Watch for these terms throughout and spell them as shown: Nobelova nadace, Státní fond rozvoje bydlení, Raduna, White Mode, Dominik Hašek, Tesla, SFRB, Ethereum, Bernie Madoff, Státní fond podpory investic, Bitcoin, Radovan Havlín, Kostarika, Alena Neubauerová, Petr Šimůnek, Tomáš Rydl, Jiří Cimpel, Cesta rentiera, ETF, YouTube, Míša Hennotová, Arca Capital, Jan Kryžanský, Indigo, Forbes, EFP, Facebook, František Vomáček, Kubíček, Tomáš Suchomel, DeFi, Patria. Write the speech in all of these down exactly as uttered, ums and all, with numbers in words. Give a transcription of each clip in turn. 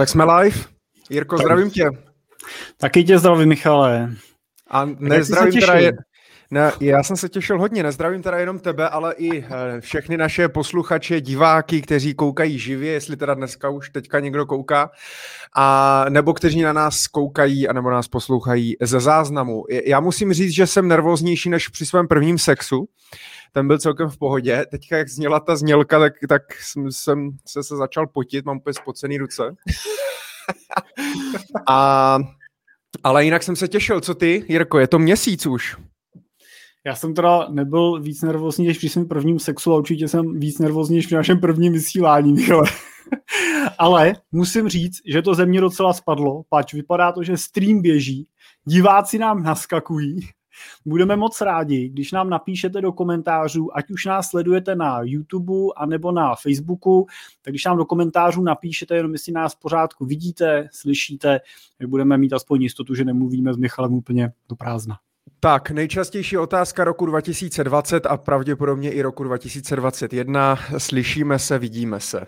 Tak jsme live. Jirko, tak. Zdravím tě. Taky tě zdravím, Michale. A nezdravím teda... Je... Ne, já jsem se těšil hodně, nezdravím teda jenom tebe, ale i všechny naše posluchače, diváky, kteří koukají živě, jestli teda dneska už teďka někdo kouká, a nebo kteří na nás koukají a nebo nás poslouchají ze záznamu. Já musím říct, že jsem nervóznější než při svém prvním sexu, ten byl celkem v pohodě. Teďka, jak zněla ta znělka, tak, tak jsem se, se začal potit, mám úplně spocený ruce. a, ale jinak jsem se těšil, co ty, Jirko, je to měsíc už. Já jsem teda nebyl víc nervózní, než při svém prvním sexu a určitě jsem víc nervózní, než při našem prvním vysílání. Ale musím říct, že to ze mě docela spadlo, pač vypadá to, že stream běží, diváci nám naskakují. Budeme moc rádi, když nám napíšete do komentářů, ať už nás sledujete na YouTube anebo na Facebooku, tak když nám do komentářů napíšete, jenom jestli nás pořádku vidíte, slyšíte, že budeme mít aspoň jistotu, že nemluvíme s Michalem úplně do prázdna. Tak, nejčastější otázka roku dva tisíce dvacet a pravděpodobně i roku dva tisíce dvacet jedna. Slyšíme se, vidíme se.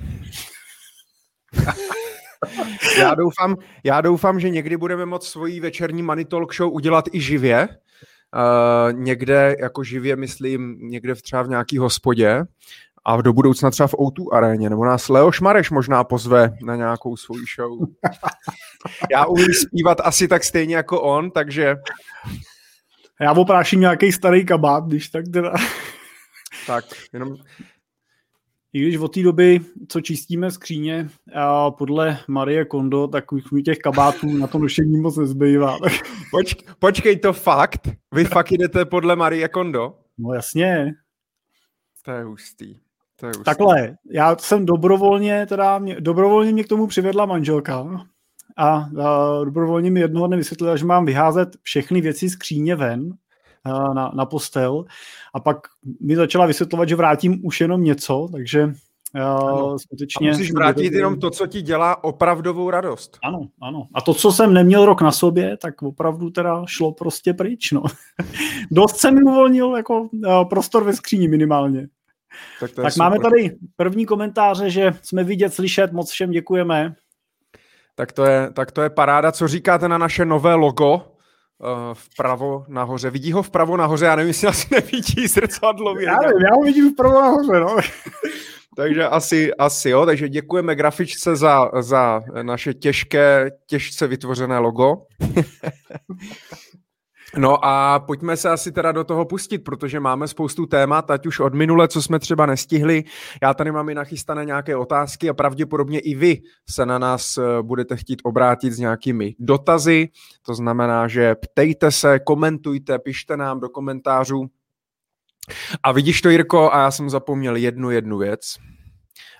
já, doufám, já doufám, že někdy budeme moct svoji večerní Money Talk Show udělat i živě. Uh, někde, jako živě myslím, někde v třeba v nějaký hospodě a do budoucna třeba v ó dvě aréně, nebo nás Leoš Mareš možná pozve na nějakou svoji show. Já umím zpívat asi tak stejně jako on, takže... Já opráším nějaký starý kabát, když tak teda. Tak, jenom... I když od té doby, co čistíme skříně, a podle Marie Kondo, tak už mi těch kabátů na to nošení moc nezbývá. Poč, počkej, to fakt? Vy fakt jdete podle Marie Kondo? No jasně. To je hustý. To je hustý. Takhle, já jsem dobrovolně, teda mě, dobrovolně mě k tomu přivedla manželka. A, a dobrovolně mi jednoho dne vysvětlila, že mám vyházet všechny věci z skříně ven a, na, na postel a pak mi začala vysvětlovat, že vrátím už jenom něco, takže a, skutečně... A musíš vrátit to, jenom to, co ti dělá opravdovou radost. Ano, ano. A to, co jsem neměl rok na sobě, tak opravdu teda šlo prostě pryč, no. Dost se mi uvolnil jako prostor ve skříni minimálně. Tak, tak máme tady první komentáře, že jsme vidět, slyšet, moc všem děkujeme. Tak to je, tak to je paráda. Co říkáte na naše nové logo uh, vpravo nahoře? Vidí ho vpravo nahoře? Já nevím, jestli asi nevidí zrcadlo. Já, já ho vidím vpravo nahoře, no. Takže asi, asi, jo. Takže děkujeme grafičce za, za naše těžké, těžce vytvořené logo. No a pojďme se asi teda do toho pustit, protože máme spoustu témat, ať už od minule, co jsme třeba nestihli. Já tady mám i nachystané nějaké otázky a pravděpodobně i vy se na nás budete chtít obrátit s nějakými dotazy. To znamená, že ptejte se, komentujte, pište nám do komentářů. A vidíš to, Jirko, a já jsem zapomněl jednu jednu věc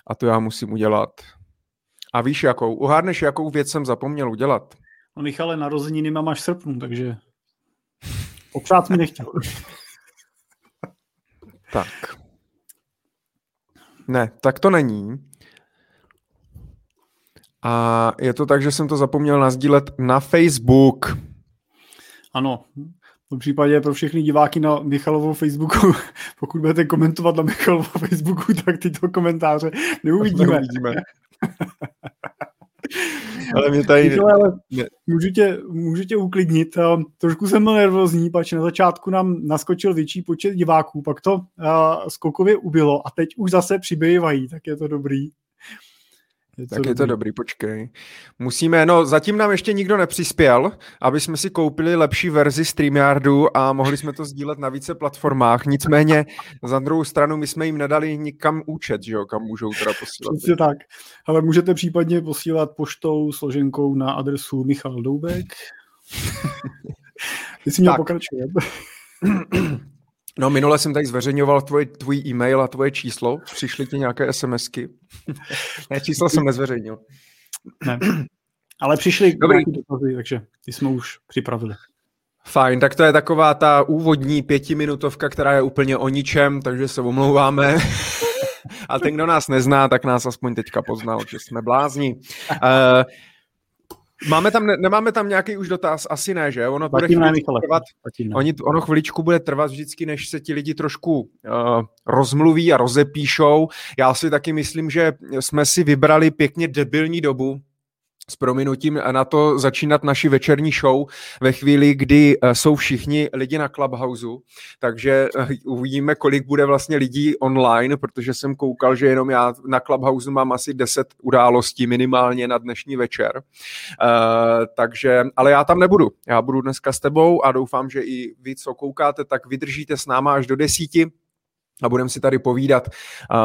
a to já musím udělat. A víš jakou? Uhádneš, jakou věc jsem zapomněl udělat? No Michale, narozeniny mám až v srpnu, takže... Opřát mi nechtěl. Tak. Ne, tak to není. A je to tak, že jsem to zapomněl nasdílet na Facebook. Ano. V tom případě pro všechny diváky na Michalovou Facebooku, pokud budete komentovat na Michalovou Facebooku, tak tyto komentáře neuvidíme. neuvidíme. Ale mě tady... Michale, ale můžu, tě, můžu tě uklidnit. Trošku jsem byl nervózní, protože na začátku nám naskočil větší počet diváků, pak to skokově ubylo a teď už zase přibývají, tak je to dobrý. Je to tak dobrý. Je to dobrý, počkej. Musíme, no zatím nám ještě nikdo nepřispěl, aby jsme si koupili lepší verzi StreamYardu a mohli jsme to sdílet na více platformách, nicméně za druhou stranu my jsme jim nedali nikam účet, že jo, kam můžou teda posílat. Přesně tak, ale můžete případně posílat poštou, složenkou na adresu Michal Doubek. Jestli měl pokračovat. No, minule jsem tady zveřejňoval tvoj, tvůj e-mail a tvoje číslo. Přišly ti nějaké SMSky. Ne, číslo jsem nezveřejnil. Ne. Ale přišly nějaké dotazy, takže ty jsme už připravili. Fajn, tak to je taková ta úvodní pětiminutovka, která je úplně o ničem, takže se omlouváme. A ten, kdo nás nezná, tak nás aspoň teďka poznal, že jsme blázni. Uh, Máme tam, ne, nemáme tam nějaký už dotaz? Asi ne, že? Ono bude chvíličku trvat, oni, ono chviličku bude trvat vždycky, než se ti lidi trošku uh, rozmluví a rozepíšou. Já si taky myslím, že jsme si vybrali pěkně debilní dobu, s prominutím na to začínat naši večerní show ve chvíli, kdy jsou všichni lidi na Clubhouse, takže uvidíme, kolik bude vlastně lidí online, protože jsem koukal, že jenom já na Clubhouse mám asi deset událostí minimálně na dnešní večer, uh, takže, ale já tam nebudu, já budu dneska s tebou a doufám, že i vy, co koukáte, tak vydržíte s náma až do desíti. A budeme si tady povídat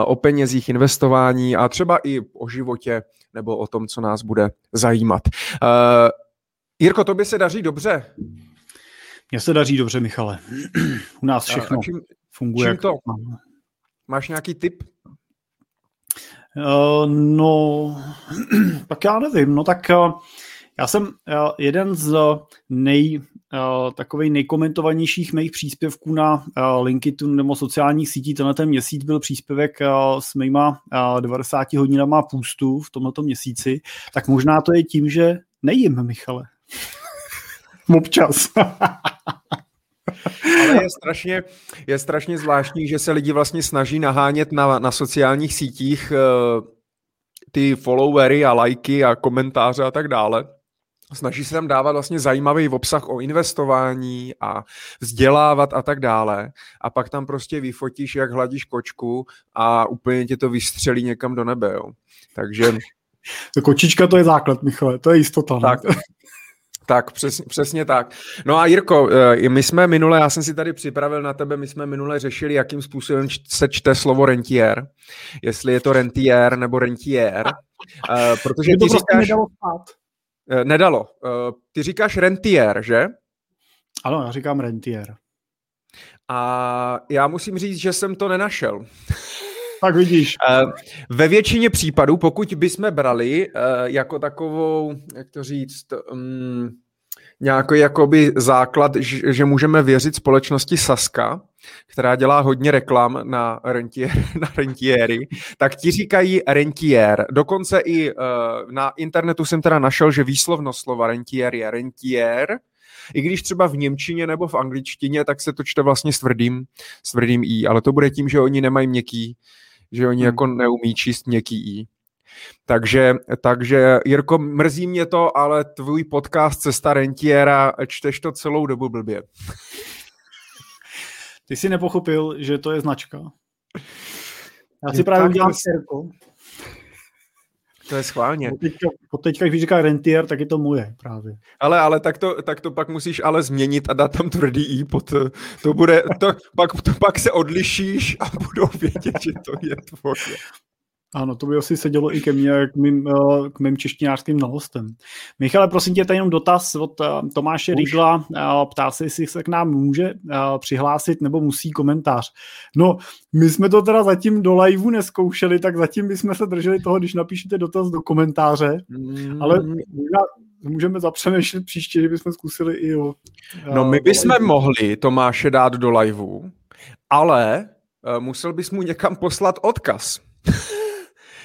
o penězích, investování a třeba i o životě nebo o tom, co nás bude zajímat. Uh, Jirko, tobě se daří dobře? Mně se daří dobře, Michale. U nás všechno čím, funguje. Čím to? Máš nějaký tip? Uh, no, tak já nevím. No tak uh, já jsem uh, jeden z uh, nej... Uh, takovej nejkomentovanějších mých příspěvků na uh, LinkedIn nebo sociálních sítí tenhle měsíc byl příspěvek uh, s mýma uh, devadesáti hodinama půstu v tomto měsíci, tak možná to je tím, že nejím, Michale. Občas. Ale je strašně, je strašně zvláštní, že se lidi vlastně snaží nahánět na, na sociálních sítích uh, ty followery a lajky a komentáře a tak dále. Snaží se tam dávat vlastně zajímavý obsah o investování a vzdělávat a tak dále. A pak tam prostě vyfotíš, jak hladíš kočku a úplně tě to vystřelí někam do nebe. Jo. Takže... Kočička to je základ, Michale, to je jistota. Tak, tak přesně, přesně tak. No a Jirko, my jsme minule, já jsem si tady připravil na tebe, my jsme minule řešili, jakým způsobem se čte slovo rentier. Jestli je to rentier nebo rentier. Protože ty říkáš... Nedalo. Ty říkáš rentier, že? Ano, já říkám rentier. A já musím říct, že jsem to nenašel. Tak vidíš. Ve většině případů, pokud bychom brali jako takovou, jak to říct, nějaký jakoby základ, že můžeme věřit společnosti Sazka, která dělá hodně reklam na, rentier, na rentiery, tak ti říkají rentier. Dokonce i uh, na internetu jsem teda našel, že výslovnost slova rentier je rentier, i když třeba v němčině nebo v angličtině, tak se to čte vlastně s tvrdým, s tvrdým i, ale to bude tím, že oni nemají měkký, že oni hmm. jako neumí číst měkký i. Takže, takže, Jirko, mrzí mě to, ale tvůj podcast Cesta rentiera, čteš to celou dobu blbě. Ty jsi nepochopil, že to je značka. Já si právě udělám sérku. To je schválně. Od teďka, když říká rentier, tak je to moje právě. Ale, ale tak, to, tak to pak musíš ale změnit a dát tam tvrdý i pod... To bude, to, pak, to pak se odlišíš a budou vědět, že to je tvoje. Ano, to by asi sedělo i ke mně, k mým, k mým češtinářským hostem. Michale, prosím tě, tady jenom dotaz od Tomáše Rydla. Ptá se, jestli se k nám může přihlásit nebo musí komentář. No, my jsme to teda zatím do liveu neskoušeli, tak zatím bychom se drželi toho, když napíšete dotaz do komentáře, mm. ale můžeme zapřemýšlet příště, že bychom zkusili i o... No, my bychom mohli Tomáše dát do liveu, ale musel bys mu někam poslat odkaz.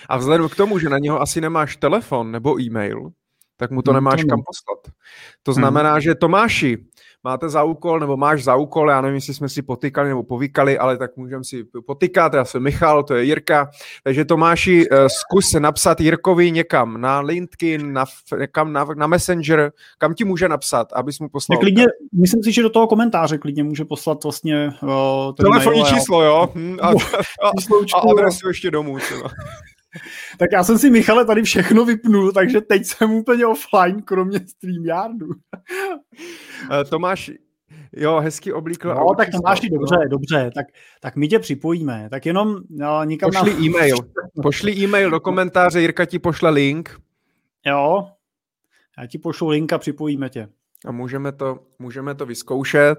A vzhledem k tomu, že na něho asi nemáš telefon nebo e-mail, tak mu to nemáš kam poslat. To znamená, že Tomáši, máte za úkol, nebo máš za úkol, já nevím, jestli jsme si potykali nebo povykali, ale tak můžeme si potykat, já jsem Michal, to je Jirka, takže Tomáši, zkus se napsat Jirkovi někam na LinkedIn, na, kam, na, na Messenger, kam ti může napsat, abys mu poslal. Klidně, myslím si, že do toho komentáře klidně může poslat vlastně... Uh, telefonní mail, číslo, jo? A, a, a adresu ještě domů. Třeba. Tak já jsem si, Michale, tady všechno vypnul, takže teď jsem úplně offline, kromě StreamYardu. Tomáš, jo, hezky oblíkl. No, oči, tak Tomáši, no. dobře, dobře, tak, tak my tě připojíme. Tak jenom no, nikam... Pošli na... e-mail, pošli e-mail do komentáře, Jirka ti pošle link. Jo, já ti pošlu link a připojíme tě. A můžeme to, můžeme to vyzkoušet.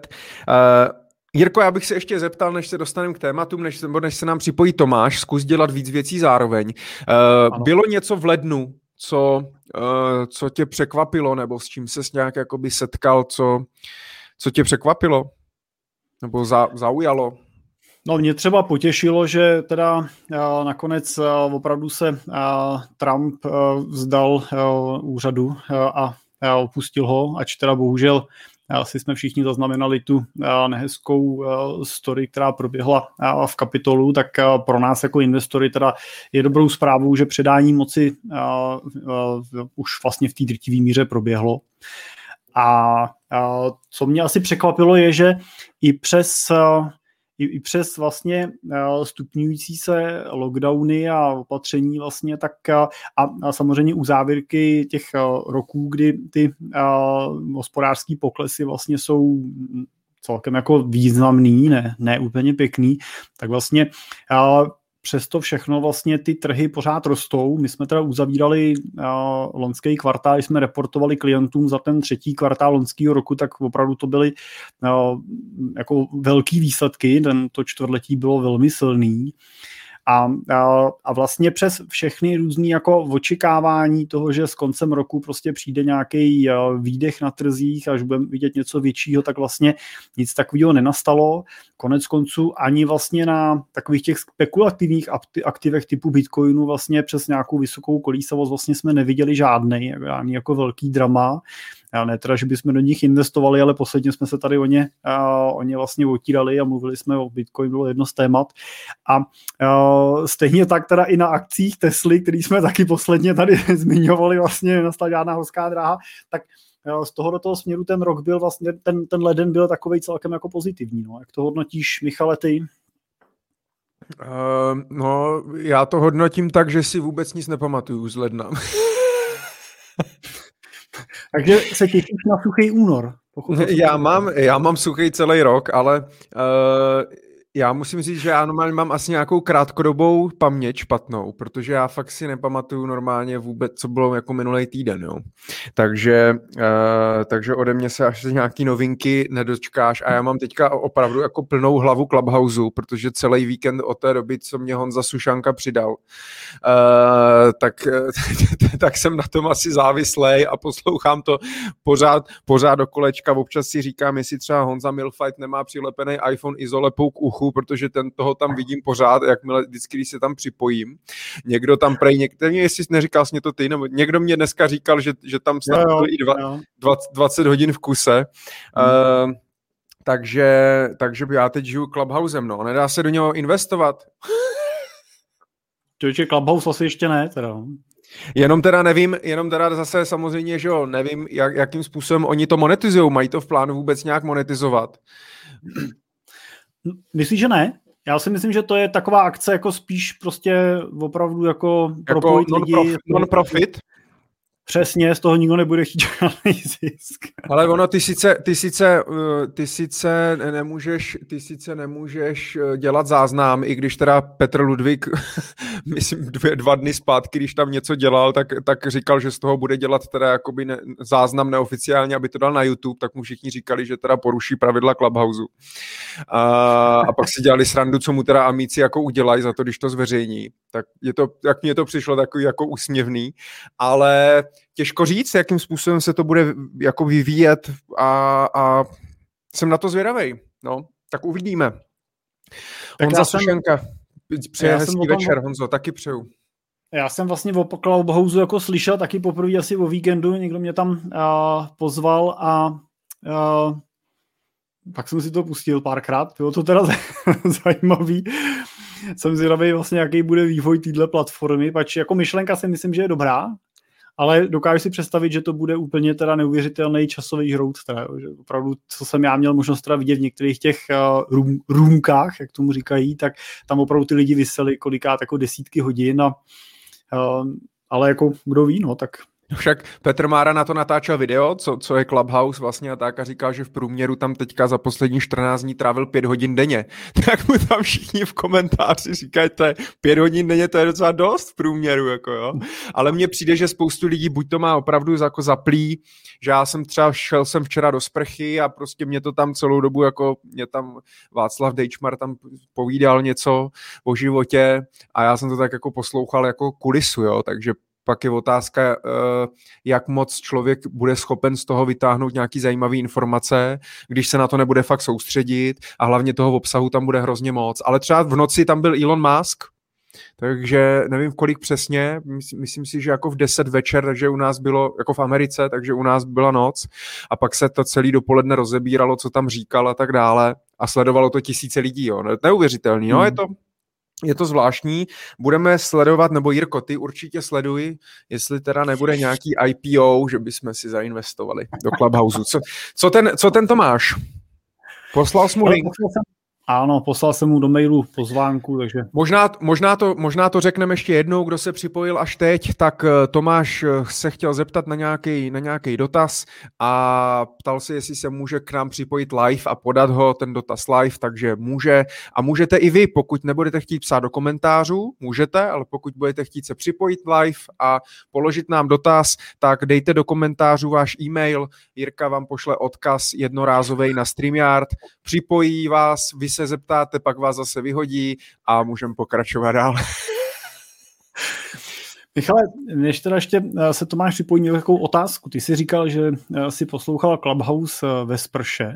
Uh, Jirko, já bych se ještě zeptal, než se dostaneme k tématům, než, než se nám připojí Tomáš, zkus dělat víc věcí zároveň. Uh, bylo něco v lednu, co, uh, co tě překvapilo, nebo s čím ses nějak jakoby setkal, co, co tě překvapilo, nebo za, zaujalo? No, mě třeba potěšilo, že teda nakonec opravdu se Trump vzdal úřadu a opustil ho, ač teda bohužel Asi jsme všichni zaznamenali tu nehezkou story, která proběhla v Kapitolu, tak pro nás jako investory teda je dobrou zprávou, že předání moci už vlastně v té drtivé míře proběhlo. A co mě asi překvapilo je, že i přes, i přes vlastně stupňující se lockdowny a opatření vlastně, tak a, a samozřejmě uzávěrky těch roků, kdy ty hospodářský poklesy vlastně jsou celkem jako významný, ne, ne úplně pěkný, tak vlastně přesto všechno vlastně ty trhy pořád rostou. My jsme teda uzavírali uh, loňský kvartál, jsme reportovali klientům za ten třetí kvartál loňského roku, tak opravdu to byly uh, jako velký výsledky, to čtvrtletí bylo velmi silný. A, a, a vlastně přes všechny různý jako očekávání toho, že s koncem roku prostě přijde nějaký výdech na trzích, až budeme vidět něco většího, tak vlastně nic takového nenastalo. Konec konců ani vlastně na takových těch spekulativních aktivech typu Bitcoinu vlastně přes nějakou vysokou kolísavost vlastně jsme neviděli žádnej, ani jako velký drama. Já ne teda, že bychom do nich investovali, ale posledně jsme se tady o ně, o ně vlastně otírali a mluvili jsme o Bitcoinu, bylo jedno z témat. A stejně tak teda i na akcích Tesly, který jsme taky posledně tady zmiňovali, vlastně nenastala žádná horská dráha, tak z toho do toho směru ten rok byl vlastně, ten, ten leden byl takovej celkem jako pozitivní. No. Jak to hodnotíš, Michale, ty? Uh, no, já to hodnotím tak, že si vůbec nic nepamatuju z ledna. Takže se těšíš na suchý únor. Já mám, já mám suchý celý rok, ale uh, já musím říct, že já normálně mám asi nějakou krátkodobou paměť špatnou, protože já fakt si nepamatuju normálně vůbec, co bylo jako minulý týden. Jo. Takže, uh, takže ode mě se až nějaký novinky nedočkáš a já mám teďka opravdu jako plnou hlavu Clubhouseu, protože celý víkend od té doby, co mě Honza Sušanka přidal, uh, tak, tak jsem na tom asi závislej a poslouchám to pořád, pořád do kolečka. Občas si říkám, jestli třeba Honza Milfight nemá přilepený iPhone izolepou k uchu, protože ten toho tam vidím pořád, jakmile vždycky, když se tam připojím. Někdo tam prej, některý, jestli neříkal jsi mě to ty, nebo někdo mě dneska říkal, že, že tam snad to i dvacet hodin v kuse. Hmm. Uh, takže, takže já teď žiju Clubhousem, no. Nedá se do něho investovat. Čiže Clubhouse asi ještě ne, teda. Jenom teda nevím, jenom teda zase samozřejmě, že jo, nevím, jak, jakým způsobem oni to monetizují. Mají to v plánu vůbec nějak monetizovat? Myslíš, že ne? Já si myslím, že to je taková akce jako spíš prostě opravdu jako, jako propojit lidi. Non-profit? Přesně, z toho nikdo nebude chtít žádný zisk. Ale ono, ty sice, ty sice, ty sice nemůžeš, ty sice nemůžeš dělat záznam, i když teda Petr Ludvík, myslím dvě, dva dny zpátky, když tam něco dělal, tak, tak říkal, že z toho bude dělat teda jakoby ne, záznam neoficiálně, aby to dal na YouTube, tak mu všichni říkali, že teda poruší pravidla Clubhouse. A, a pak si dělali srandu, co mu teda amici jako udělají za to, když to zveřejní. Tak je to, jak mně to přišlo takový jako úsměvný, ale těžko říct, jakým způsobem se to bude jako vyvíjet a, a jsem na to zvědavej. No, tak uvidíme. Tak Honza Sušenka, přeje hezký večer, tom... Honzo, taky přeju. Já jsem vlastně o Clubhouse jako slyšel taky poprvé asi o víkendu, někdo mě tam uh, pozval a uh, pak jsem si to pustil párkrát, bylo to teda zajímavý. Jsem zvědavý vlastně, jaký bude vývoj téhle platformy, pač jako myšlenka si myslím, že je dobrá, ale dokážu si představit, že to bude úplně teda neuvěřitelný časový hrout, teda, že opravdu, co jsem já měl možnost teda vidět v některých těch uh, růmkách, jak tomu říkají, tak tam opravdu ty lidi viseli kolikát jako desítky hodin, a, uh, ale jako kdo ví, no, tak... Však Petr Mára na to natáčel video, co, co je Clubhouse vlastně a tak a říkal, že v průměru tam teďka za poslední čtrnáct dní trávil pět hodin denně. Tak mu tam všichni v komentáři říkají, to je pět hodin denně, to je docela dost v průměru, jako jo. Ale mně přijde, že spoustu lidí buď to má opravdu jako zaplý, že já jsem třeba šel jsem včera do sprchy a prostě mě to tam celou dobu, jako mě tam Václav Dejčmar tam povídal něco o životě a já jsem to tak jako poslouchal jako kulisu, jo, takže pak je otázka, jak moc člověk bude schopen z toho vytáhnout nějaký zajímavý informace, když se na to nebude fakt soustředit a hlavně toho obsahu tam bude hrozně moc. Ale třeba v noci tam byl Elon Musk Takže nevím, kolik přesně, myslím si, že jako v deset večer, takže u nás bylo, jako v Americe, takže u nás byla noc a pak se to celý dopoledne rozebíralo, co tam říkal a tak dále a sledovalo to tisíce lidí, jo. Neuvěřitelný, no, hmm. je to... Je to zvláštní, budeme sledovat, nebo Jirko, ty určitě sleduj, jestli teda nebude nějaký I P O, že bychom si zainvestovali do Clubhouse. Co, co, ten, co ten Tomáš? Poslal jsi mu link? Ano, poslal jsem mu do mailu pozvánku, takže... Možná, možná, to, možná to řekneme ještě jednou, kdo se připojil až teď, tak Tomáš se chtěl zeptat na nějaký, na nějaký dotaz a ptal se, jestli se může k nám připojit live a podat ho ten dotaz live, takže může. A můžete i vy, pokud nebudete chtít psát do komentářů, můžete, ale pokud budete chtít se připojit live a položit nám dotaz, tak dejte do komentářů váš e-mail, Jirka vám pošle odkaz jednorázovej na StreamYard, připojí vás, vy se zeptáte, pak vás zase vyhodí a můžeme pokračovat dál. Michale, než teda ještě se Tomáš připojí nějakou otázku. Ty jsi říkal, že jsi poslouchal Clubhouse ve sprše.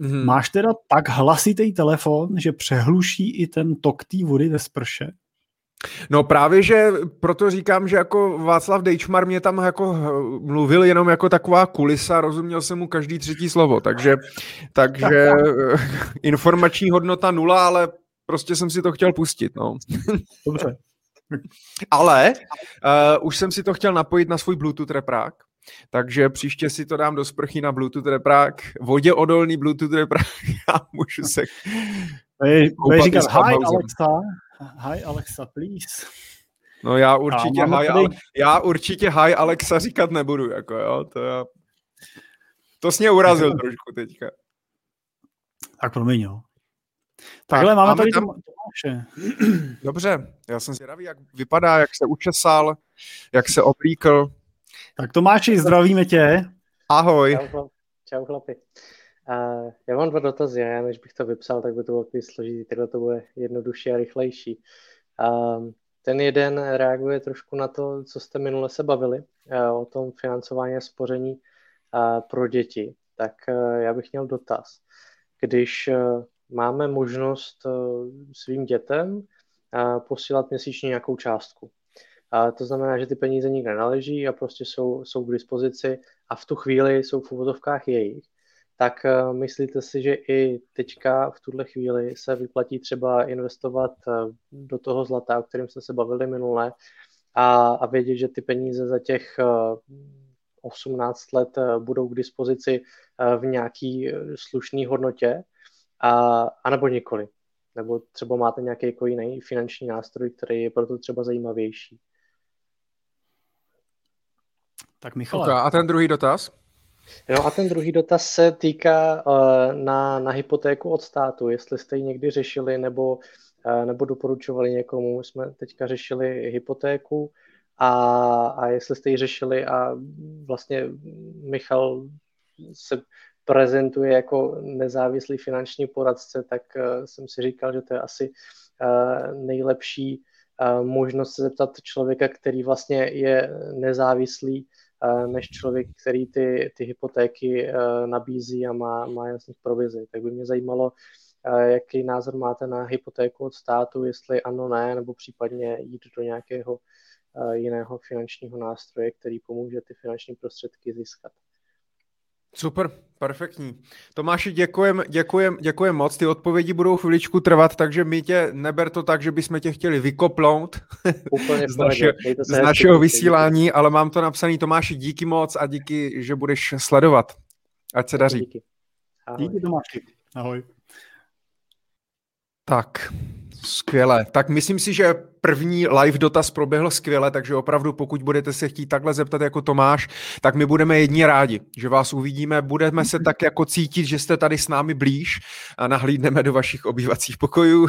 Mm-hmm. Máš teda tak hlasitý telefon, že přehluší i ten tok té vody ve sprše? No právě, že proto říkám, že jako Václav Dejčmar mě tam jako mluvil jenom jako taková kulisa, rozuměl jsem mu každý třetí slovo, takže, takže informační hodnota nula, ale prostě jsem si to chtěl pustit, no. Dobře. Ale uh, už jsem si to chtěl napojit na svůj Bluetooth reprák, takže příště si to dám do sprchy na Bluetooth reprák, voděodolný Bluetooth reprák a můžu se... Můžu říkat, hi Alexa, hi Alexa, please. No já určitě, hi, tady... ale, já určitě hi Alexa říkat nebudu, jako jo, to já... To jsi mě urazil trošku teďka. Tak promiň, jo. Takhle tak, máme, máme tady tam... Tomáše. Dobře, já jsem zvědavý, jak vypadá, jak se učesal, jak se oblíkl. Tak Tomáši, zdravíme tě. Ahoj. Čau chlapi. Uh, já mám dva dotazy, já než bych to vypsal, tak by to bylo takový složitý, takhle to bude jednodušší a rychlejší. Uh, ten jeden reaguje trošku na to, co jste minule se bavili, uh, o tom financování a spoření uh, pro děti. Tak uh, já bych měl dotaz. Když uh, máme možnost uh, svým dětem uh, posílat měsíčně nějakou částku, uh, to znamená, že ty peníze nikde neleží a prostě jsou, jsou k dispozici a v tu chvíli jsou v uvozovkách jejich, tak myslíte si, že i teďka v tuhle chvíli se vyplatí třeba investovat do toho zlata, o kterém jsme se bavili minule, a, a vědět, že ty peníze za těch osmnáct let budou k dispozici v nějaký slušný hodnotě, a, anebo nikoli? Nebo třeba máte nějaký jako jiný finanční nástroj, který je proto třeba zajímavější? Tak Michal. Okay, a ten druhý dotaz? No a ten druhý dotaz se týká uh, na, na hypotéku od státu, jestli jste ji někdy řešili nebo, uh, nebo doporučovali někomu. Jsme teďka řešili hypotéku a, a jestli jste ji řešili a vlastně Michal se prezentuje jako nezávislý finanční poradce, tak uh, jsem si říkal, že to je asi uh, nejlepší uh, možnost se zeptat člověka, který vlastně je nezávislý, než člověk, který ty, ty hypotéky nabízí a má, má jasných provizi. Tak by mě zajímalo, jaký názor máte na hypotéku od státu, jestli ano, ne, nebo případně jít do nějakého jiného finančního nástroje, který pomůže ty finanční prostředky získat. Super, perfektní. Tomáši, děkujem, děkujem, děkujem moc. Ty odpovědi budou chviličku trvat, takže my tě neber to tak, že bychom tě chtěli vykopnout z, naše, z našeho vysílání, ale mám to napsaný. Tomáši, díky moc a díky, že budeš sledovat. Ať se daří. Díky, díky Tomáši. Ahoj. Tak, skvěle. Tak myslím si, že první live dotaz proběhl skvěle, takže opravdu pokud budete se chtít takhle zeptat jako Tomáš, tak my budeme jedni rádi, že vás uvidíme, budeme se tak jako cítit, že jste tady s námi blíž a nahlídneme do vašich obývacích pokojů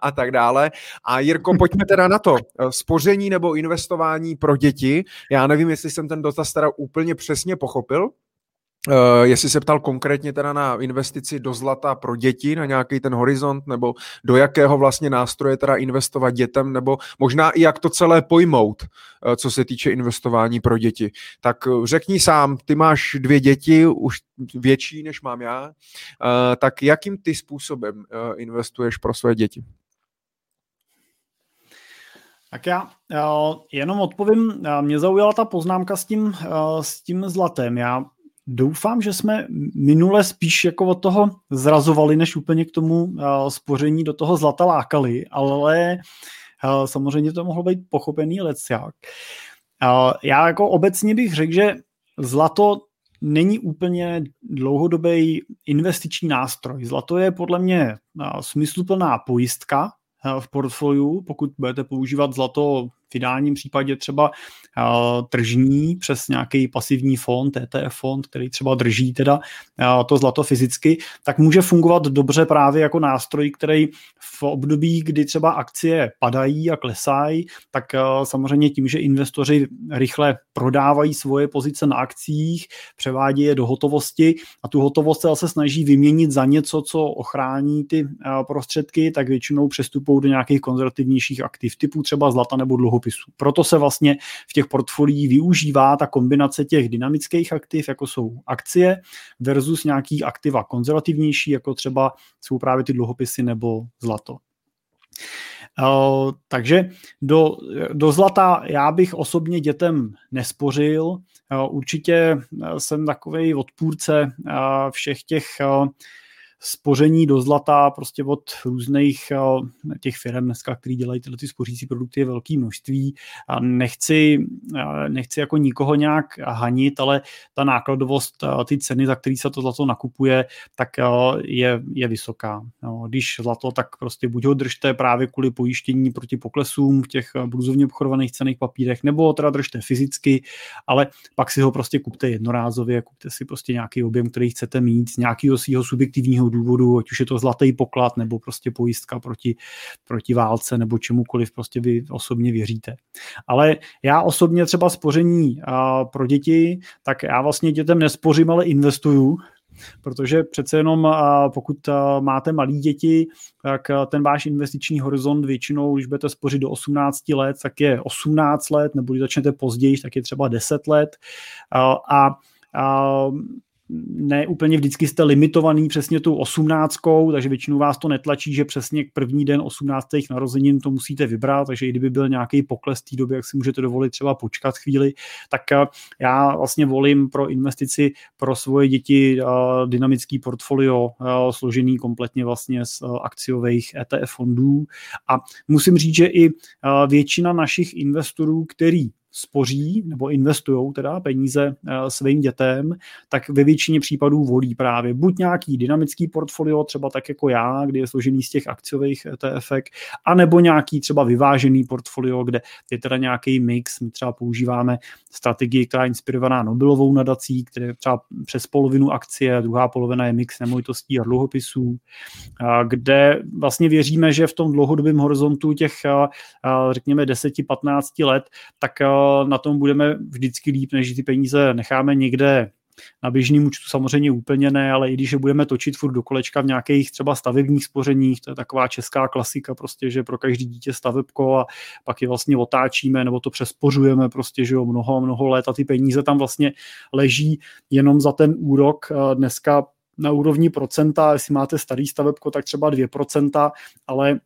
a tak dále. A Jirko, pojďme teda na to. Spoření nebo investování pro děti. Já nevím, jestli jsem ten dotaz teda úplně přesně pochopil. Uh, jestli se ptal konkrétně teda na investici do zlata pro děti, na nějaký ten horizont, nebo do jakého vlastně nástroje teda investovat dětem, nebo možná i jak to celé pojmout, uh, co se týče investování pro děti. Tak uh, řekni sám, ty máš dvě děti, už větší než mám já, uh, tak jakým ty způsobem uh, investuješ pro své děti? Tak já jenom odpovím, mě zaujala ta poznámka s tím, s tím zlatem. Já doufám, že jsme minule spíš jako od toho zrazovali, než úplně k tomu spoření do toho zlata lákali, ale samozřejmě to mohlo být pochopený lecjak. Já jako obecně bych řekl, že zlato není úplně dlouhodobý investiční nástroj. Zlato je podle mě smysluplná pojistka v portfoliu, pokud budete používat zlato v ideálním případě třeba tržní přes nějaký pasivní fond, E T F fond, který třeba drží teda to zlato fyzicky, tak může fungovat dobře právě jako nástroj, který v období, kdy třeba akcie padají a klesají, tak samozřejmě tím, že investoři rychle prodávají svoje pozice na akcích, převádí je do hotovosti a tu hotovost se zase snaží vyměnit za něco, co ochrání ty prostředky, tak většinou přestupují do nějakých konzervativnějších aktiv typu třeba zlata nebo dluhopisů. Proto se vlastně v těch portfoliích využívá ta kombinace těch dynamických aktiv, jako jsou akcie, versus nějaký aktiva konzervativnější, jako třeba jsou právě ty dluhopisy nebo zlato. Uh, takže do, do zlata já bych osobně dětem nespořil. Uh, určitě jsem takovej odpůrce uh, všech těch uh, spoření do zlata prostě od různých těch firm dneska, který dělají tyhle ty spořící produkty, je velké množství. A nechci, nechci jako nikoho nějak hanit, ale ta nákladovost, ty ceny, za který se to zlato nakupuje, tak je, je vysoká. Když zlato, tak prostě buď ho držte právě kvůli pojištění proti poklesům v těch burzovně obchodovaných cenných papírech, nebo teda držte fyzicky, ale pak si ho prostě kupte jednorázově, kupte si prostě nějaký objem, který chcete mít, z nějakého svého subjektivního důvodu, ať už je to zlatý poklad nebo prostě pojistka proti, proti válce nebo čemukoliv prostě vy osobně věříte. Ale já osobně třeba spoření a, pro děti, tak já vlastně dětem nespořím, ale investuju, protože přece jenom a, pokud a, máte malí děti, tak a, ten váš investiční horizont většinou, když budete spořit do osmnácti let, tak je osmnáct let, nebo když začnete později, tak je třeba deset let a, a, a ne úplně vždycky jste limitovaný přesně tou osmnáctkou, takže většinou vás to netlačí, že přesně k první den osmnáctých narozenin to musíte vybrat, takže i kdyby byl nějaký pokles té doby, jak si můžete dovolit třeba počkat chvíli, tak já vlastně volím pro investici pro svoje děti dynamický portfolio složený kompletně vlastně z akciových E T F fondů a musím říct, že i většina našich investorů, který spoří nebo investujou teda peníze svým dětem, tak ve většině případů volí právě buď nějaký dynamický portfolio, třeba tak jako já, kdy je složený z těch akciových E T F ek, anebo nějaký třeba vyvážený portfolio, kde je teda nějaký mix. My třeba používáme strategii, která je inspirovaná Nobelovou nadací, která je třeba přes polovinu akcie, druhá polovina je mix nemovitostí a dluhopisů, kde vlastně věříme, že v tom dlouhodobém horizontu těch, řekněme, deset až patnáct let, tak na tom budeme vždycky líp, než ty peníze necháme někde na běžným účtu, samozřejmě úplně ne, ale i když je budeme točit furt do kolečka v nějakých třeba stavebních spořeních, to je taková česká klasika prostě, že pro každý dítě stavebko a pak je vlastně otáčíme nebo to přespořujeme prostě, že jo, mnoho a mnoho let a ty peníze tam vlastně leží jenom za ten úrok dneska na úrovni procenta, jestli máte starý stavebko, tak třeba dvě procenta, ale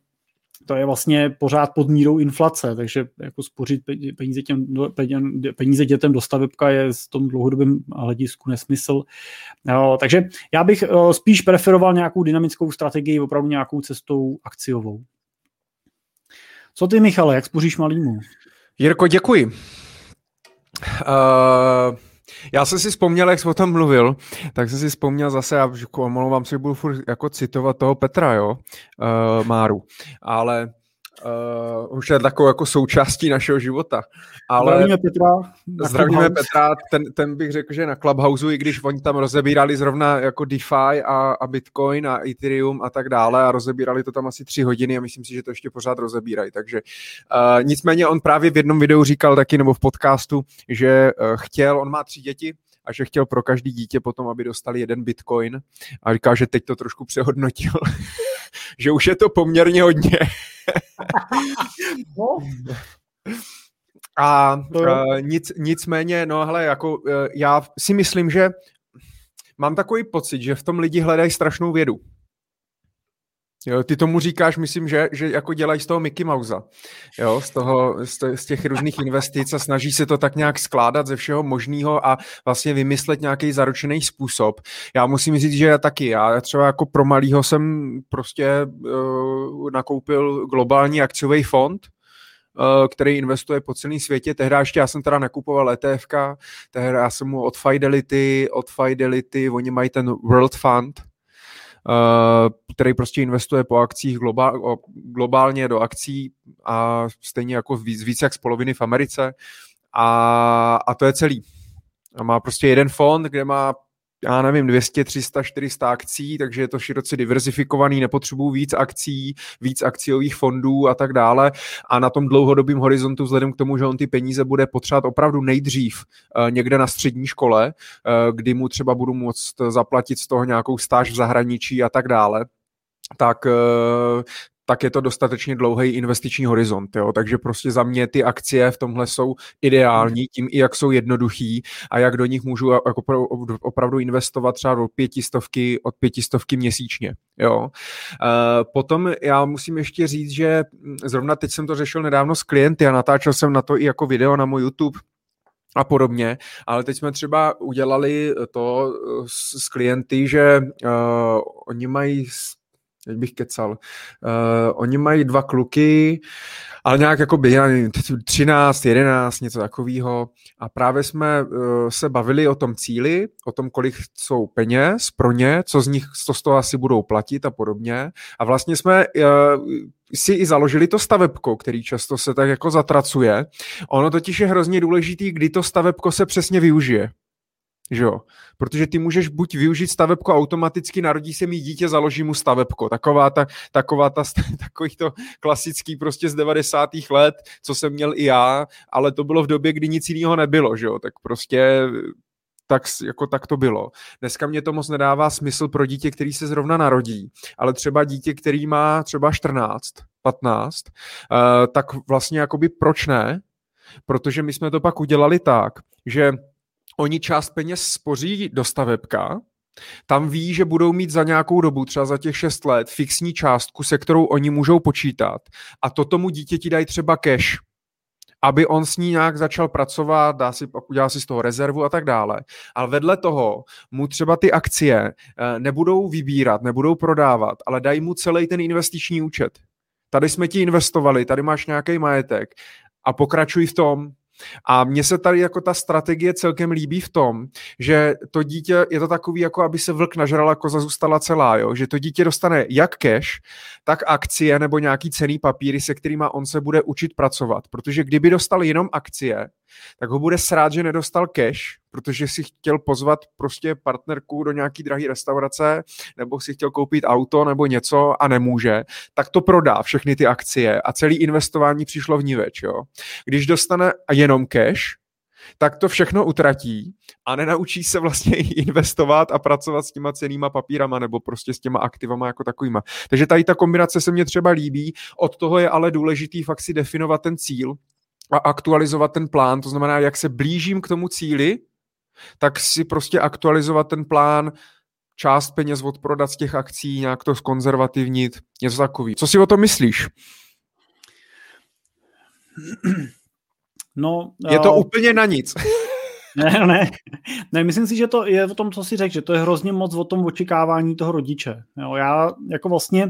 to je vlastně pořád pod mírou inflace, takže jako spořit peníze, těm, peníze dětem do stavebka je v tom dlouhodobém hledisku nesmysl. Takže já bych spíš preferoval nějakou dynamickou strategii, opravdu nějakou cestou akciovou. Co ty, Michale, jak spoříš malýmu? Jirko, děkuji. Uh... Já jsem si vzpomněl, jak jsi o tom mluvil, tak jsem si vzpomněl zase, a omlouvám se, budu furt jako citovat toho Petra, jo, uh, Máru, ale uh, už je takovou jako součástí našeho života. Ale zdravíme Petra. Zdravíme Petra, ten, ten bych řekl, že na Clubhouse, i když oni tam rozebírali zrovna jako DeFi a, a Bitcoin a Ethereum a tak dále a rozebírali to tam asi tři hodiny a myslím si, že to ještě pořád rozebírají. Takže uh, nicméně on právě v jednom videu říkal taky, nebo v podcastu, že uh, chtěl, on má tři děti, a že chtěl pro každý dítě potom, aby dostali jeden Bitcoin a říká, že teď to trošku přehodnotil, že už je to poměrně hodně. A uh, nic, nicméně, no hele, jako uh, já si myslím, že mám takový pocit, že v tom lidi hledají strašnou vědu. Jo, ty tomu říkáš, myslím, že, že jako dělají z toho Mickey Mousea, jo, z, toho, z těch různých investic a snaží se to tak nějak skládat ze všeho možného a vlastně vymyslet nějaký zaručený způsob. Já musím říct, že já taky. Já třeba jako pro malýho jsem prostě uh, nakoupil globální akciový fond, který investuje po celém světě. Tehdy ještě já jsem teda nakupoval é té efka, tehdy já jsem mu od Fidelity, od Fidelity, oni mají ten World Fund, který prostě investuje po akcích globál, globálně do akcí a stejně jako víc, víc jak z poloviny v Americe a, a to je celý. A má prostě jeden fond, kde má já nevím, dvě stě, tři sta, čtyři sta akcí, takže je to široce diverzifikovaný, nepotřebuju víc akcí, víc akciových fondů a tak dále. A na tom dlouhodobém horizontu, vzhledem k tomu, že on ty peníze bude potřebovat opravdu nejdřív někde na střední škole, kdy mu třeba budu moct zaplatit z toho nějakou stáž v zahraničí a tak dále, tak... tak je to dostatečně dlouhý investiční horizont. Jo? Takže prostě za mě ty akcie v tomhle jsou ideální, tím i jak jsou jednoduchý a jak do nich můžu opravdu investovat třeba do pětistovky, od pětistovky měsíčně. Jo? Potom já musím ještě říct, že zrovna teď jsem to řešil nedávno s klienty a natáčel jsem na to i jako video na můj YouTube a podobně, ale teď jsme třeba udělali to s klienty, že uh, oni mají... Teď bych kecal. Uh, oni mají dva kluky, ale nějak jako by třináct, jedenáct, něco takového. A právě jsme uh, se bavili o tom cíli, o tom, kolik jsou peněz pro ně, co z nich, co z toho asi budou platit a podobně. A vlastně jsme... Uh, si i založili to stavebko, který často se tak jako zatracuje. Ono totiž je hrozně důležitý, kdy to stavebko se přesně využije. Že jo? Protože ty můžeš buď využít stavebko automaticky, narodí se mi dítě, založí mu stavebko. Taková ta, taková ta, takový to klasický prostě z devadesátých let, co jsem měl i já, ale to bylo v době, kdy nic jiného nebylo, že jo? Tak prostě... Tak, jako tak to bylo. Dneska mě to moc nedává smysl pro dítě, který se zrovna narodí, ale třeba dítě, který má třeba čtrnáct, patnáct, tak vlastně jakoby proč ne? Protože my jsme to pak udělali tak, že oni část peněz spoří do stavebka, tam ví, že budou mít za nějakou dobu, třeba za těch šest let, fixní částku, se kterou oni můžou počítat a to tomu dítěti dají třeba cash, aby on s ní nějak začal pracovat, dá si, udělá si z toho rezervu a tak dále. Ale vedle toho mu třeba ty akcie nebudou vybírat, nebudou prodávat, ale dají mu celý ten investiční účet. Tady jsme ti investovali, tady máš nějaký majetek a pokračuj v tom. A mně se tady jako ta strategie celkem líbí v tom, že to dítě je to takový, jako aby se vlk nažrala, koza zůstala celá, jo? Že to dítě dostane jak cash, tak akcie nebo nějaký cenný papíry, se kterýma on se bude učit pracovat, protože kdyby dostal jenom akcie, tak ho bude srát, že nedostal cash, protože si chtěl pozvat prostě partnerku do nějaký drahý restaurace nebo si chtěl koupit auto nebo něco a nemůže, tak to prodá všechny ty akcie a celý investování přišlo vniveč, jo. Když dostane jenom cash, tak to všechno utratí a nenaučí se vlastně investovat a pracovat s těma cennýma papírama nebo prostě s těma aktivama jako takovýma. Takže tady ta kombinace se mně třeba líbí, od toho je ale důležitý fakt si definovat ten cíl a aktualizovat ten plán, to znamená, jak se blížím k tomu cíli, tak si prostě aktualizovat ten plán, část peněz odprodat z těch akcí, nějak to zkonzervativnit, něco takový. Co si o tom myslíš? No, je to uh... úplně na nic. Ne, ne, ne, myslím si, že to je o tom, co jsi řekl, že to je hrozně moc o tom očekávání toho rodiče. Jo, já jako vlastně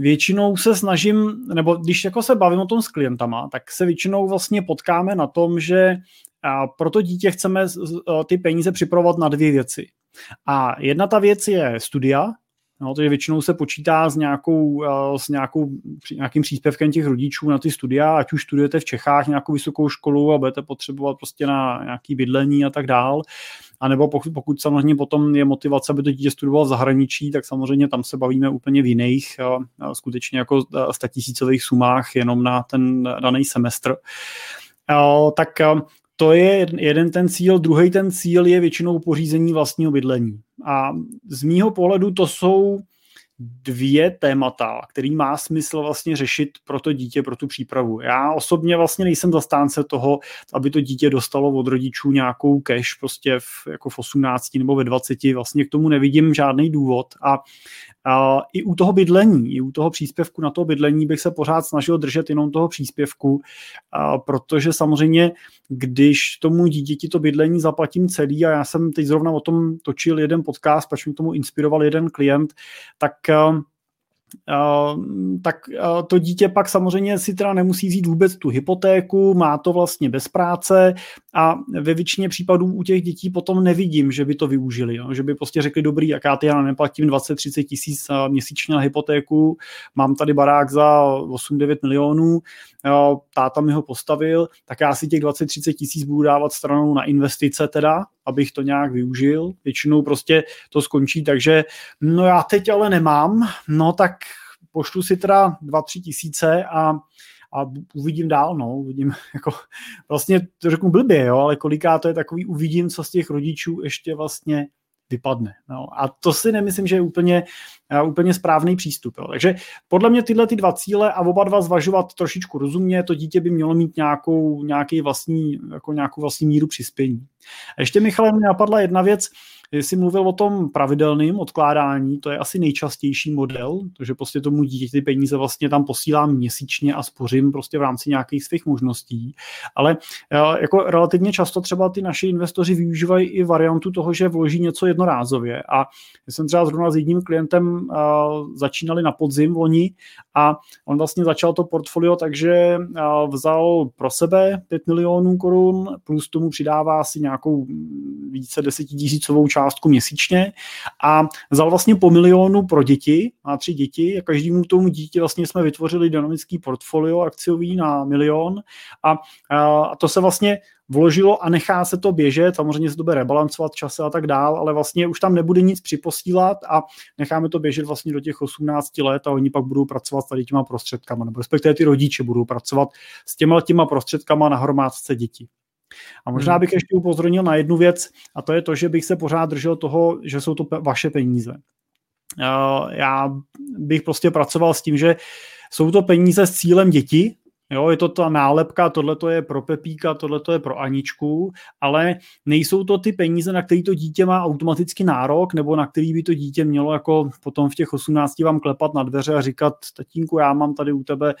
většinou se snažím, nebo když jako se bavím o tom s klientama, tak se většinou vlastně potkáme na tom, že pro to dítě chceme ty peníze připravovat na dvě věci. A jedna ta věc je studia, no, takže většinou se počítá s, nějakou, s nějakou, nějakým příspěvkem těch rodičů na ty studia, ať už studujete v Čechách nějakou vysokou školu a budete potřebovat prostě na nějaké bydlení a tak dál. A nebo pokud, pokud samozřejmě potom je motivace, aby to dítě studovalo v zahraničí, tak samozřejmě tam se bavíme úplně v jiných, skutečně jako statisícových sumách jenom na ten daný semestr. Tak to je jeden ten cíl. Druhý ten cíl je většinou pořízení vlastního bydlení. A z mýho pohledu to jsou dvě témata, který má smysl vlastně řešit pro to dítě, pro tu přípravu. Já osobně vlastně nejsem zastánce toho, aby to dítě dostalo od rodičů nějakou cash prostě v, jako v osmnácti nebo ve dvaceti. Vlastně k tomu nevidím žádný důvod a A i u toho bydlení, i u toho příspěvku na to bydlení bych se pořád snažil držet jenom toho příspěvku, a protože samozřejmě, když tomu dítěti to bydlení zaplatím celý, a já jsem teď zrovna o tom točil jeden podcast, protože mě tomu inspiroval jeden klient, tak... Uh, tak uh, to dítě pak samozřejmě si teda nemusí vzít vůbec tu hypotéku, má to vlastně bez práce a ve většině případů u těch dětí potom nevidím, že by to využili, jo? Že by prostě řekli, dobrý, jaká ty já neplatím dvacet třicet tisíc měsíčně na hypotéku, mám tady barák za osm devět milionů, uh, táta mi ho postavil, tak já si těch dvacet třicet tisíc budu dávat stranou na investice teda, abych to nějak využil. Většinou prostě to skončí, takže no já teď ale nemám, no tak pošlu si teda dva tři tisíce a, a uvidím dál, no, uvidím, jako, vlastně to řeknu blbě, jo, ale koliká to je takový, uvidím, co z těch rodičů ještě vlastně vypadne, no, a to si nemyslím, že je úplně, úplně správný přístup, jo. Takže podle mě tyhle ty dva cíle a oba dva zvažovat trošičku rozumně, to dítě by mělo mít nějakou, nějaký vlastní, jako nějakou vlastní míru přispění. A ještě, Michale, mi napadla jedna věc. Jsi mluvil o tom pravidelném odkládání, to je asi nejčastější model, protože prostě tomu dítěti ty peníze vlastně tam posílám měsíčně a spořím prostě v rámci nějakých svých možností. Ale jako relativně často třeba ty naši investoři využívají i variantu toho, že vloží něco jednorázově. A já jsem třeba zrovna s jedním klientem začínali na podzim loni a on vlastně začal to portfolio, takže vzal pro sebe pět milionů korun, plus tomu přidává asi nějakou více desetitisícovou částku měsíčně a vzal vlastně po milionu pro děti, má tři děti a každému tomu dítě vlastně jsme vytvořili dynamický portfolio akciový na milion a, a to se vlastně vložilo a nechá se to běžet, samozřejmě se to bude rebalancovat čase a tak dál, ale vlastně už tam nebude nic připosílat a necháme to běžet vlastně do těch osmnácti let a oni pak budou pracovat s tady těma prostředkama, nebo respektive ty rodiče budou pracovat s těma těma prostředkama na hromádce dětí. A možná bych ještě upozornil na jednu věc a to je to, že bych se pořád držel toho, že jsou to pe- vaše peníze. Uh, já bych prostě pracoval s tím, že jsou to peníze s cílem děti, jo, je to ta nálepka, tohleto je pro Pepíka, tohleto je pro Aničku, ale nejsou to ty peníze, na který to dítě má automaticky nárok, nebo na který by to dítě mělo jako potom v těch osmnácti vám klepat na dveře a říkat, tatínku, já mám tady u tebe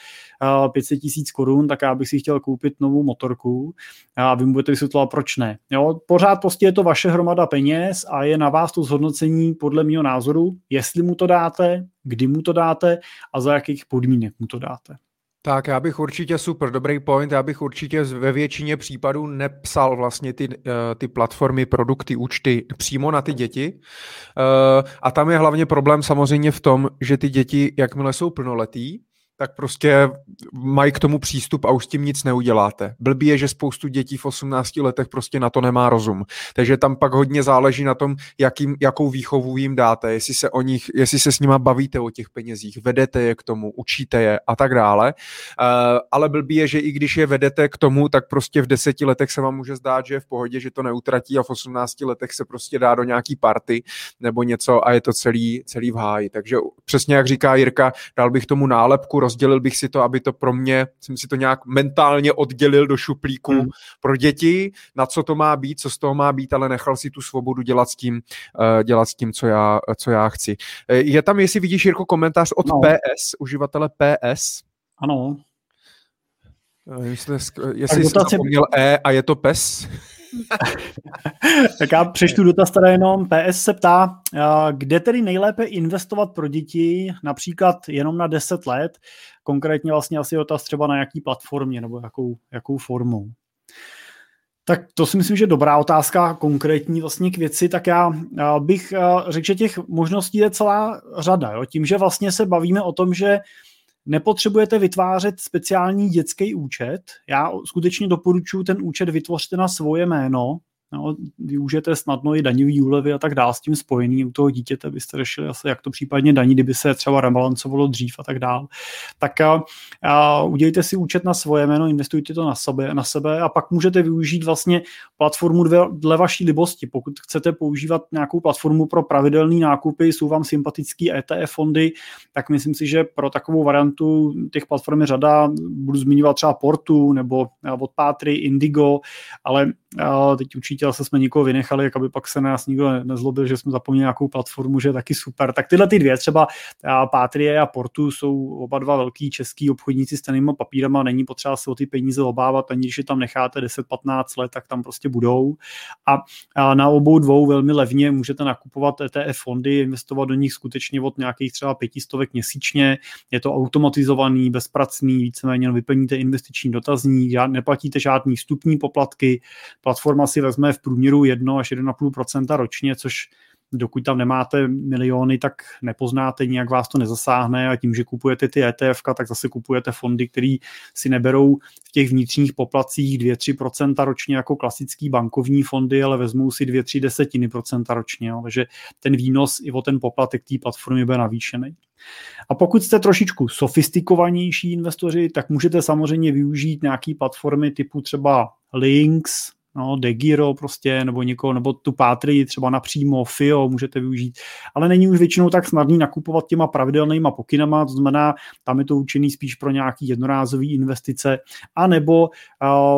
pět set tisíc korun, tak já bych si chtěl koupit novou motorku a vy mu budete vysvětlovat, proč ne. Jo, pořád prostě je to vaše hromada peněz a je na vás to zhodnocení podle mého názoru, jestli mu to dáte, kdy mu to dáte a za jakých podmínek mu to dáte. Tak já bych určitě, super, dobrý point, já bych určitě ve většině případů nepsal vlastně ty, ty platformy, produkty, účty přímo na ty děti. A tam je hlavně problém samozřejmě v tom, že ty děti, jakmile jsou plnoletí, tak prostě mají k tomu přístup a už s tím nic neuděláte. Blbý je, že spoustu dětí v osmnácti letech prostě na to nemá rozum. Takže tam pak hodně záleží na tom, jakým, jakou výchovu jim dáte, jestli se o nich, jestli se s nima bavíte o těch penězích, vedete je k tomu, učíte je a tak dále. Uh, ale blbý je, že i když je vedete k tomu, tak prostě v deseti letech se vám může zdát, že je v pohodě, že to neutratí a v osmnácti letech se prostě dá do nějaký party nebo něco a je to celý, celý v háji. Takže přesně jak říká Jirka, dal bych tomu nálepku, rozdělil bych si to, aby to pro mě, jsem si to nějak mentálně oddělil do šuplíku hmm. pro děti, na co to má být, co z toho má být, ale nechal si tu svobodu dělat s tím, dělat s tím, co já, co já chci. Je tam, jestli vidíš, Jirko, komentář od no. P S, uživatele P S. Ano. Jestli, jestli jsi zapomněl E a je to pes. Tak já přečtu dotaz teda jenom. P S se ptá, kde tedy nejlépe investovat pro děti, například jenom na deset let, konkrétně vlastně asi dotaz třeba na jaký platformě nebo jakou, jakou formou. Tak to si myslím, že dobrá otázka, konkrétní vlastně k věci, tak já bych řekl, že těch možností je celá řada, jo? Tím, že vlastně se bavíme o tom, že nepotřebujete vytvářet speciální dětský účet. Já skutečně doporučuji ten účet vytvořte na svoje jméno. No, využijete snadno i daňový úlevy a tak dále s tím spojený. U toho dítěte byste řešili asi, jak to případně daní, kdyby se třeba rebalancovalo dřív a tak dále. Tak a, a udělejte si účet na svoje jméno, investujte to na sebe, na sebe a pak můžete využít vlastně platformu dve, dle vaší libosti. Pokud chcete používat nějakou platformu pro pravidelné nákupy, jsou vám sympatický E T F fondy, tak myslím si, že pro takovou variantu těch platform je řada, budu zmiňovat třeba Portu nebo od Patry, Indigo, ale teď určitě určitě se jsme nikoho vynechali, jak aby pak se nás nikdo nezlobil, že jsme zapomněli nějakou platformu, že je taky super. Tak tyhle ty dvě, třeba Patria a Portu, jsou oba dva velký český obchodníci s cennýma papírama, není potřeba se o ty peníze obávat, ani když je tam necháte deset patnáct let, tak tam prostě budou. A, a na obou dvou velmi levně můžete nakupovat E T F fondy, investovat do nich skutečně od nějakých třeba pětistovek měsíčně. Je to automatizovaný, bezpracný, víceméně vyplníte investiční dotazník, neplatíte žádný vstupní poplatky. Platforma si vezme v průměru jedno až jedna celá pět procenta ročně, což dokud tam nemáte miliony, tak nepoznáte, nijak vás to nezasáhne, a tím, že kupujete ty ETFka, tak zase kupujete fondy, které si neberou v těch vnitřních poplacích dvě až tři procenta ročně jako klasický bankovní fondy, ale vezmou si dvě až tři desetiny procenta ročně, jo. Takže ten výnos i o ten poplatek té platformy bude navýšený. A pokud jste trošičku sofistikovanější investoři, tak můžete samozřejmě využít nějaké platformy typu třeba Links, no, Degiro prostě, nebo někoho, nebo tu Patrii třeba napřímo, F I O můžete využít, ale není už většinou tak snadný nakupovat těma pravidelnýma pokynama, to znamená, tam je to určený spíš pro nějaký jednorázový investice, anebo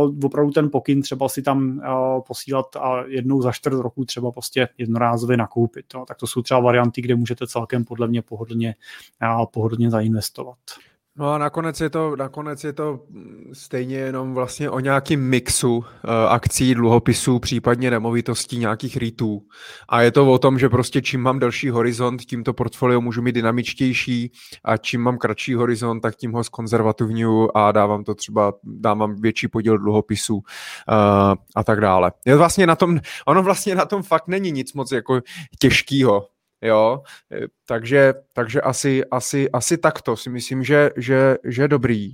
uh, opravdu ten pokyn třeba si tam uh, posílat a jednou za čtvrt roku třeba prostě jednorázově nakoupit. No. Tak to jsou třeba varianty, kde můžete celkem podle mě pohodlně, uh, pohodlně zainvestovat. No a nakonec je to, nakonec je to stejně jenom vlastně o nějakým mixu akcí, dluhopisů, případně nemovitostí, nějakých rýtů. A je to o tom, že prostě čím mám delší horizont, tím to portfolio můžu mít dynamičtější, a čím mám kratší horizont, tak tím ho zkonzervativňuju a dávám to třeba, dávám větší podíl dluhopisů a tak dále. Je vlastně na tom, ono vlastně na tom fakt není nic moc jako těžkýho. Jo, takže, takže asi, asi, asi takto si myslím, že, že, že dobrý.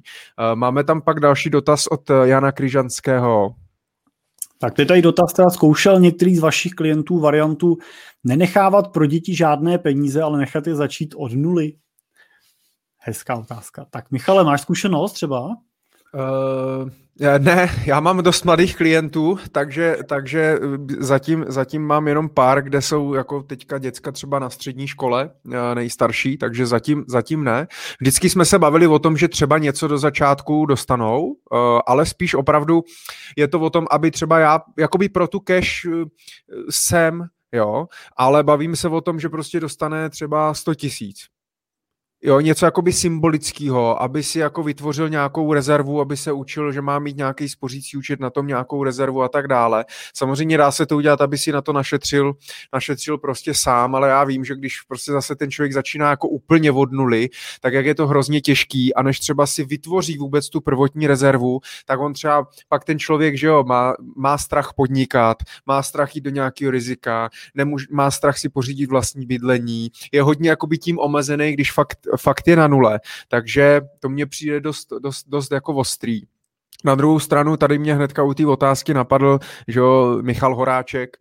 Máme tam pak další dotaz od Jana Kryžanského. Tak teď tady dotaz, teda zkoušel některý z vašich klientů variantu nenechávat pro děti žádné peníze, ale nechat je začít od nuly. Hezká otázka. Tak Michale, máš zkušenost třeba? Uh, ne, já mám dost mladých klientů, takže, takže zatím, zatím mám jenom pár, kde jsou jako teďka děcka třeba na střední škole, nejstarší, takže zatím, zatím ne. Vždycky jsme se bavili o tom, že třeba něco do začátku dostanou, uh, ale spíš opravdu je to o tom, aby třeba já jakoby pro tu cash jsem, jo, ale bavím se o tom, že prostě dostane třeba sto tisíc. Jo, něco jakoby symbolického, aby si jako vytvořil nějakou rezervu, aby se učil, že má mít nějaký spořící účet, na tom nějakou rezervu a tak dále. Samozřejmě dá se to udělat, aby si na to našetřil, našetřil prostě sám, ale já vím, že když prostě zase ten člověk začíná jako úplně od nuly, tak jak je to hrozně těžký, a než třeba si vytvoří vůbec tu prvotní rezervu, tak on třeba pak ten člověk, že jo, má, má strach podnikat, má strach jít do nějakého rizika, nemůž, má strach si pořídit vlastní bydlení, je hodně jakoby tím omezený, když fakt fakt je na nule, takže to mně přijde dost, dost, dost jako ostrý. Na druhou stranu, tady mě hnedka u té otázky napadl, že jo, Michal Horáček,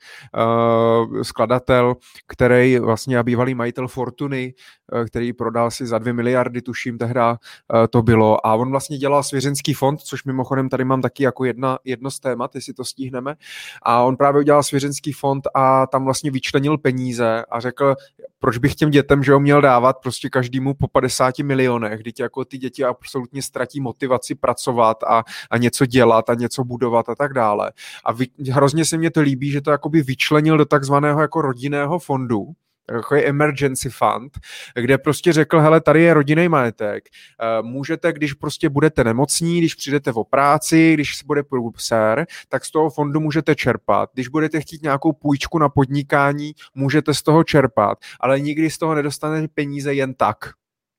uh, skladatel, který vlastně bývalý majitel Fortuny, uh, který prodal si za dvě miliardy, tuším, tehda uh, to bylo. A on vlastně dělal svěřenský fond, což mimochodem tady mám taky jako jedna, jedno z témat, jestli to stihneme. A on právě udělal svěřenský fond a tam vlastně vyčlenil peníze a řekl, proč bych těm dětem, že ho měl dávat prostě každému po padesáti milionech, když jako ty děti absolutně ztratí motivaci pracovat a, a něco dělat a něco budovat a tak dále. A vy, hrozně se mně to líbí, že to jakoby vyčlenil do takzvaného jako rodinného fondu, jako je emergency fund, kde prostě řekl, hele, tady je rodinný majetek. Můžete, když prostě budete nemocní, když přijdete o práci, když si bude průser, tak z toho fondu můžete čerpat. Když budete chtít nějakou půjčku na podnikání, můžete z toho čerpat, ale nikdy z toho nedostanete peníze jen tak.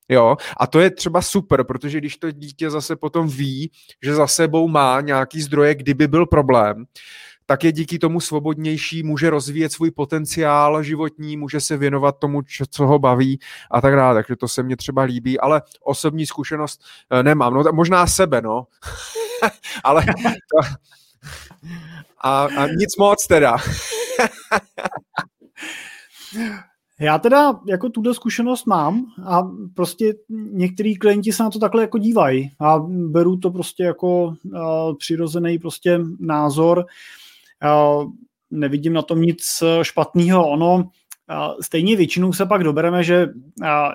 Jo, a to je třeba super, protože když to dítě zase potom ví, že za sebou má nějaký zdroje, kdyby byl problém, tak je díky tomu svobodnější, může rozvíjet svůj potenciál životní, může se věnovat tomu, co ho baví a tak dále. Takže to se mně třeba líbí, ale osobní zkušenost nemám. No, možná sebe, no. ale to... a, a nic moc teda. Já teda jako tuto zkušenost mám a prostě některý klienti se na to takhle jako dívají a beru to prostě jako uh, přirozený prostě názor. Uh, nevidím na tom nic špatného. Ono Stejně většinou se pak dobereme, že,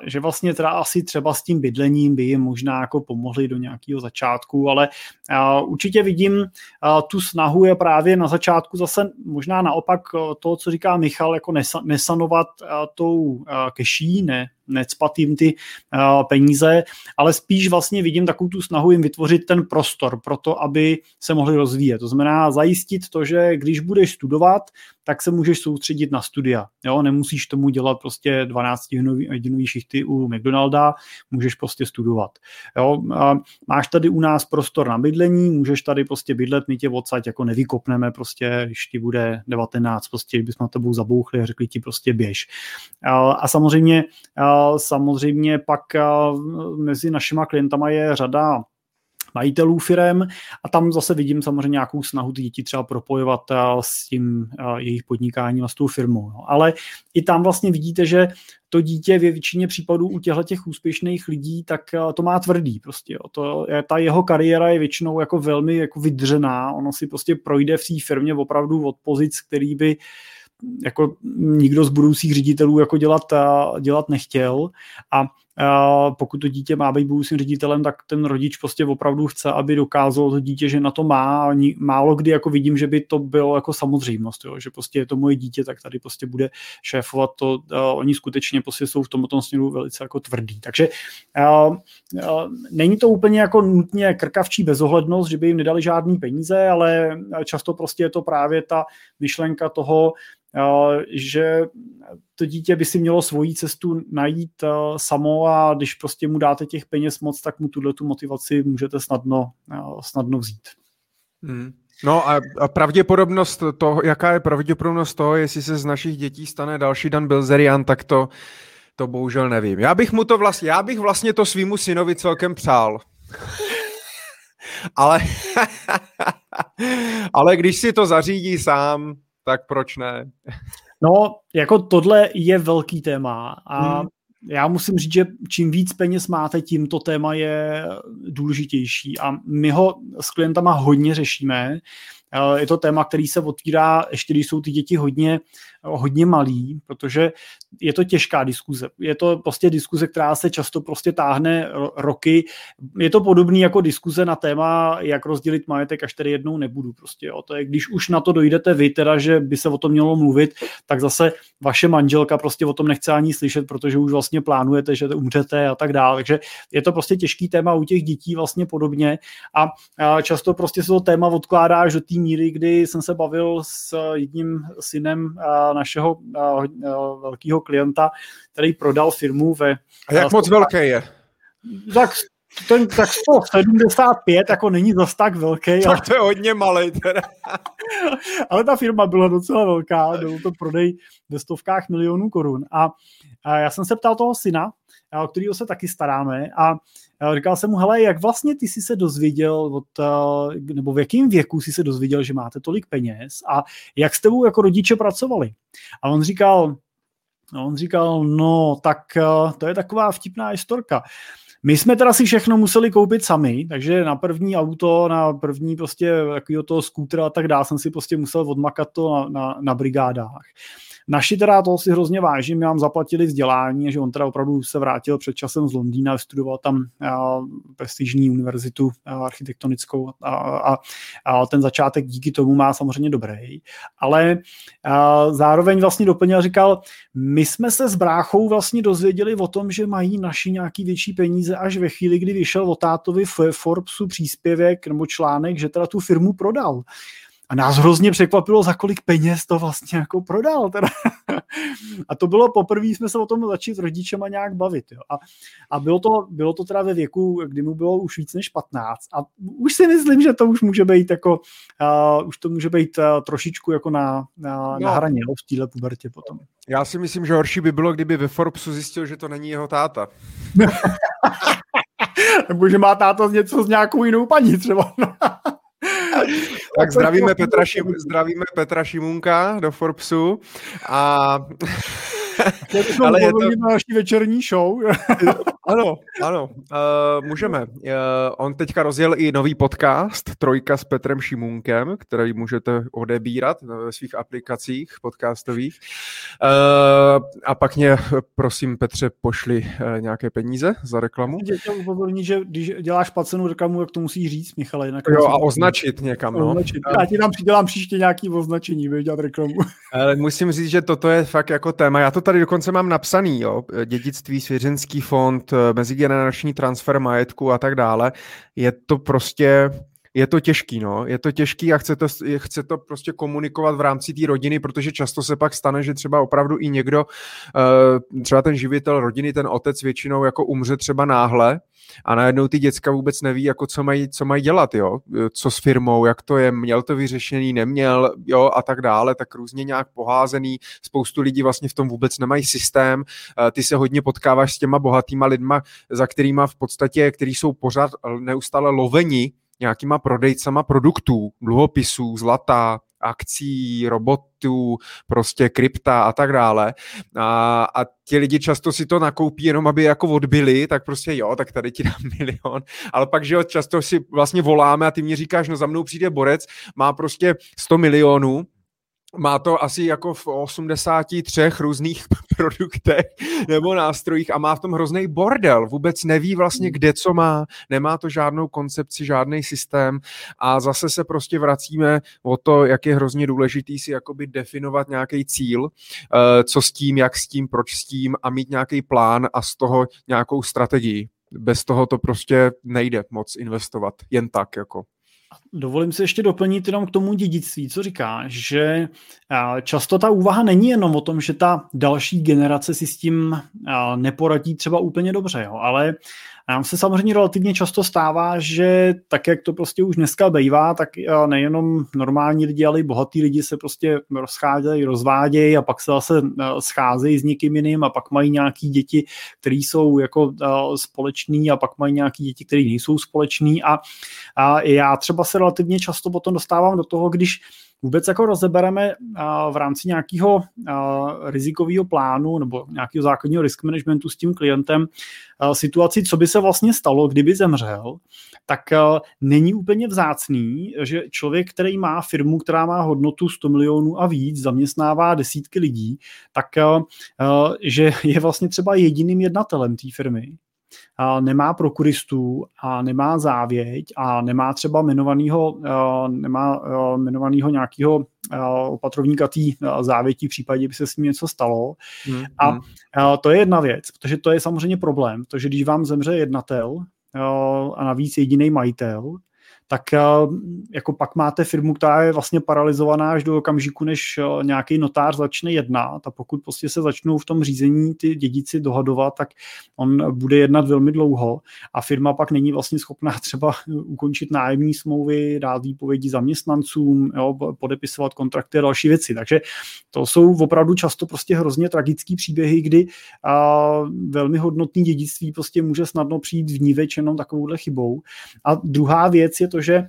že vlastně teda asi třeba s tím bydlením by jim možná jako pomohli do nějakého začátku, ale určitě vidím tu snahu je právě na začátku zase možná naopak to, co říká Michal, jako nesanovat tou keší, ne, necpat jim ty peníze, ale spíš vlastně vidím takovou tu snahu jim vytvořit ten prostor pro to, aby se mohli rozvíjet. To znamená zajistit to, že když budeš studovat, tak se můžeš soustředit na studia. Jo? Nemusíš tomu dělat prostě dvanáctihodinový šichty u McDonalda, můžeš prostě studovat. Jo? Máš tady u nás prostor na bydlení, můžeš tady prostě bydlet, my tě odsaď jako nevykopneme prostě, když ti bude devatenáct, prostě, když bychom na tebou zabouchli a řekli ti prostě běž. A samozřejmě, samozřejmě pak mezi našima klientama je řada majitelů firem a tam zase vidím samozřejmě nějakou snahu ty děti třeba propojovat s tím jejich podnikáním a s tou firmou. Ale i tam vlastně vidíte, že to dítě ve většině případů u těchto těch úspěšných lidí, tak to má tvrdý prostě. Jo. To je, ta jeho kariéra je většinou jako velmi jako vydřená. Ono si prostě projde v té firmě opravdu od pozic, který by jako nikdo z budoucích ředitelů jako dělat, dělat nechtěl a Uh, pokud to dítě má být budoucím ředitelem, tak ten rodič prostě opravdu chce, aby dokázalo to dítě, že na to má. Málo kdy jako vidím, že by to bylo jako samozřejmost, jo? Že prostě je to moje dítě, tak tady prostě bude šéfovat to. Uh, oni skutečně prostě jsou v tomto směru velice jako tvrdý. Takže uh, uh, není to úplně jako nutně krkavčí bezohlednost, že by jim nedali žádný peníze, ale často prostě je to právě ta myšlenka toho, že to dítě by si mělo svoji cestu najít samo a když prostě mu dáte těch peněz moc, tak mu tuhle tu motivaci můžete snadno, snadno vzít. Hmm. No a pravděpodobnost toho, jaká je pravděpodobnost toho, jestli se z našich dětí stane další Dan Bilzerian, tak to, to bohužel nevím. Já bych mu to vlastně, já bych vlastně to svýmu synovi celkem přál. ale, ale když si to zařídí sám, tak proč ne? No, jako tohle je velký téma a hmm. já musím říct, že čím víc peněz máte, tím to téma je důležitější a my ho s klientama hodně řešíme. Je to téma, který se otvírá, ještě když jsou ty děti hodně, hodně malí, protože je to těžká diskuze. Je to prostě diskuze, která se často prostě táhne roky. Je to podobný jako diskuze na téma, jak rozdělit majetek, až tady jednou nebudu. Prostě, jo. To je, když už na to dojdete vy, teda, že by se o tom mělo mluvit, tak zase vaše manželka prostě o tom nechce ani slyšet, protože už vlastně plánujete, že umřete a tak dále. Takže je to prostě těžký téma u těch dětí vlastně podobně a často prostě se to téma odkládá až do té míry, kdy jsem se bavil s jedním synem našeho velkého klienta, který prodal firmu ve... A jak moc velký je? Tak, ten, tak sto sedmdesát pět, jako není zas tak velký. Tak to je hodně malej teda. Ale ta firma byla docela velká, byl to prodej ve stovkách milionů korun. A, a já jsem se ptal toho syna, o kterého se taky staráme a říkal jsem mu, hele, jak vlastně ty jsi se dozvěděl, od, nebo v jakém věku jsi se dozvěděl, že máte tolik peněz a jak s tebou jako rodiče pracovali? A on říkal, on říkal, no tak to je taková vtipná historka. My jsme teda si všechno museli koupit sami, takže na první auto, na první prostě takovýho toho skútra a tak dále jsem si prostě musel odmakat to na, na, na brigádách. Naši teda toho si hrozně vážím, nám zaplatili vzdělání, že on teda opravdu se vrátil před časem z Londýna, studoval tam prestižní univerzitu architektonickou a, a, a ten začátek díky tomu má samozřejmě dobrý. Ale zároveň vlastně doplnil, říkal, my jsme se s bráchou vlastně dozvěděli o tom, že mají naši nějaký větší peníze až ve chvíli, kdy vyšel o tátovi Forbesu příspěvek nebo článek, že teda tu firmu prodal. A nás hrozně překvapilo, za kolik peněz to vlastně jako prodal. Teda. A to bylo poprvé, jsme se o tom začali s rodičema nějak bavit. Jo. A, a bylo, to, bylo to teda ve věku, kdy mu bylo už víc než patnáct. A už si myslím, že to už může být jako, uh, už to může být uh, trošičku jako na, na, no. na hraně v téhle pubertě potom. Já si myslím, že horší by bylo, kdyby ve Forbesu zjistil, že to není jeho táta. Nebo že má táta něco s nějakou jinou paní třeba. Tak zdravíme Petra, Šim, zdravíme Petra Šimunka do Forbesu a Ale je to další večerní show. Ano, ano, uh, můžeme. Uh, on teďka rozjel i nový podcast Trojka s Petrem Šimůnkem, který můžete odebírat ve svých aplikacích podcastových. Uh, a pak mě, prosím, Petře, pošli uh, nějaké peníze za reklamu. Já chtěl upozornit, že když děláš placenou reklamu, tak to musíš říct, Michale. Jinak jo, a označit někam. No. Označit. Já ti tam přidělám příště nějaký označení, budeš dělat reklamu. Ale musím říct, že toto je fakt jako téma. Já to tady dokonce mám napsaný, jo. Dědictví, svěřenský fond, mezigenerační transfer majetku a tak dále. Je to prostě, je to těžký, no. Je to těžký a chce to, chce to prostě komunikovat v rámci té rodiny, protože často se pak stane, že třeba opravdu i někdo, třeba ten živitel rodiny, ten otec většinou jako umře třeba náhle a najednou ty děcka vůbec neví, jako co mají, co mají dělat, jo. Co s firmou, jak to je, měl to vyřešený, neměl, jo, a tak dále, tak různě nějak poházený. Spoustu lidí vlastně v tom vůbec nemají systém. Ty se hodně potkáváš s těma bohatýma lidma, za kterýma v podstatě, který jsou pořád neustále loveni nějakýma prodejcama produktů, dluhopisů, zlata, akcí, robotů, prostě krypta a tak dále. A, a ti lidi často si to nakoupí jenom, aby jako odbyli, tak prostě jo, tak tady ti dám milion. Ale pak, že jo, často si vlastně voláme a ty mě říkáš, no za mnou přijde borec, má prostě sto milionů, má to asi jako v osmdesáti třech různých produktech nebo nástrojích a má v tom hrozný bordel. Vůbec neví vlastně, kde co má, nemá to žádnou koncepci, žádný systém a zase se prostě vracíme o to, jak je hrozně důležitý si jakoby definovat nějaký cíl, co s tím, jak s tím, proč s tím a mít nějaký plán a z toho nějakou strategii. Bez toho to prostě nejde moc investovat, jen tak jako. Dovolím si ještě doplnit jenom k tomu dědictví, co říkáš, že často ta úvaha není jenom o tom, že ta další generace si s tím neporadí třeba úplně dobře, jo, ale nám se samozřejmě relativně často stává, že tak, jak to prostě už dneska bývá, tak nejenom normální lidi, ale i bohatí lidi se prostě rozcházejí, rozvádějí a pak se zase scházejí s někým jiným a pak mají nějaký děti, které jsou jako společný a pak mají nějaký děti, které nejsou společný a, a já třeba se relativně často potom dostávám do toho, když vůbec jako rozebereme v rámci nějakého rizikového plánu nebo nějakého základního risk managementu s tím klientem situaci, co by se vlastně stalo, kdyby zemřel, tak není úplně vzácný, že člověk, který má firmu, která má hodnotu sto milionů a víc, zaměstnává desítky lidí, tak že je vlastně třeba jediným jednatelem té firmy. A nemá prokuristů a nemá závěť a nemá třeba jmenovanýho, nemá jmenovanýho nějakého opatrovníka té závěti v případě, by se s ním něco stalo. Mm, a mm. to je jedna věc, protože to je samozřejmě problém, protože když vám zemře jednatel a navíc jediný majitel, tak jako pak máte firmu, která je vlastně paralizovaná až do okamžiku, než nějaký notář začne jednat a pokud prostě se začnou v tom řízení ty dědici dohadovat, tak on bude jednat velmi dlouho a firma pak není vlastně schopná třeba ukončit nájemní smlouvy, dát výpovědi zaměstnancům, jo, podepisovat kontrakty a další věci. Takže to jsou opravdu často prostě hrozně tragický příběhy, kdy a, velmi hodnotný dědictví prostě může snadno přijít vníveč jenom takovouhle chybou. A druhá věc je to, že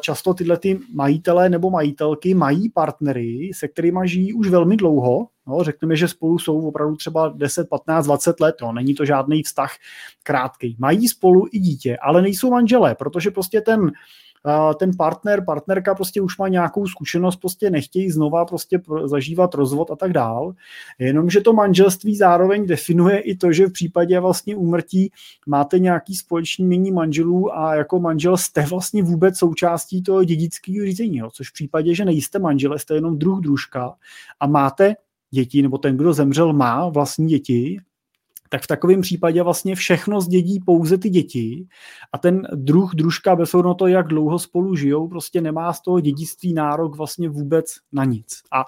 často tyhle ty majitelé nebo majitelky mají partnery, se kterými žijí už velmi dlouho. No, řekněme, že spolu jsou opravdu třeba deset, patnáct, dvacet let. Jo. Není to žádný vztah krátký. Mají spolu i dítě, ale nejsou manželé, protože prostě ten ten partner, partnerka prostě už má nějakou zkušenost, prostě nechtějí znova prostě zažívat rozvod a tak dál. Jenomže to manželství zároveň definuje i to, že v případě vlastně úmrtí máte nějaký společný jmění manželů a jako manžel jste vlastně vůbec součástí toho dědického řízení, což v případě, že nejste manžele, jste jenom druh družka a máte děti, nebo ten, kdo zemřel, má vlastní děti, tak v takovém případě vlastně všechno zdědí pouze ty děti a ten druh, družka, bez ohledu na to, jak dlouho spolu žijou, prostě nemá z toho dědictví nárok vlastně vůbec na nic. A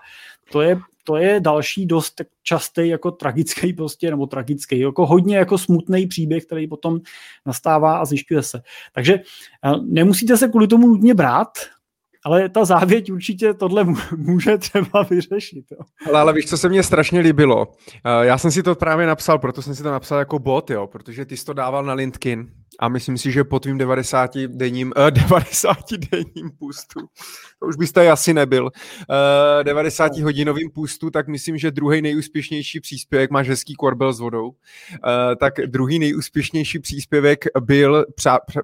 to je, to je další dost častý jako tragický prostě, nebo tragický, jako hodně jako smutný příběh, který potom nastává a zjišťuje se. Takže nemusíte se kvůli tomu nutně brát, ale ta závěť určitě tohle může třeba vyřešit. Jo. Ale, ale víš, co se mně strašně líbilo? Já jsem si to právě napsal, proto jsem si to napsal jako bot, jo, protože ty jsi to dával na LinkedIn A myslím si, že po tvým devadesátidenním pustu, to už byste asi nebyl, devadesátihodinovým pustu, tak myslím, že druhý nejúspěšnější příspěvek, máš hezký korbel s vodou, tak druhý nejúspěšnější příspěvek byl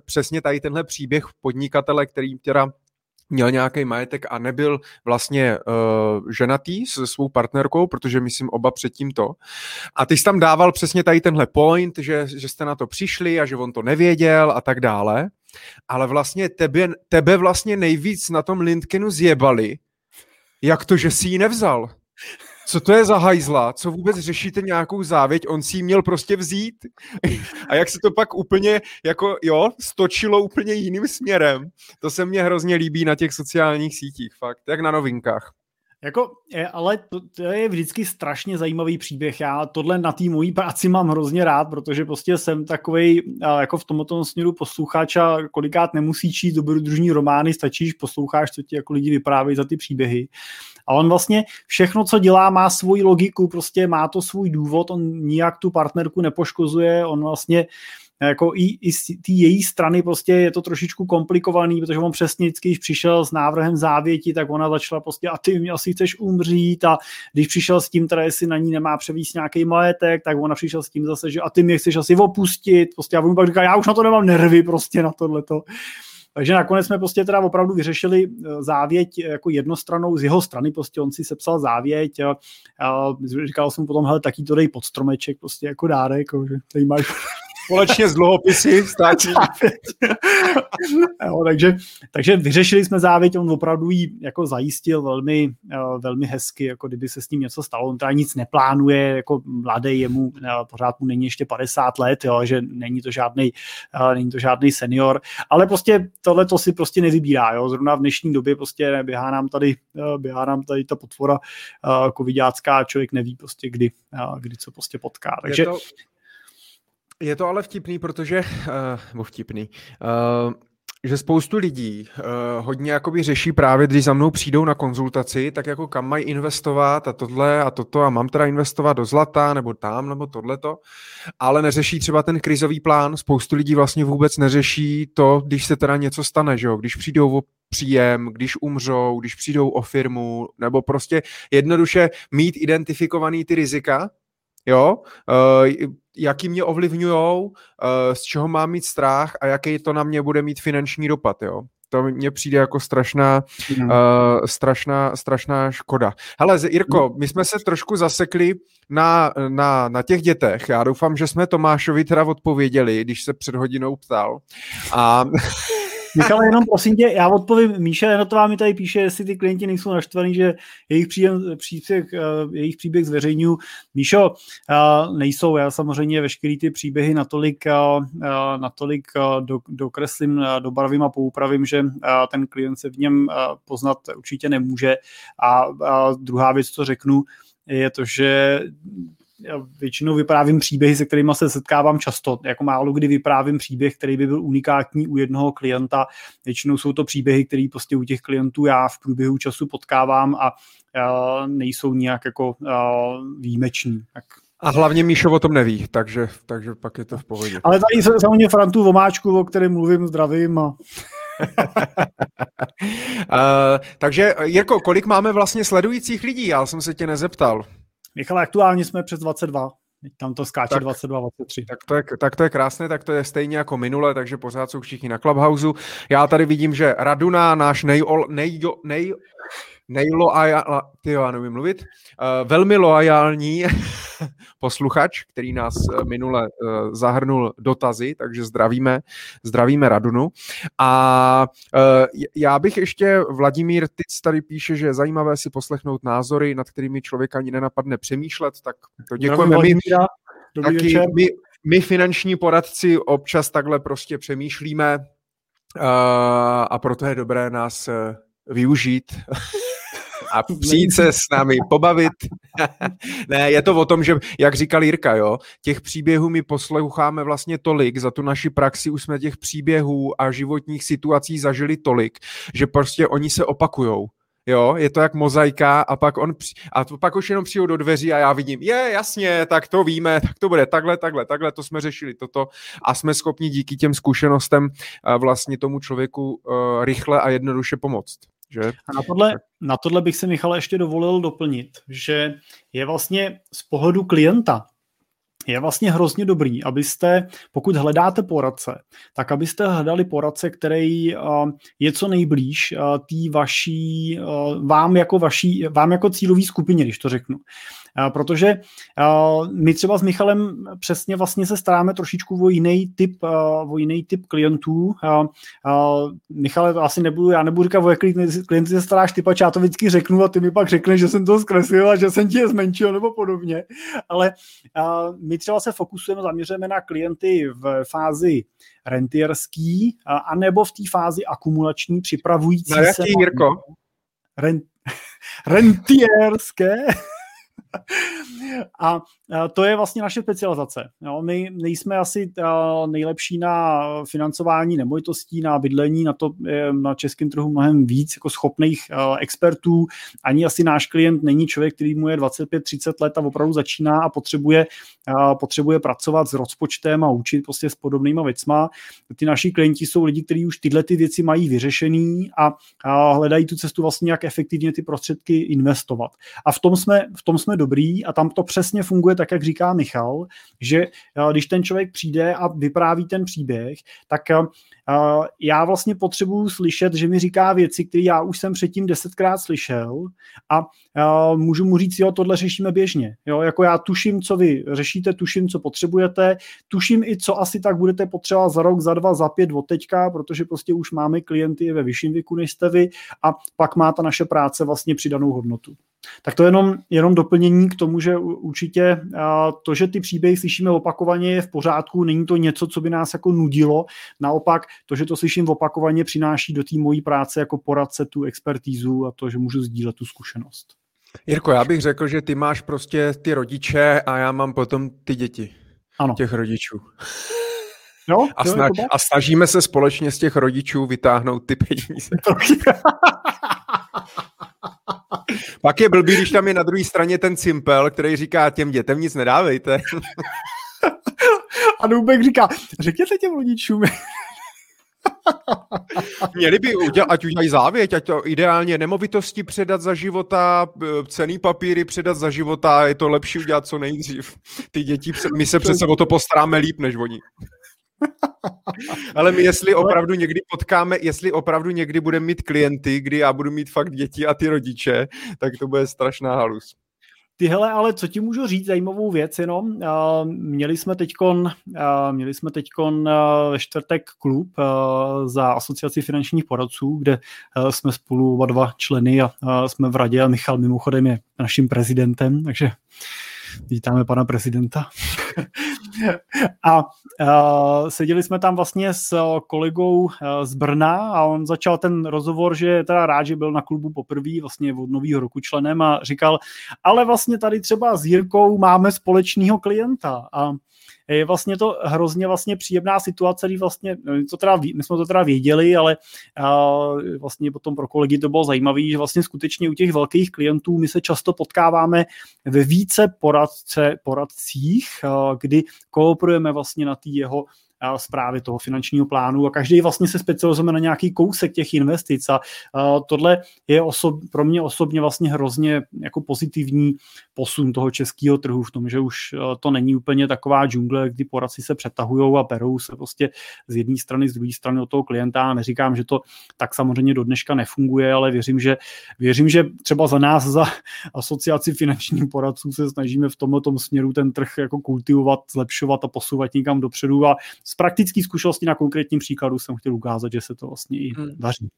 přesně tady tenhle příběh podnikatele, který teda měl nějaký majetek a nebyl vlastně uh, ženatý se svou partnerkou, protože myslím oba předtím to. A ty jsi tam dával přesně tady tenhle point, že, že jste na to přišli a že on to nevěděl a tak dále. Ale vlastně tebe, tebe vlastně nejvíc na tom LinkedInu zjebali, jak to, že jsi ji nevzal. Co to je za hajzla? Co vůbec řešíte nějakou závěť? On si ji měl prostě vzít. A jak se to pak úplně, jako jo, stočilo úplně jiným směrem. To se mně hrozně líbí na těch sociálních sítích, fakt, jak na novinkách. Jako, ale to, to je vždycky strašně zajímavý příběh. Já tohle na té mojí práci mám hrozně rád, protože prostě jsem takovej, jako v tomto směru posluchač a kolikát nemusí číst dobrodružní romány, stačíš, posloucháš, co ti jako lidi vyprávějí za ty příběhy. A on vlastně všechno, co dělá, má svoji logiku, prostě má to svůj důvod, on nijak tu partnerku nepoškozuje, on vlastně jako i, i z té její strany prostě je to trošičku komplikovaný, protože on přesně vždycky, když přišel s návrhem závěti, tak ona začala prostě a ty mě asi chceš umřít, a když přišel s tím, teda jestli na ní nemá převíst nějaký majetek, tak ona přišel s tím zase, že a ty mě chceš asi opustit, prostě a on pak říká, já už na to nemám nervy prostě na tohleto. Takže nakonec jsme prostě teda opravdu vyřešili závěť jako jednostranou z jeho strany, prostě on si sepsal závěť a, a říkal jsem potom, hele, taky to dej pod stromeček, prostě jako dárek, tady máš společně s dluhopisy státní. Jo, takže, takže vyřešili jsme závěť, on opravdu ji jako zajistil velmi, velmi hezky, jako kdyby se s ním něco stalo, on teda nic neplánuje, jako mladý jemu, pořád mu není ještě padesát let, jo, že není to žádnej, není to žádnej senior, ale prostě tohle to si prostě nevybírá, jo, zrovna v dnešní době prostě běhá nám tady, běhá nám tady ta potvora covidácká, člověk neví prostě kdy, kdy co prostě potká, takže... Je to... Je to ale vtipný, protože, uh, vtipný, uh, že spoustu lidí uh, hodně jakoby řeší právě, když za mnou přijdou na konzultaci, tak jako kam mají investovat a tohle a toto a mám teda investovat do zlata nebo tam nebo tohleto, ale neřeší třeba ten krizový plán, spoustu lidí vlastně vůbec neřeší to, když se teda něco stane, že jo, když přijdou o příjem, když umřou, když přijdou o firmu, nebo prostě jednoduše mít identifikovaný ty rizika, jo, uh, jaký mě ovlivňujou, z čeho mám mít strach a jaký to na mě bude mít finanční dopad, jo. To mně přijde jako strašná, mm. uh, strašná, strašná škoda. Hele, Jirko, my jsme se trošku zasekli na, na, na těch dětech. Já doufám, že jsme Tomášovi teda odpověděli, když se před hodinou ptal. A... Michale, jenom prosím tě, já odpovím, Míša Hennotová mi tady píše, jestli ty klienti nejsou naštvaný, že jejich příjem, příběh, jejich příběh zveřejňuju. Míšo, nejsou, já samozřejmě veškerý ty příběhy natolik, natolik dokreslím, dobarvím a poupravím, že ten klient se v něm poznat určitě nemůže. A druhá věc, co řeknu, je to, že... Já většinou vyprávím příběhy, se kterými se setkávám často. Jako málo kdy vyprávím příběh, který by byl unikátní u jednoho klienta. Většinou jsou to příběhy, které prostě u těch klientů já v průběhu času potkávám a uh, nejsou nijak jako uh, výjimeční. Tak. A hlavně Míšo o tom neví, takže, takže pak je to v pohodě. Ale tady samozřejmě Frantu Vomáčku, o kterém mluvím, zdravím a... uh, takže Jirko, kolik máme vlastně sledujících lidí? Já jsem se tě nezeptal. Michale, aktuálně jsme přes dvacet dva, tam to skáče tak, dvacet dva, dvacet tři. Tak to, je, tak to je krásné, tak to je stejně jako minule, takže pořád jsou všichni na Clubhouse. Já tady vidím, že Raduna, náš nejol, nejjo, nej, nejloajál, tyjo, já nevím mluvit, uh, velmi loajální posluchač, který nás minule uh, zahrnul dotazy, takže zdravíme, zdravíme Radunu. A uh, já bych ještě, Vladimír Tic tady píše, že je zajímavé si poslechnout názory, nad kterými člověk ani nenapadne přemýšlet, tak to děkujeme. My, taky my, my finanční poradci občas takhle prostě přemýšlíme uh, a proto je dobré nás využít a přijít se s námi pobavit. Ne, je to o tom, že, jak říkal Jirka, jo, těch příběhů my posloucháme vlastně tolik, za tu naši praxi už jsme těch příběhů a životních situací zažili tolik, že prostě oni se opakujou. jo, je to jak mozaika a pak on a pak už jenom přijdu do dveří a já vidím, je, jasně, tak to víme, tak to bude takhle, takhle, takhle, to jsme řešili toto a jsme schopni díky těm zkušenostem vlastně tomu člověku rychle a jednoduše pomoct. Že? A na tohle, na tohle bych si, Michale, ještě dovolil doplnit, že je vlastně z pohledu klienta je vlastně hrozně dobrý, abyste, pokud hledáte poradce, tak abyste hledali poradce, který je co nejblíž tý vaší, vám jako vaší, vám jako cílový skupině, když to řeknu. Protože my třeba s Michalem přesně vlastně se staráme trošičku o jiný typ, o jiný typ klientů. Michale, to asi nebudu, já nebudu říkat, o jaký klienty se staráš ty, pač já to vždycky řeknu a ty mi pak řekneš, že jsem to zkreslil a že jsem ti je zmenšil nebo podobně. Ale my třeba se fokusujeme, zaměřujeme na klienty v fázi rentierský anebo v té fázi akumulační, připravující na se... Na jaký, Jirko? Rent, rentierské... A to je vlastně naše specializace. Jo, my nejsme asi nejlepší na financování nemovitostí, na bydlení, na to na českém trhu mnohem víc jako schopných expertů. Ani asi náš klient není člověk, který mu je dvacet pět třicet let a opravdu začíná a potřebuje, potřebuje pracovat s rozpočtem a učit prostě s podobnýma věcma. Ty naši klienti jsou lidi, kteří už tyhle ty věci mají vyřešený a hledají tu cestu vlastně, jak efektivně ty prostředky investovat. A v tom jsme, v tom jsme dobrý a tam to přesně funguje tak, jak říká Michal, že když ten člověk přijde a vypráví ten příběh, tak já vlastně potřebuju slyšet, že mi říká věci, které já už jsem předtím desetkrát slyšel a můžu mu říct, jo, tohle řešíme běžně. Jo, jako já tuším, co vy řešíte, tuším, co potřebujete, tuším i, co asi tak budete potřebovat za rok, za dva, za pět od teďka, protože prostě už máme klienty ve vyšším věku, než jste vy a pak má ta naše práce vlastně přidanou hodnotu. Tak to je jenom, jenom doplnění k tomu, že určitě to, že ty příběhy slyšíme opakovaně, je v pořádku, není to něco, co by nás jako nudilo. Naopak, to, že to slyším opakovaně, přináší do té mojí práce jako poradce tu expertízu a to, že můžu sdílet tu zkušenost. Jirko, já bych řekl, že ty máš prostě ty rodiče a já mám potom ty děti. Ano. Těch rodičů. No, a, snaž, a snažíme se společně z těch rodičů vytáhnout ty peníze. Pak je blbý, když tam je na druhé straně ten Cimpel, který říká, těm dětem nic nedávejte. A Doubek říká, řekněte těm rodičům. Měli by udělat, ať udělají závěť, ať to ideálně nemovitosti předat za života, cenný papíry předat za života, je to lepší udělat co nejdřív. Ty děti, my se přece o to postaráme líp, než oni. Ale my jestli opravdu někdy potkáme, jestli opravdu někdy budeme mít klienty, kdy já budu mít fakt děti a ty rodiče, tak to bude strašná halus. Ty hele, ale co ti můžu říct, zajímavou věc jenom, uh, měli jsme teďkon, uh, měli jsme teďkon uh, ve čtvrtek klub uh, za asociaci finančních poradců, kde uh, jsme spolu oba dva členy a uh, jsme v radě a Michal mimochodem je naším prezidentem, takže vítáme pana prezidenta. A uh, seděli jsme tam vlastně s kolegou uh, z Brna a on začal ten rozhovor, že je teda rád, že byl na klubu poprvé vlastně od novýho roku členem a říkal, ale vlastně tady třeba s Jirkou máme společného klienta a je vlastně to hrozně vlastně příjemná situace, kdy vlastně, to teda, my jsme to teda věděli, ale uh, vlastně potom pro kolegy to bylo zajímavé, že vlastně skutečně u těch velkých klientů my se často potkáváme ve více poradce, poradcích, uh, kdy kooperujeme vlastně na té jeho uh, zprávě toho finančního plánu a každý vlastně se specializujeme na nějaký kousek těch investic a uh, tohle je osob, pro mě osobně vlastně hrozně jako pozitivní posun toho českého trhu v tom, že už uh, to není úplně taková džungle, kdy poradci se přetahujou a berou se prostě z jedné strany, z druhé strany od toho klienta. Neříkám, že to tak samozřejmě do dneška nefunguje, ale věřím, že věřím, že třeba za nás, za asociaci finančních poradců se snažíme v tomto směru ten trh jako kultivovat, zlepšovat a posouvat někam dopředu a z praktických zkušeností na konkrétním příkladu jsem chtěl ukázat, že se to vlastně i daří.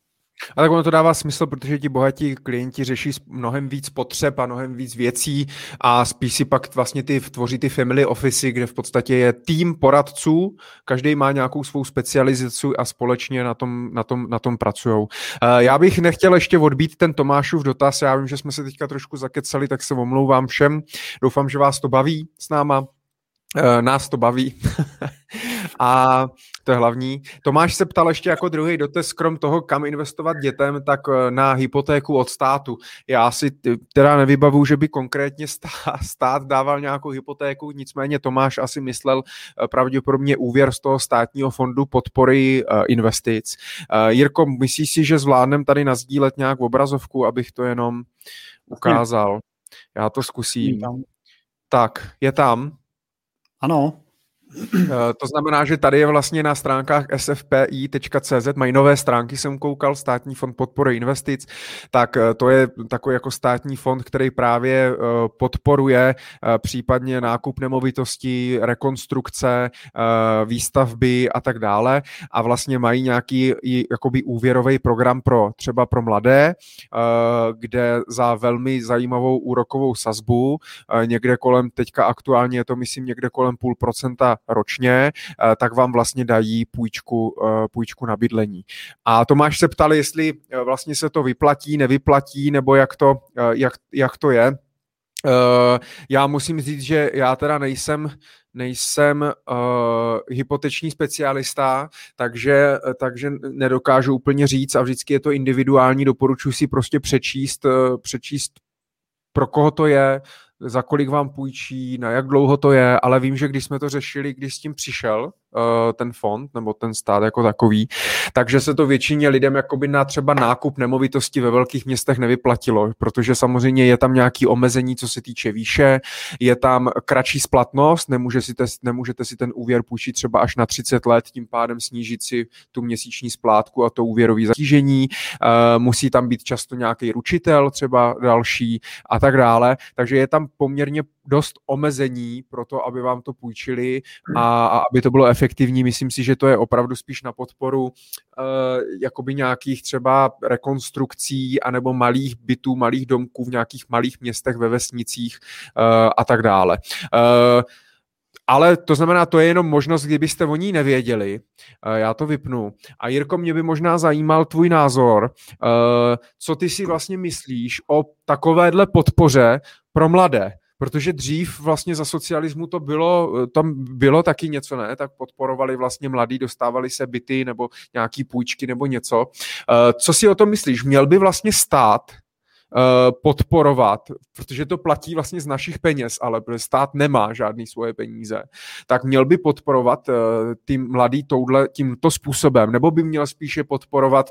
A tak ono to dává smysl, protože ti bohatí klienti řeší mnohem víc potřeb a mnohem víc věcí a spíš si pak vlastně ty, tvoří ty family office, kde v podstatě je tým poradců, každý má nějakou svou specializaci a společně na tom, na tom, na tom pracujou. Já bych nechtěl ještě odbít ten Tomášův dotaz, já vím, že jsme se teďka trošku zakecali, tak se omlouvám všem, doufám, že vás to baví s náma. Nás to baví. A to je hlavní. Tomáš se ptal ještě jako druhý dotaz, krom toho, kam investovat dětem, tak na hypotéku od státu. Já si teda nevybavuju, že by konkrétně stát dával nějakou hypotéku, nicméně Tomáš asi myslel pravděpodobně úvěr z toho státního fondu podpory investic. Jirko, myslíš si, že zvládnem tady nasdílet nějak obrazovku, abych to jenom ukázal? Já to zkusím. Tak, je tam. Ano. To znamená, že tady je vlastně na stránkách s f p i tečka c z, mají nové stránky, jsem koukal, Státní fond podpory investic, tak to je takový jako státní fond, který právě podporuje případně nákup nemovitostí, rekonstrukce, výstavby a tak dále, a vlastně mají nějaký jakoby úvěrový program pro třeba pro mladé, kde za velmi zajímavou úrokovou sazbu, někde kolem, teďka aktuálně je to myslím někde kolem půl procenta ročně, tak vám vlastně dají půjčku, půjčku na bydlení. A Tomáš se ptal, jestli vlastně se to vyplatí, nevyplatí, nebo jak to, jak, jak to je. Já musím říct, že já teda nejsem nejsem uh, hypoteční specialista, takže, takže nedokážu úplně říct a vždycky je to individuální, doporučuji si prostě přečíst, přečíst pro koho to je, za kolik vám půjčí, na jak dlouho to je, ale vím, že když jsme to řešili, když s tím přišel ten fond nebo ten stát jako takový, takže se to většině lidem jakoby na třeba nákup nemovitosti ve velkých městech nevyplatilo, protože samozřejmě je tam nějaké omezení, co se týče výše, je tam kratší splatnost, nemůže si te, nemůžete si ten úvěr půjčit třeba až na třicet let, tím pádem snížit si tu měsíční splátku a to úvěrové zatížení, musí tam být často nějaký ručitel třeba další a tak dále, takže je tam poměrně dost omezení pro to, aby vám to půjčili a, a aby to bylo efektivní. Myslím si, že to je opravdu spíš na podporu eh, jakoby nějakých třeba rekonstrukcí anebo malých bytů, malých domků v nějakých malých městech, ve vesnicích eh, a tak dále. Eh, ale to znamená, to je jenom možnost, kdybyste o ní nevěděli. Eh, já to vypnu. A Jirko, mě by možná zajímal tvůj názor. Eh, co ty si vlastně myslíš o takovéhle podpoře pro mladé? Protože dřív vlastně za socialismu to bylo, tam bylo taky něco, ne? Tak podporovali vlastně mladí, dostávali se byty nebo nějaký půjčky nebo něco. Co si o tom myslíš? Měl by vlastně stát podporovat, protože to platí vlastně z našich peněz, ale stát nemá žádný svoje peníze, tak měl by podporovat ty mladý touhle, tímto způsobem, nebo by měl spíše podporovat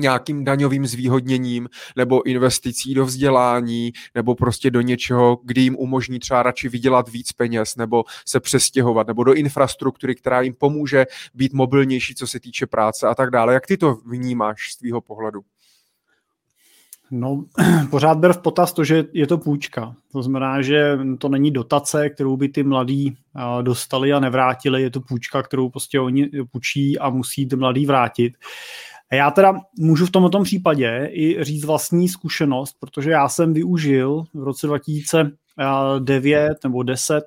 nějakým daňovým zvýhodněním nebo investicí do vzdělání nebo prostě do něčeho, kdy jim umožní třeba radši vydělat víc peněz nebo se přestěhovat nebo do infrastruktury, která jim pomůže být mobilnější, co se týče práce a tak dále. Jak ty to vnímáš z tvýho pohledu? No, pořád ber v potaz to, že je to půjčka. To znamená, že to není dotace, kterou by ty mladí dostali a nevrátili. Je to půjčka, kterou prostě oni půjčí a musí ty mladí vrátit. A já teda můžu v tomto případě i říct vlastní zkušenost, protože já jsem využil v roce dva tisíce devět nebo deset,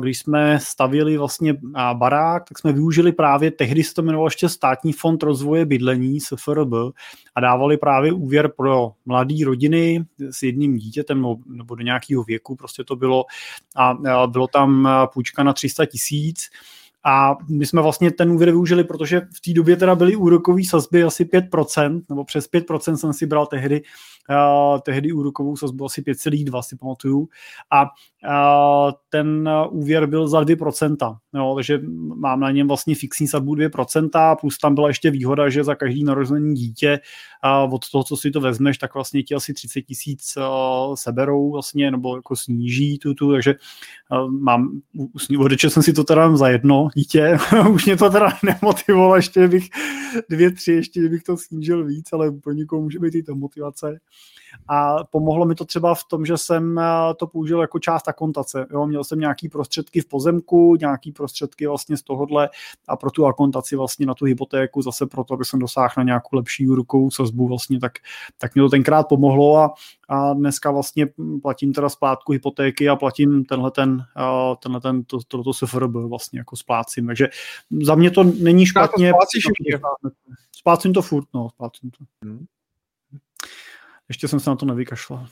když jsme stavili vlastně barák, tak jsme využili právě, tehdy se to jmenovalo ještě Státní fond rozvoje bydlení, S F R B, a dávali právě úvěr pro mladé rodiny s jedním dítětem nebo do nějakého věku, prostě to bylo, a bylo tam půjčka na tři sta tisíc. A my jsme vlastně ten úvěr využili, protože v té době teda byly úrokové sazby asi pět procent, nebo přes pět procent jsem si bral tehdy, uh, tehdy úrokovou sazbu asi pět celá dva, si pamatuju. A uh, ten úvěr byl za dvě procenta, jo, takže mám na něm vlastně fixní sazbu dvě procenta, plus tam byla ještě výhoda, že za každý narozený dítě uh, od toho, co si to vezmeš, tak vlastně ti asi třicet tisíc uh, seberou vlastně, nebo jako sníží tu, tu takže uh, mám, odečel jsem si to teda za jedno dítě, už mě to teda nemotivovalo, ještě bych dvě, tři, ještě bych to snížil víc, ale pro někoho může být i ta motivace. A pomohlo mi to třeba v tom, že jsem to použil jako část akontace. Jo, měl jsem nějaký prostředky v pozemku, nějaký prostředky vlastně z tohohle a pro tu akontaci vlastně na tu hypotéku, zase proto, aby jsem dosáhl na nějakou lepší úrokovou sazbu vlastně, tak, tak mě to tenkrát pomohlo a, a dneska vlastně platím teda splátku hypotéky a platím tenhle ten, tenhle ten, to, to, to S F R B vlastně jako splácím. Takže za mě to není špatně. Splácím to furt, no, splácím to. Ještě jsem se na to nevykašlal.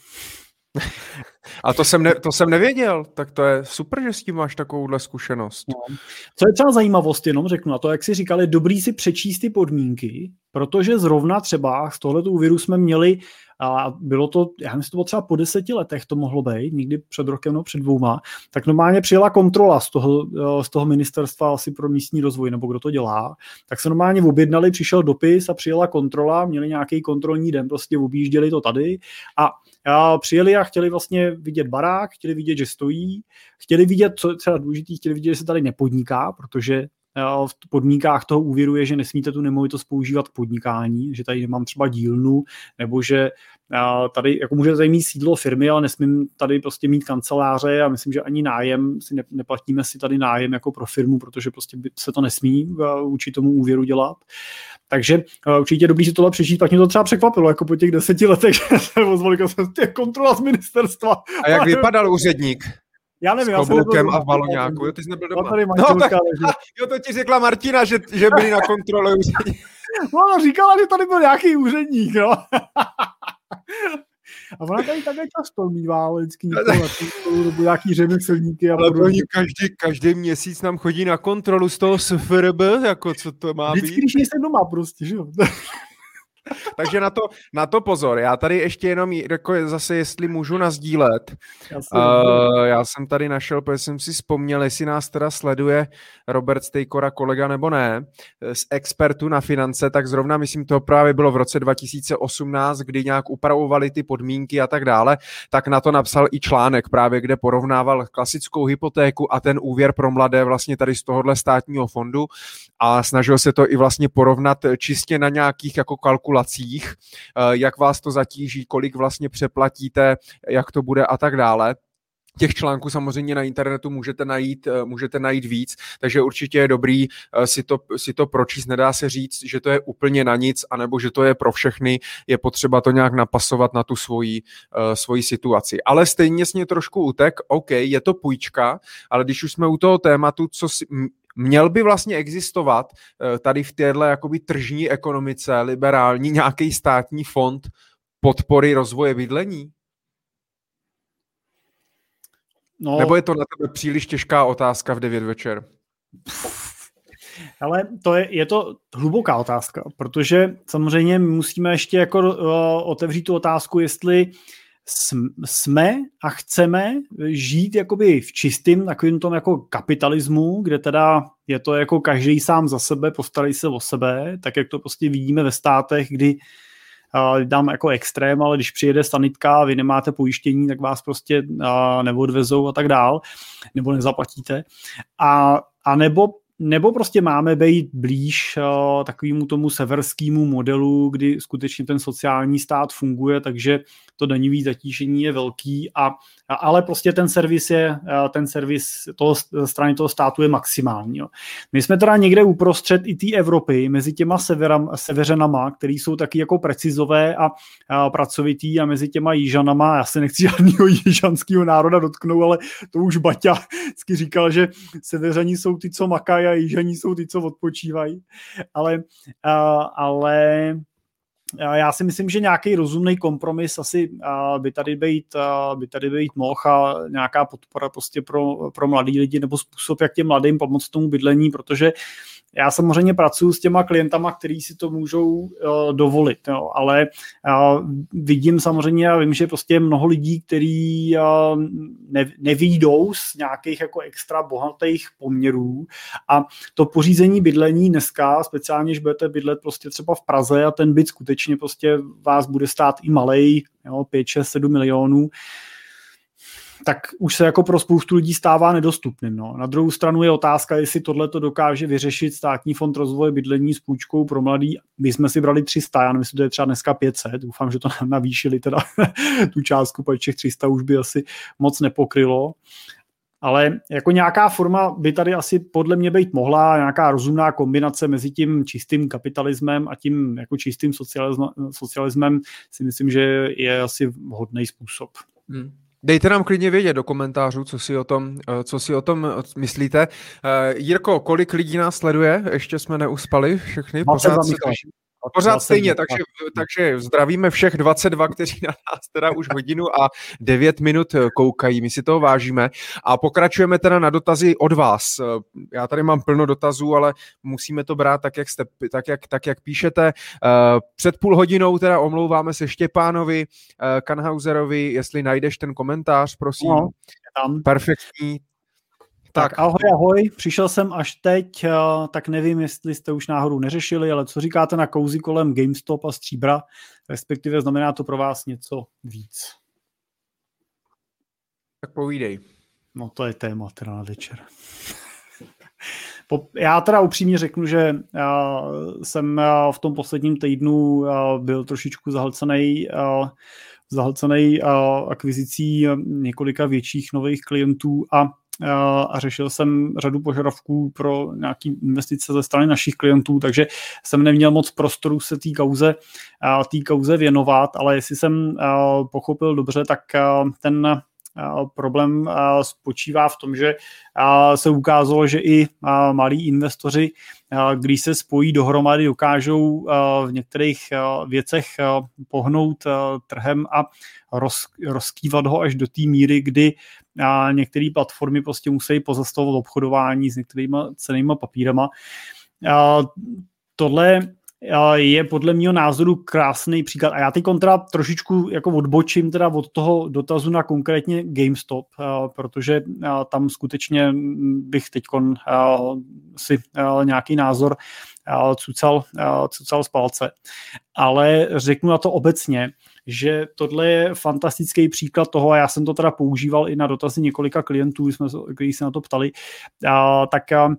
A to jsem, ne, to jsem nevěděl, tak to je super, že s tím máš takovouhle zkušenost. No. Co je třeba zajímavost, jenom řeknu, a to, jak si říkali, dobrý si přečíst ty podmínky, protože zrovna třeba z tohletou viru jsme měli, a bylo to, já myslím, to bylo třeba po deseti letech to mohlo být, někdy před rokem, no před dvouma, tak normálně přijela kontrola z toho, z toho ministerstva asi pro místní rozvoj, nebo kdo to dělá, tak se normálně objednali, přišel dopis a přijela kontrola, měli nějaký kontrolní den, prostě objížděli to tady a A přijeli a chtěli vlastně vidět barák, chtěli vidět, že stojí, chtěli vidět, co je třeba důležitý, chtěli vidět, že se tady nepodniká, protože v podmínkách toho úvěru je, že nesmíte tu nemovitost používat k podnikání, že tady nemám třeba dílnu, nebo že tady, jako můžete tady mít sídlo firmy, ale nesmím tady prostě mít kanceláře a myslím, že ani nájem, si ne, neplatíme si tady nájem jako pro firmu, protože prostě se to nesmí vůči tomu úvěru dělat. Takže určitě je dobrý si tohle přečíst, tak mě to třeba překvapilo, jako po těch deseti letech, že jsem kontrola z ministerstva. A jak vypadal úředník? Já nevím, s kloboukem a v baloňáku. Jo, ty jsi nebyl doma. No, tak, jo, to ti řekla Martina, že, že byli na kontrole úředník. No, říkala, že tady byl nějaký úředník, no. A ona tady také často mývá vždycky nebo nějaký řemeslníky. Ale oni každý, každý měsíc nám chodí na kontrolu z toho S F R B, jako co to má vždycky, být. Vždycky, když nejsem doma prostě, že jo. Takže na to, na to pozor. Já tady ještě jenom jako zase, jestli můžu nasdílet. Já jsem, uh, já jsem tady našel, protože jsem si vzpomněl, jestli nás teda sleduje Robert Stejkora, kolega nebo ne, z expertů na finance, tak zrovna myslím, to právě bylo v roce dva tisíce osmnáct, kdy nějak upravovali ty podmínky a tak dále, tak na to napsal i článek právě, kde porovnával klasickou hypotéku a ten úvěr pro mladé vlastně tady z tohohle státního fondu a snažil se to i vlastně porovnat čistě na nějakých jako kalkulací, jak vás to zatíží, kolik vlastně přeplatíte, jak to bude a tak dále. Těch článků samozřejmě na internetu můžete najít, můžete najít víc, takže určitě je dobrý si to, si to pročíst. Nedá se říct, že to je úplně na nic, anebo že to je pro všechny, je potřeba to nějak napasovat na tu svoji, uh, svoji situaci. Ale stejně mě trošku utek, OK, je to půjčka, ale když už jsme u toho tématu, co si... Měl by vlastně existovat tady v téhle jakoby tržní ekonomice, liberální, nějaký státní fond podpory rozvoje bydlení? No, nebo je to na tebe příliš těžká otázka v devět večer? Ale to je, je to hluboká otázka, protože samozřejmě musíme ještě jako otevřít tu otázku, jestli jsme a chceme žít jakoby v čistým takovým tom jako kapitalismu, kde teda je to jako každý sám za sebe, postarej se o sebe, tak jak to prostě vidíme ve státech, kdy uh, dám jako extrém, ale když přijede sanitka a vy nemáte pojištění, tak vás prostě uh, neodvezou a tak dál, nebo nezaplatíte. A, a nebo Nebo prostě máme být blíž uh, takovému tomu severskému modelu, kdy skutečně ten sociální stát funguje, takže to daňové zatížení je velký, a, a, ale prostě ten servis, je, ten servis toho, strany toho státu je maximální. Jo. My jsme teda někde uprostřed i té Evropy, mezi těma severam, seveřanama, který jsou taky jako precizové a, a pracovitý, a mezi těma jižanama, já se nechci žádného jižanského národa dotknout, ale to už Baťa vždycky říkal, že seveřani jsou ty, co makají, a jižaní jsou ty, co odpočívají. Ale, ale já si myslím, že nějaký rozumný kompromis asi by tady být, by tady být mohl, a nějaká podpora prostě pro, pro mladý lidi, nebo způsob, jak těm mladým pomoct tomu bydlení, protože já samozřejmě pracuji s těma klientama, kteří si to můžou uh, dovolit, jo, ale uh, vidím samozřejmě, já vím, že prostě mnoho lidí, kteří uh, ne, nevyjdou z nějakých jako extra bohatých poměrů, a to pořízení bydlení dneska, speciálně, když budete bydlet prostě třeba v Praze a ten byt skutečně prostě vás bude stát i malej, jo, pět, šest, sedm milionů, tak už se jako pro spoustu lidí stává nedostupným. No. Na druhou stranu je otázka, jestli tohle to dokáže vyřešit Státní fond rozvoje bydlení s půjčkou pro mladý. My jsme si brali tři sta, já nevím, že to je třeba dneska pět set, doufám, že to navýšili teda tu částku, protože těch tři sta už by asi moc nepokrylo. Ale jako nějaká forma by tady asi podle mě být mohla, nějaká rozumná kombinace mezi tím čistým kapitalismem a tím jako čistým socialismem, si myslím, že je asi vhodný způsob. Hmm. Dejte nám klidně vědět do komentářů, co si o tom, co si o tom myslíte. Jirko, kolik lidí nás sleduje? Ještě jsme neuspali všechny. dvacet dva, pořád se to, Pořád stejně, takže, takže zdravíme všech dvacet dva, kteří na nás teda už hodinu a devět minut koukají, my si toho vážíme a pokračujeme teda na dotazy od vás. Já tady mám plno dotazů, ale musíme to brát tak, jak, jste, tak, jak, tak, jak píšete. Před půl hodinou teda omlouváme se Štěpánovi Kanhauserovi, jestli najdeš ten komentář, prosím. No, tam. Perfektní. Tak. tak ahoj, ahoj, přišel jsem až teď, tak nevím, jestli jste už náhodou neřešili, ale co říkáte na kouzy kolem GameStop a Stříbra, respektive znamená to pro vás něco víc? Tak povídej. No to je téma teda na večer. Já teda upřímně řeknu, že jsem v tom posledním týdnu byl trošičku zahlcenej zahlcenej akvizicí několika větších nových klientů a a řešil jsem řadu požadavků pro nějaké investice ze strany našich klientů, takže jsem neměl moc prostoru se té kauze, té kauze věnovat, ale jestli jsem pochopil dobře, tak ten problém spočívá v tom, že se ukázalo, že i malí investoři, když se spojí dohromady, dokážou v některých věcech pohnout trhem a rozkývat ho až do té míry, kdy některé platformy prostě musí pozastavovat obchodování s některýma cennýma papírama. Tohle je podle mého názoru krásný příklad. A já teď kontra trošičku jako odbočím teda od toho dotazu na konkrétně GameStop, protože tam skutečně bych teďkon si nějaký názor cucal, cucal z palce. Ale řeknu na to obecně, že tohle je fantastický příklad toho, a já jsem to teda používal i na dotazy několika klientů, kteří se na to ptali, a, tak, a,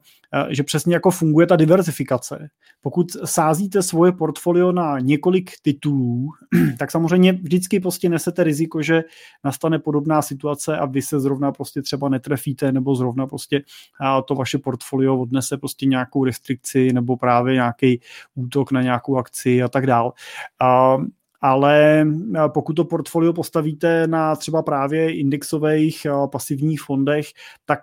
že přesně jako funguje ta diverzifikace. Pokud sázíte svoje portfolio na několik titulů, tak samozřejmě vždycky prostě nesete riziko, že nastane podobná situace a vy se zrovna prostě třeba netrefíte, nebo zrovna prostě a, to vaše portfolio odnese prostě nějakou restrikci, nebo právě nějaký útok na nějakou akci a tak dál. A, ale pokud to portfolio postavíte na třeba právě indexových pasivních fondech, tak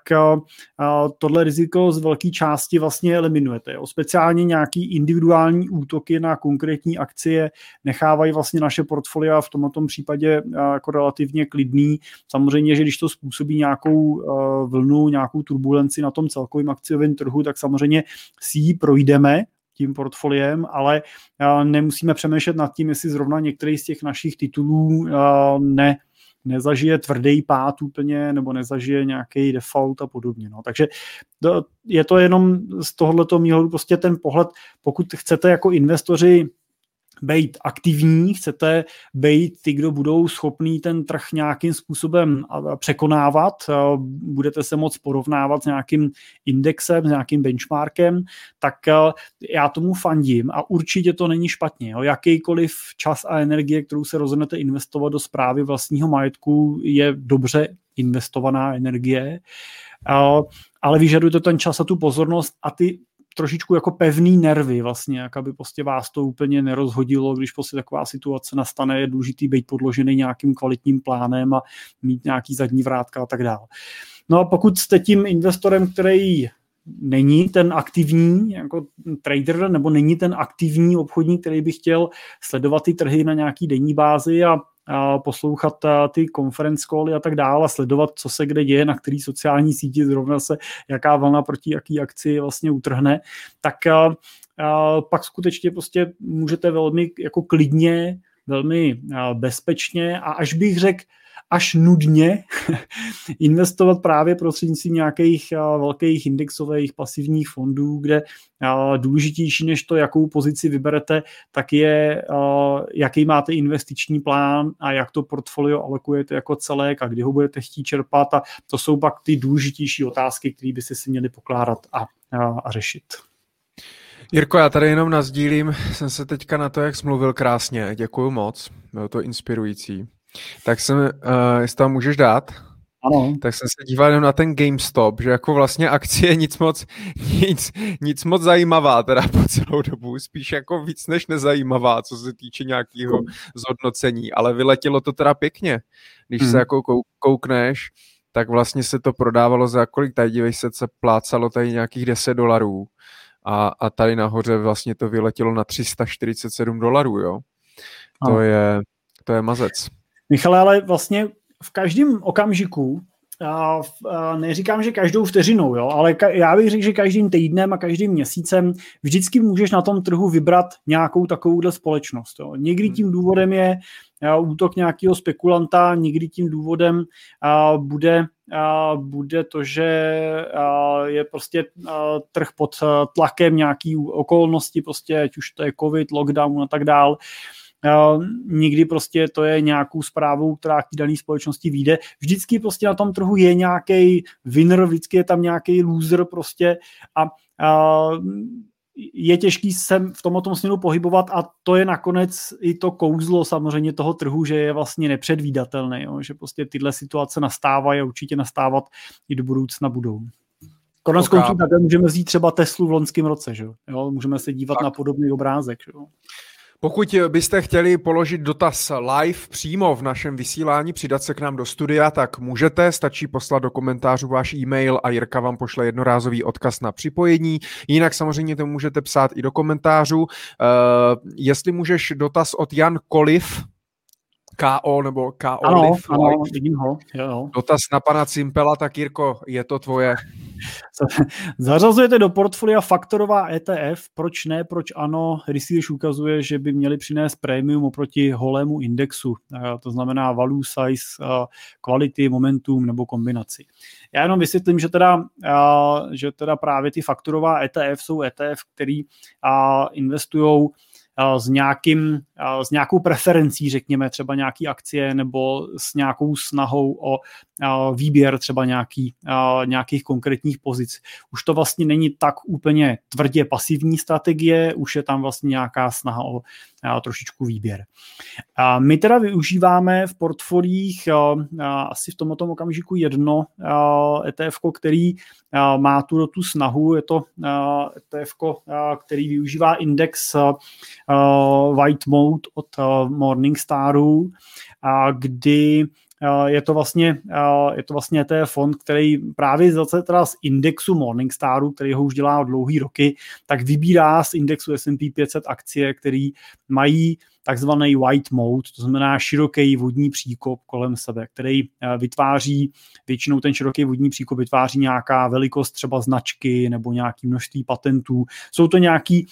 tohle riziko z velké části vlastně eliminujete. O speciálně nějaký individuální útoky na konkrétní akcie nechávají vlastně naše portfolia v tomto případě jako relativně klidný. Samozřejmě, že když to způsobí nějakou vlnu, nějakou turbulenci na tom celkovém akciovém trhu, tak samozřejmě si ji projdeme tím portfoliem, ale nemusíme přemýšlet nad tím, jestli zrovna některý z těch našich titulů ne, nezažije tvrdý pád úplně, nebo nezažije nějaký default a podobně. No. Takže je to jenom z tohoto mýhledu prostě ten pohled, pokud chcete jako investoři být aktivní, chcete být ty, kdo budou schopný ten trh nějakým způsobem překonávat, budete se moc porovnávat s nějakým indexem, s nějakým benchmarkem, tak já tomu fandím a určitě to není špatně. Jakýkoliv čas a energie, kterou se rozhodnete investovat do správy vlastního majetku, je dobře investovaná energie, ale vyžaduje to ten čas a tu pozornost a ty trošičku jako pevný nervy vlastně, jak aby prostě vás to úplně nerozhodilo, když prostě taková situace nastane, je důležitý být podložený nějakým kvalitním plánem a mít nějaký zadní vrátka a tak dále. No a pokud jste tím investorem, který není ten aktivní jako trader, nebo není ten aktivní obchodník, který by chtěl sledovat ty trhy na nějaký denní bázi a a poslouchat ty conference cally a tak dále, sledovat, co se kde děje, na který sociální síti zrovna se jaká vlna proti jaký akci vlastně utrhne, tak a, a pak skutečně prostě můžete velmi jako klidně, velmi bezpečně a až bych řekl, až nudně investovat právě prostřednictvím nějakých velkých indexových pasivních fondů, kde důležitější než to, jakou pozici vyberete, tak je, jaký máte investiční plán a jak to portfolio alokujete jako celek a kdy ho budete chtít čerpat. A to jsou pak ty důležitější otázky, které byste si měli pokládat a, a řešit. Jirko, já tady jenom nazdílím, jsem se teďka na to, jak smluvil krásně. Děkuju moc, bylo to inspirující. Tak jsem, uh, jestli tam můžeš dát, ano. Tak jsem se díval jenom na ten GameStop, že jako vlastně akcie nic moc, nic, nic moc zajímavá teda po celou dobu, spíš jako víc než nezajímavá, co se týče nějakého zhodnocení, ale vyletělo to teda pěkně, když hmm. se jako koukneš, tak vlastně se to prodávalo za kolik, tady dívej se, se plácalo tady nějakých deset dolarů a, a tady nahoře vlastně to vyletělo na tři sta čtyřicet sedm dolarů, jo. To je, to je mazec. Michale, ale vlastně v každém okamžiku, a, a neříkám, že každou vteřinou, jo, ale ka- já bych řekl, že každým týdnem a každým měsícem vždycky můžeš na tom trhu vybrat nějakou takovouhle společnost. Jo. Někdy tím důvodem je jo, útok nějakého spekulanta, někdy tím důvodem a, bude, a, bude to, že a, je prostě a, trh pod a, tlakem nějaký okolnosti, prostě, ať už to je covid, lockdown a tak dál. Uh, nikdy prostě to je nějakou zprávou, která k té dané společnosti vyjde. Vždycky prostě na tom trhu je nějaký winner, vždycky je tam nějaký loser prostě a uh, je těžký se v tomto směru pohybovat a to je nakonec i to kouzlo samozřejmě toho trhu, že je vlastně nepředvídatelné, jo? Že prostě tyhle situace nastávají a určitě nastávat i do budoucna budou. Konec konců také můžeme vzít třeba Teslu v loňském roce, že? Jo? Můžeme se dívat tak na podobný obrázek, že? Pokud byste chtěli položit dotaz live přímo v našem vysílání, přidat se k nám do studia, tak můžete, stačí poslat do komentářů váš e-mail a Jirka vám pošle jednorázový odkaz na připojení. Jinak samozřejmě to můžete psát i do komentářů. Uh, jestli můžeš dotaz od Jan Koliv, K O nebo K O ano, Liv, ano, vidím ho. Jo. Dotaz na pana Cimpela, tak Jirko, je to tvoje. Zařazujete do portfolia faktorová E T F, proč ne, proč ano, research ukazuje, že by měli přinést prémium oproti holému indexu, to znamená value size, quality, momentum nebo kombinaci. Já jenom vysvětlím, že teda, že teda právě ty faktorová E T F jsou E T F, který investujou S, nějakým, s nějakou preferencí, řekněme, třeba nějaký akcie nebo s nějakou snahou o výběr třeba nějaký, nějakých konkrétních pozic. Už to vlastně není tak úplně tvrdě pasivní strategie, už je tam vlastně nějaká snaha o trošičku výběr. A my teda využíváme v portfoliích asi v tomto okamžiku jedno E T F, který má tu, tu snahu, je to E T F, který využívá index White Mode od Morningstaru, kdy je to vlastně, je to vlastně ten fond, který právě zase teda z indexu Morningstaru, který ho už dělá dlouhý roky, tak vybírá z indexu S and P pět set akcie, které mají takzvaný white mode, to znamená široký vodní příkop kolem sebe, který vytváří, většinou ten široký vodní příkop vytváří nějaká velikost třeba značky nebo nějaký množství patentů. Jsou to nějaký,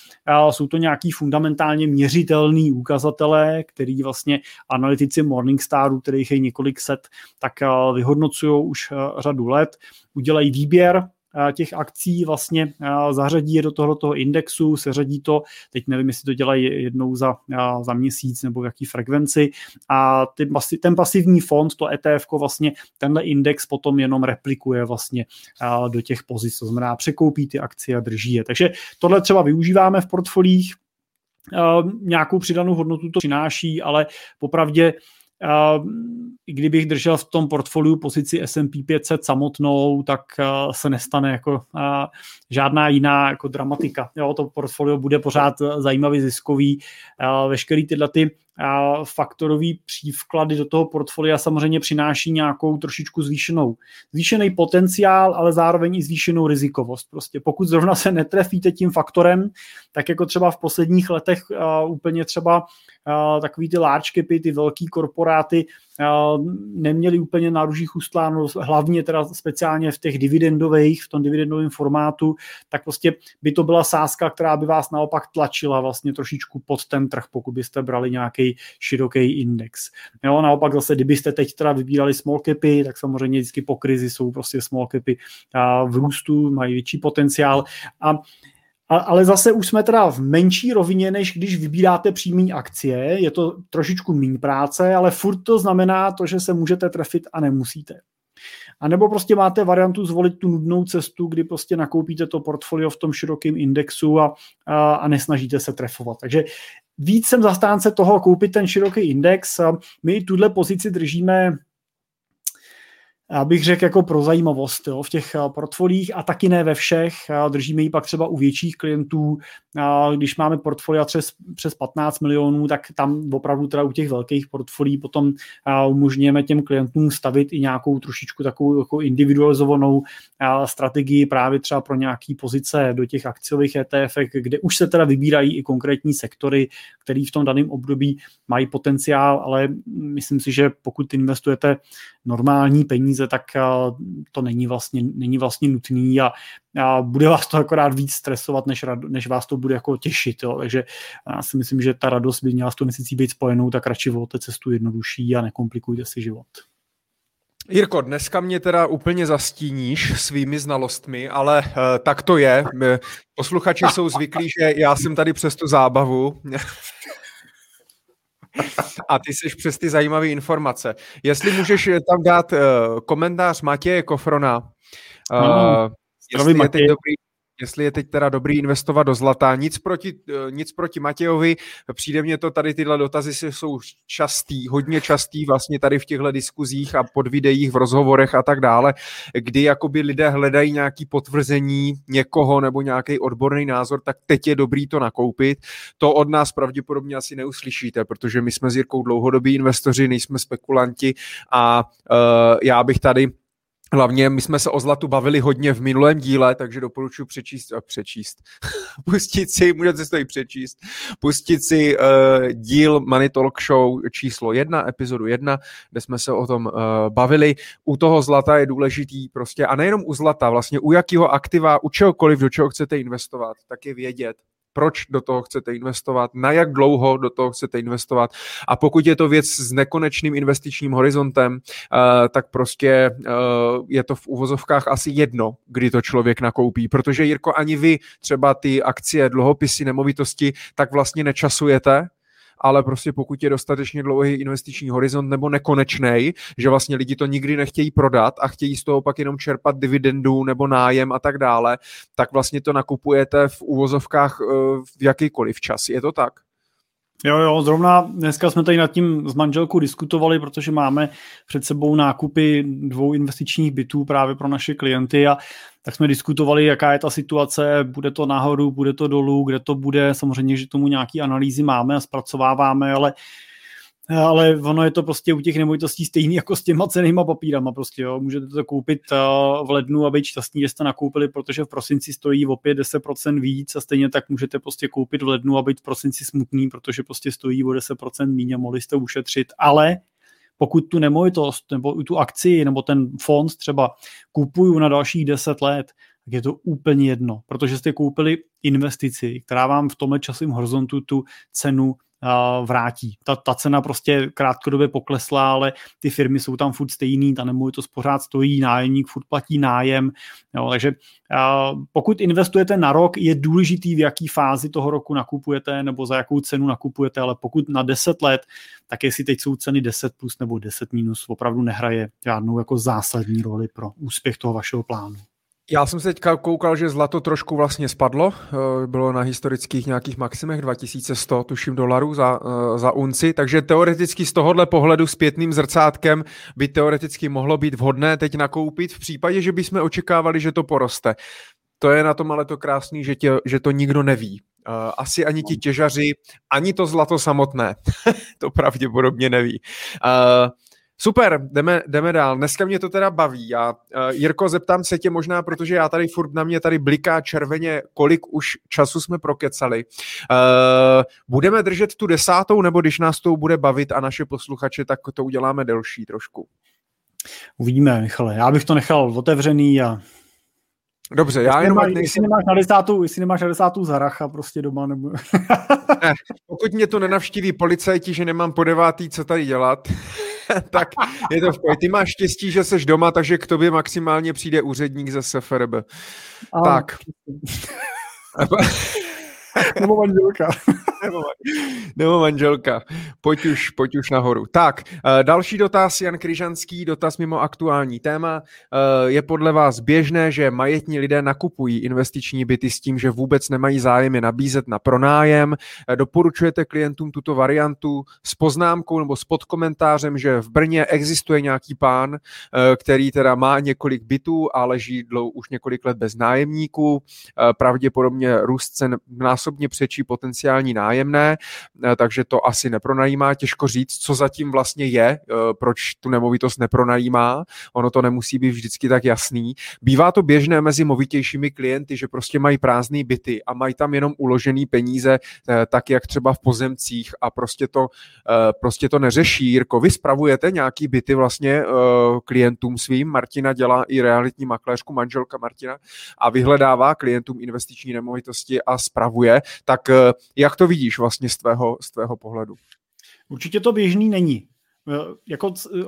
jsou to nějaký fundamentálně měřitelný ukazatele, který vlastně analytici Morningstaru, kterých je několik set, tak vyhodnocují už řadu let, udělají výběr těch akcí, vlastně zařadí je do tohoto indexu, seřadí to, teď nevím, jestli to dělají jednou za, za měsíc nebo v jaký frekvenci a ty, ten pasivní fond, to E T F, vlastně tenhle index potom jenom replikuje vlastně do těch pozic, to znamená překoupí ty akcie a drží je. Takže tohle třeba využíváme v portfolích, nějakou přidanou hodnotu to přináší, ale popravdě kdybych držel v tom portfoliu pozici S and P pět set samotnou, tak se nestane jako žádná jiná jako dramatika. Jo, to portfolio bude pořád zajímavý, ziskový. Veškerý tyhle ty faktorový přívklady do toho portfolia samozřejmě přináší nějakou trošičku zvýšenou. Zvýšený potenciál, ale zároveň i zvýšenou rizikovost. Prostě pokud zrovna se netrefíte tím faktorem, tak jako třeba v posledních letech uh, úplně třeba uh, takový ty large capy, ty velký korporáty uh, neměly úplně na růžích ustláno, hlavně teda speciálně v těch dividendových, v tom dividendovém formátu, tak prostě by to byla sázka, která by vás naopak tlačila vlastně trošičku pod ten trh, pokud byste brali nějaký široký index. Jo, naopak zase, kdybyste teď teda vybírali small capy, tak samozřejmě vždycky po krizi jsou prostě small capy v růstu, mají větší potenciál. A, a, ale zase už jsme teda v menší rovině, než když vybíráte přímý akcie. Je to trošičku méně práce, ale furt to znamená to, že se můžete trefit a nemusíte. A nebo prostě máte variantu zvolit tu nudnou cestu, kdy prostě nakoupíte to portfolio v tom širokém indexu a, a, a nesnažíte se trefovat. Takže víc jsem zastánce toho koupit ten široký index. My tuhle pozici držíme já bych řekl jako pro zajímavost, jo, v těch portfoliích a taky ne ve všech. Držíme ji pak třeba u větších klientů. Když máme portfolia přes, přes patnáct milionů, tak tam opravdu teda u těch velkých portfolií potom umožňujeme těm klientům stavit i nějakou trošičku takovou jako individualizovanou strategii právě třeba pro nějaký pozice do těch akciových é té ef, kde už se teda vybírají i konkrétní sektory, které v tom daném období mají potenciál, ale myslím si, že pokud investujete normální peníze, tak to není vlastně, není vlastně nutný a, a bude vás to akorát víc stresovat, než, rado, než vás to bude jako těšit. Jo. Takže já si myslím, že ta radost by měla s tou měsící být spojenou, tak radši volte cestu jednodušší a nekomplikujte si život. Jirko, dneska mě teda úplně zastíníš svými znalostmi, ale uh, tak to je. Posluchači jsou zvyklí, že já jsem tady přes tu zábavu a ty jsi přes ty zajímavé informace. Jestli můžeš tam dát uh, komentář Matěje Kofrona, uh, no, jestli, je teď dobrý, jestli je teď teda dobrý investovat do zlata. Nic proti, uh, nic proti Matějovi, přijde mě to, tady tyhle dotazy jsou častý, hodně častý vlastně tady v těchto diskuzích a pod videích, v rozhovorech a tak dále, kdy jakoby lidé hledají nějaké potvrzení někoho nebo nějaký odborný názor, tak teď je dobrý to nakoupit. To od nás pravděpodobně asi neuslyšíte, protože my jsme s Jirkou dlouhodobí investoři, nejsme spekulanti a uh, já bych tady hlavně, my jsme se o zlatu bavili hodně v minulém díle, takže doporučuji přečíst a přečíst. pustit si, můžete si to i přečíst, pustit si uh, díl Money Talk Show číslo jedna, epizodu jedna, kde jsme se o tom uh, bavili. U toho zlata je důležitý prostě, a nejenom u zlata, vlastně u jakého aktiva, u čehokoliv, do čeho chcete investovat, tak je vědět, proč do toho chcete investovat, na jak dlouho do toho chcete investovat a pokud je to věc s nekonečným investičním horizontem, uh, tak prostě uh, je to v uvozovkách asi jedno, kdy to člověk nakoupí, protože Jirko, ani vy třeba ty akcie, dluhopisy, nemovitosti, tak vlastně nečasujete, ale prostě pokud je dostatečně dlouhý investiční horizont nebo nekonečnej, že vlastně lidi to nikdy nechtějí prodat a chtějí z toho pak jenom čerpat dividendu nebo nájem a tak dále, tak vlastně to nakupujete v uvozovkách v jakýkoliv čas. Je to tak? Jo, jo, zrovna dneska jsme tady nad tím s manželkou diskutovali, protože máme před sebou nákupy dvou investičních bytů právě pro naše klienty a tak jsme diskutovali, jaká je ta situace, bude to nahoru, bude to dolů, kde to bude, samozřejmě, že tomu nějaký analýzy máme a zpracováváme, ale ale ono je to prostě u těch nemovitostí stejný jako s těma cenýma papírama. Prostě, jo. Můžete to koupit v lednu a být šťastní, že jste nakoupili, protože v prosinci stojí o pět deset procent víc a stejně tak můžete prostě koupit v lednu a být v prosinci smutný, protože prostě stojí o deset procent míň a mohli jste ušetřit. Ale pokud tu nemovitost nebo tu akci nebo ten fond třeba kupuju na dalších deset let, tak je to úplně jedno, protože jste koupili investici, která vám v tomhle časovém horizontu tu cenu vrátí. Ta, ta cena prostě krátkodobě poklesla, ale ty firmy jsou tam furt stejný, ta nemovitost pořád stojí, nájemník furt platí nájem. Jo, takže uh, pokud investujete na rok, je důležitý, v jaký fázi toho roku nakupujete nebo za jakou cenu nakupujete, ale pokud na deset let, tak jestli teď jsou ceny deset plus nebo deset minus, opravdu nehraje žádnou jako zásadní roli pro úspěch toho vašeho plánu. Já jsem se teďka koukal, že zlato trošku vlastně spadlo, bylo na historických nějakých maximech dva tisíce sto, tuším, dolarů za, za unci, takže teoreticky z tohohle pohledu zpětným zrcátkem by teoreticky mohlo být vhodné teď nakoupit v případě, že bychom očekávali, že to poroste. To je na tom ale to krásný, že, tě, že to nikdo neví. Asi ani ti těžaři, ani to zlato samotné, to pravděpodobně neví. Uh, Super, jdeme, jdeme dál. Dneska mě to teda baví. Já, uh, Jirko, zeptám se tě možná, protože já tady furt na mě tady bliká červeně, kolik už času jsme prokecali. Uh, budeme držet tu desátou, nebo když nás to bude bavit a naše posluchače, tak to uděláme delší trošku? Uvidíme, Michale. Já bych to nechal otevřený a... Dobře, já jenom... Nemá, jestli nemáš na desátou, jestli nemáš na desátou zaracha prostě doma, nebo... ne, pokud mě to nenavštíví policajti, že nemám po devátý, co tady dělat... tak je to v pohodě. Ty máš štěstí, že seš doma, takže k tobě maximálně přijde úředník ze es ef er bé. Tak. Nebo manželka. nebo, nebo manželka. Pojď už, pojď už nahoru. Tak, další dotaz, Jan Kryžanský, dotaz mimo aktuální téma. Je podle vás běžné, že majetní lidé nakupují investiční byty s tím, že vůbec nemají zájem je nabízet na pronájem? Doporučujete klientům tuto variantu s poznámkou nebo s podkomentářem, že v Brně existuje nějaký pán, který teda má několik bytů a leží dlouho už několik let bez nájemníků, pravděpodobně růst cen násobně přečí potenciální nájemné, takže to asi nepronajímá. Těžko říct, co zatím vlastně je, proč tu nemovitost nepronajímá. Ono to nemusí být vždycky tak jasný. Bývá to běžné mezi movitějšími klienty, že prostě mají prázdné byty a mají tam jenom uložený peníze, tak jak třeba v pozemcích, a prostě to, prostě to neřeší. Jirko, vy spravujete nějaký byty vlastně klientům svým? Martina dělá i realitní makléřku, manželka Martina, a vyhledává klientům investiční nemovitosti a spravuje. Tak jak to vidíš vlastně z tvého, z tvého pohledu? Určitě to běžný není. Jako, uh,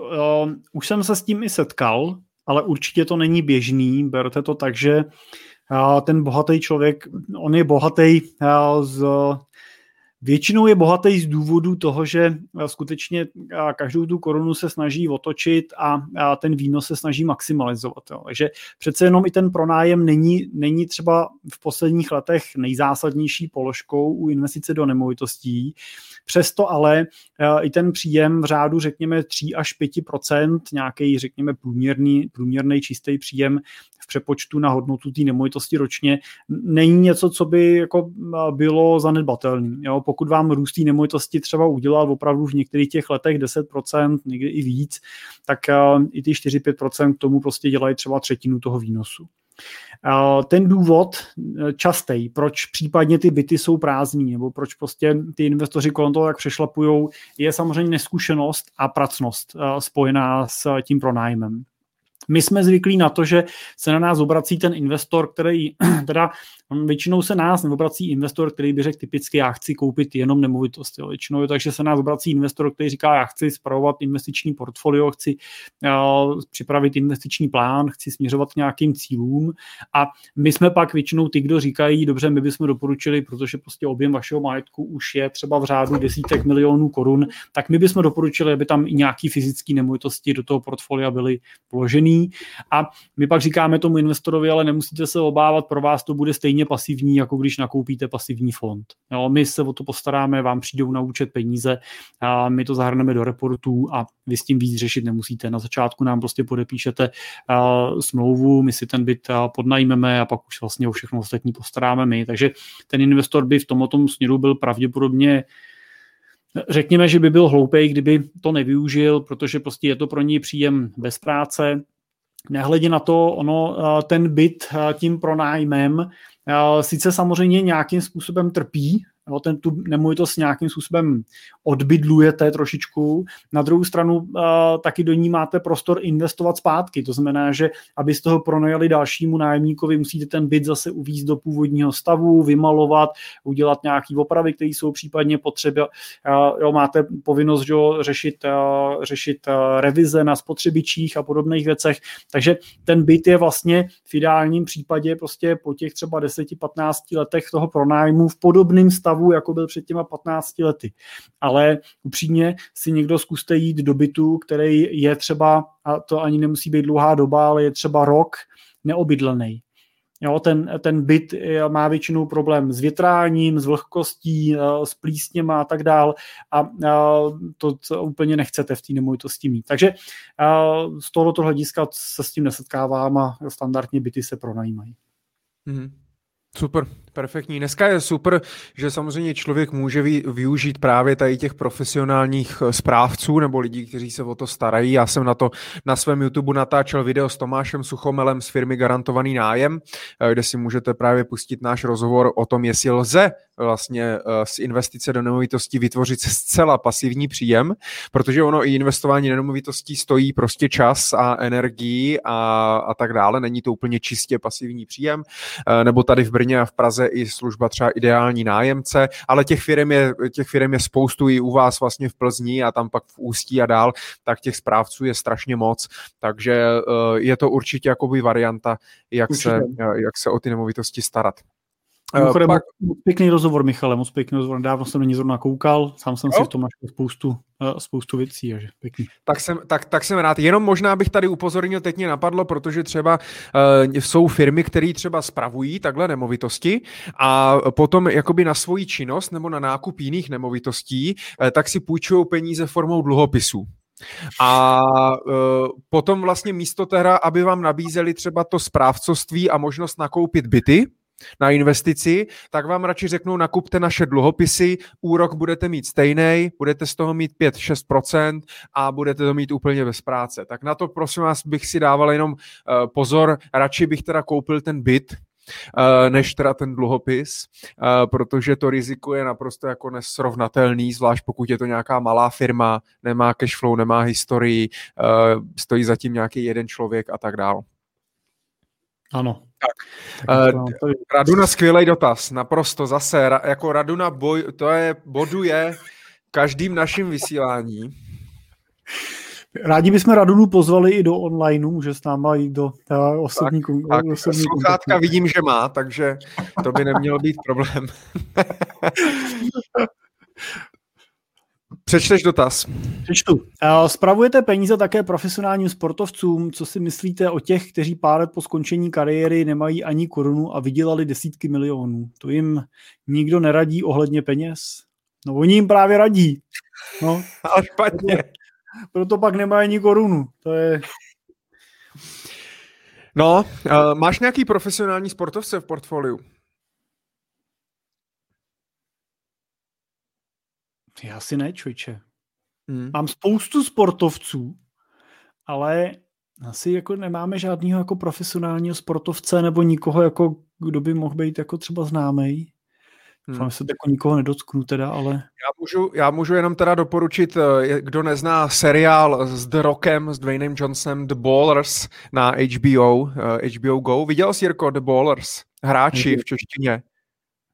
už jsem se s tím i setkal, ale určitě to není běžný. Berte to tak, že uh, ten bohatý člověk, on je bohatý uh, z... Většinou je bohatý z důvodu toho, že skutečně každou tu korunu se snaží otočit a ten výnos se snaží maximalizovat. Jo. Takže přece jenom i ten pronájem není, není třeba v posledních letech nejzásadnější položkou u investice do nemovitostí. Přesto ale i ten příjem v řádu, řekněme, tři až pět procent, nějaký, řekněme, průměrný, průměrný čistý příjem v přepočtu na hodnotu té nemovitosti ročně, není něco, co by jako bylo zanedbatelné. Pokud vám růst té nemovitosti třeba udělal opravdu v některých těch letech deset procent, někdy i víc, tak i ty čtyři až pět procent k tomu prostě dělají třeba třetinu toho výnosu. Ten důvod častý, proč případně ty byty jsou prázdný, nebo proč prostě ty investoři kolem toho tak přešlapujou, je samozřejmě neskušenost a pracnost spojená s tím pronájmem. My jsme zvyklí na to, že se na nás obrací ten investor, který teda většinou se nás neobrací investor, který by řekl typicky, já chci koupit jenom nemovitost. Jo. Většinou je tak, že se nás obrací investor, který říká, já chci spravovat investiční portfolio, chci uh, připravit investiční plán, chci směřovat k nějakým cílům. A my jsme pak většinou ty, kdo říkají, dobře, my bychom doporučili, protože prostě objem vašeho majetku už je třeba v řádu desítek milionů korun, tak my bychom doporučili, aby tam i nějaký fyzické nemovitosti do toho portfolia byly vloženy. A my pak říkáme tomu investorovi, ale nemusíte se obávat, pro vás to bude stejně pasivní, jako když nakoupíte pasivní fond. Jo, my se o to postaráme, vám přijdou na účet peníze, a my to zahrneme do reportů a vy s tím víc řešit nemusíte. Na začátku nám prostě podepíšete a, smlouvu, my si ten byt a, podnajmeme a pak už vlastně o všechno ostatní postaráme my. Takže ten investor by v tomto směru byl pravděpodobně, řekněme, že by byl hloupej, kdyby to nevyužil, protože prostě je to pro něj příjem bez práce. Nehledě na to, ono, ten byt tím pronájmem sice samozřejmě nějakým způsobem trpí, ten tu nemovitost nějakým způsobem odbydlujete trošičku, na druhou stranu taky do ní máte prostor investovat zpátky, to znamená, že abyste ho pronajali dalšímu nájemníkovi, musíte ten byt zase uvést do původního stavu, vymalovat, udělat nějaké opravy, které jsou případně potřeba, jo, máte povinnost jo, řešit, řešit revize na spotřebičích a podobných věcech, takže ten byt je vlastně v ideálním případě prostě po těch třeba deset až patnáct letech toho pronájmu v podobném stavu, jako byl před těma patnácti lety. Ale upřímně si někdo zkuste jít do bytu, který je třeba, a to ani nemusí být dlouhá doba, ale je třeba rok neobydlený. Jo, ten, ten byt má většinou problém s větráním, s vlhkostí, s plísněma a tak dál a to úplně nechcete v té nemovitosti mít. Takže z tohoto hlediska se s tím nesetkávám a standardně byty se pronajímají. Mm-hmm. Super, perfektní. Dneska je super, že samozřejmě člověk může využít právě tady těch profesionálních správců nebo lidí, kteří se o to starají. Já jsem na to na svém YouTube natáčel video s Tomášem Suchomelem z firmy Garantovaný nájem, kde si můžete právě pustit náš rozhovor o tom, jestli lze vlastně z investice do nemovitostí vytvořit zcela pasivní příjem, protože ono i investování do nemovitostí stojí prostě čas a energii a, a tak dále. Není to úplně čistě pasivní příjem, nebo tady v Brně a v Praze i služba třeba ideální nájemce, ale těch firm je, těch firm je spoustu i u vás vlastně v Plzni a tam pak v Ústí a dál, tak těch správců je strašně moc, takže je to určitě jakoby varianta, jak, se, jak se o ty nemovitosti starat. Mimochodem, pak... pěkný rozhovor, Michale, moc pěkný rozhovor. Dávno jsem není zrovna koukal, sám jsem no. si v tom našel spoustu, spoustu věcí. Že? Pěkný. Tak, jsem, tak, tak jsem rád. Jenom možná bych tady upozornil, teď mě napadlo, protože třeba uh, jsou firmy, které třeba spravují takhle nemovitosti a potom jakoby na svoji činnost nebo na nákup jiných nemovitostí, uh, tak si půjčují peníze formou dluhopisů. A e, potom vlastně místo teda, aby vám nabízeli třeba to správcovství a možnost nakoupit byty na investici, tak vám radši řeknou, nakupte naše dluhopisy, úrok budete mít stejnej, budete z toho mít pět až šest procent a budete to mít úplně bez práce. Tak na to, prosím vás, bych si dával jenom e, pozor, radši bych teda koupil ten byt, než teda ten dluhopis, protože to riziko je naprosto jako nesrovnatelný, zvlášť pokud je to nějaká malá firma, nemá cashflow, nemá historii, stojí zatím nějaký jeden člověk a tak dál. Ano. Tak. Uh, Raduna, skvělej dotaz, naprosto zase, jako Raduna boj, to je, boduje každým naším vysílání. Rádi bychom Radunu pozvali i do online, může s náma jít do uh, osobní kontaktu. Sluchátka vidím, že má, takže to by nemělo být problém. Přečteš dotaz. Přečtu. Spravujete peníze také profesionálním sportovcům. Co si myslíte o těch, kteří pár let po skončení kariéry nemají ani korunu a vydělali desítky milionů? To jim nikdo neradí ohledně peněz? No oni jim právě radí. No. A špatně. Proto pak nemá ani korunu. To je... No, uh, máš nějaký profesionální sportovce v portfoliu? Já si ne, čojče. Hmm. Mám spoustu sportovců, ale asi jako nemáme žádného jako profesionálního sportovce nebo nikoho, jako, kdo by mohl být jako třeba známý. Hmm. Vám se jako nikoho nedotknu teda, ale... Já můžu, já můžu jenom teda doporučit, kdo nezná seriál s The Rockem, s Dwaynem Johnsonem, The Ballers na H B O, H B O Go. Viděl jsi, Jirko, The Ballers? Hráči v češtině.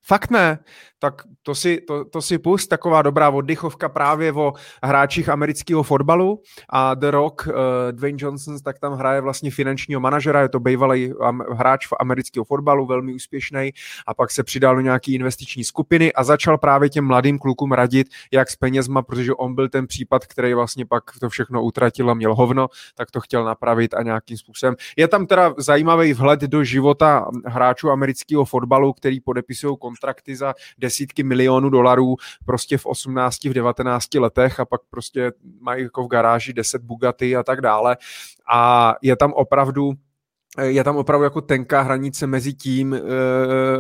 Fakt ne? Tak to si, to, to si pust, taková dobrá oddychovka právě o hráčích amerického fotbalu a The Rock, uh, Dwayne Johnson, tak tam hraje vlastně finančního manažera, je to bývalý am, hráč amerického fotbalu, velmi úspěšný, a pak se přidal do nějaký investiční skupiny a začal právě těm mladým klukům radit, jak s penězma, protože on byl ten případ, který vlastně pak to všechno utratil a měl hovno, tak to chtěl napravit a nějakým způsobem. Je tam teda zajímavý vhled do života hráčů amerického fotbalu, který podepisují kontrakty za desítky milionů dolarů prostě v osmnácti, v devatenácti letech a pak prostě mají jako v garáži deset Bugatti a tak dále. A je tam opravdu je tam opravdu jako tenká hranice mezi tím,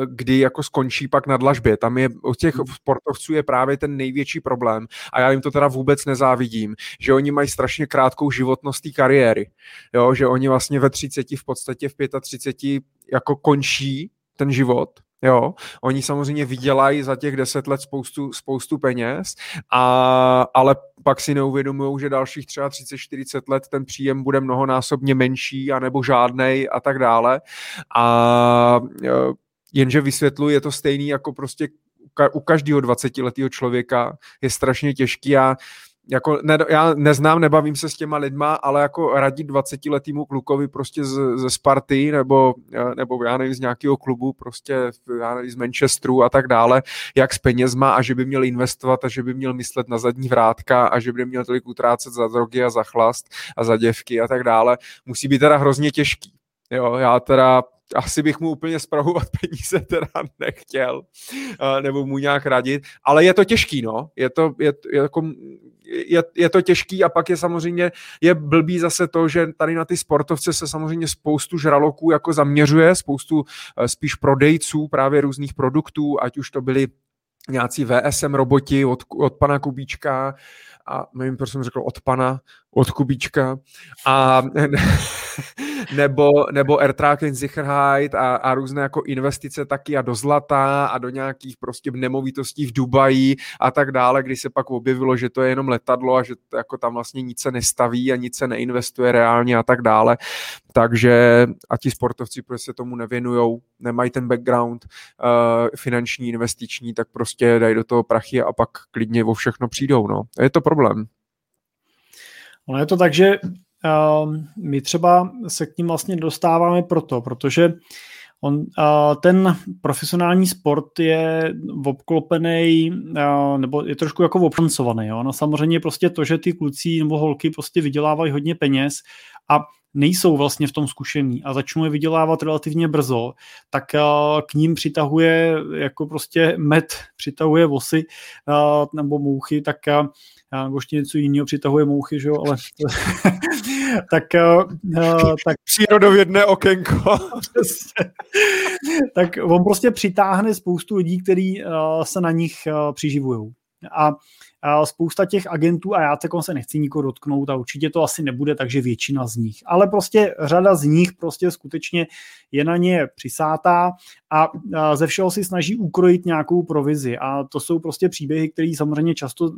kdy jako skončí pak na dlažbě. Tam je, u těch sportovců je právě ten největší problém a já jim to teda vůbec nezávidím, že oni mají strašně krátkou životnost té kariéry. Jo, že oni vlastně ve třiceti, v podstatě v třiceti pěti jako končí ten život. Jo, oni samozřejmě vydělají za těch deset let spoustu, spoustu peněz, a, ale pak si neuvědomují, že dalších třeba třicet čtyřicet let ten příjem bude mnohonásobně menší anebo žádnej a tak dále. A jenže vysvětluji, je to stejný jako prostě u každého dvacetiletého člověka, je strašně těžký a jako ne, já neznám, nebavím se s těma lidma, ale jako radit dvacetiletýmu klukovi prostě z, ze Sparty nebo, nebo já nevím, z nějakého klubu, prostě já nevím, z Manchesteru a tak dále, jak s penězma a že by měl investovat a že by měl myslet na zadní vrátka a že by měl tolik utrácet za drogy a za chlast a za děvky a tak dále, musí být teda hrozně těžký. Jo, já teda asi bych mu úplně spravovat peníze teda nechtěl, nebo mu nějak radit, ale je to těžký, no. Je to, je, je, jako, je, je to těžký a pak je samozřejmě, je blbý zase to, že tady na ty sportovce se samozřejmě spoustu žraloků jako zaměřuje, spoustu spíš prodejců právě různých produktů, ať už to byly nějací V S M roboti od, od pana Kubíčka, a nevím, proč jsem řekl od pana, od Kubíčka, a nebo, nebo Airtraken Sicherheit a, a různé jako investice taky a do zlata a do nějakých prostě nemovitostí v Dubaji a tak dále, kdy se pak objevilo, že to je jenom letadlo a že to, jako tam vlastně nic se nestaví a nic se neinvestuje reálně a tak dále. Takže a ti sportovci prostě tomu nevěnujou, nemají ten background uh, finanční, investiční, tak prostě dají do toho prachy a pak klidně o všechno přijdou. No. Je to problém. Ono je to tak, že uh, my třeba se k ním vlastně dostáváme proto, protože On, ten profesionální sport je obklopený, nebo je trošku jako obšancovaný. No samozřejmě prostě to, že ty kluci nebo holky prostě vydělávají hodně peněz a nejsou vlastně v tom zkušený a začnou je vydělávat relativně brzo, tak k ním přitahuje jako prostě med, přitahuje vosy nebo mouchy, tak nebo ještě něco jiného přitahuje mouchy, že jo, ale tak, tak přírodovědné okénko. Tak on prostě přitáhne spoustu lidí, kteří se na nich přiživují. A spousta těch agentů, a já se nechci nikoho dotknout a určitě to asi nebude, takže většina z nich. Ale prostě řada z nich prostě skutečně je na ně přisátá a ze všeho si snaží ukrojit nějakou provizi. A to jsou prostě příběhy, které samozřejmě často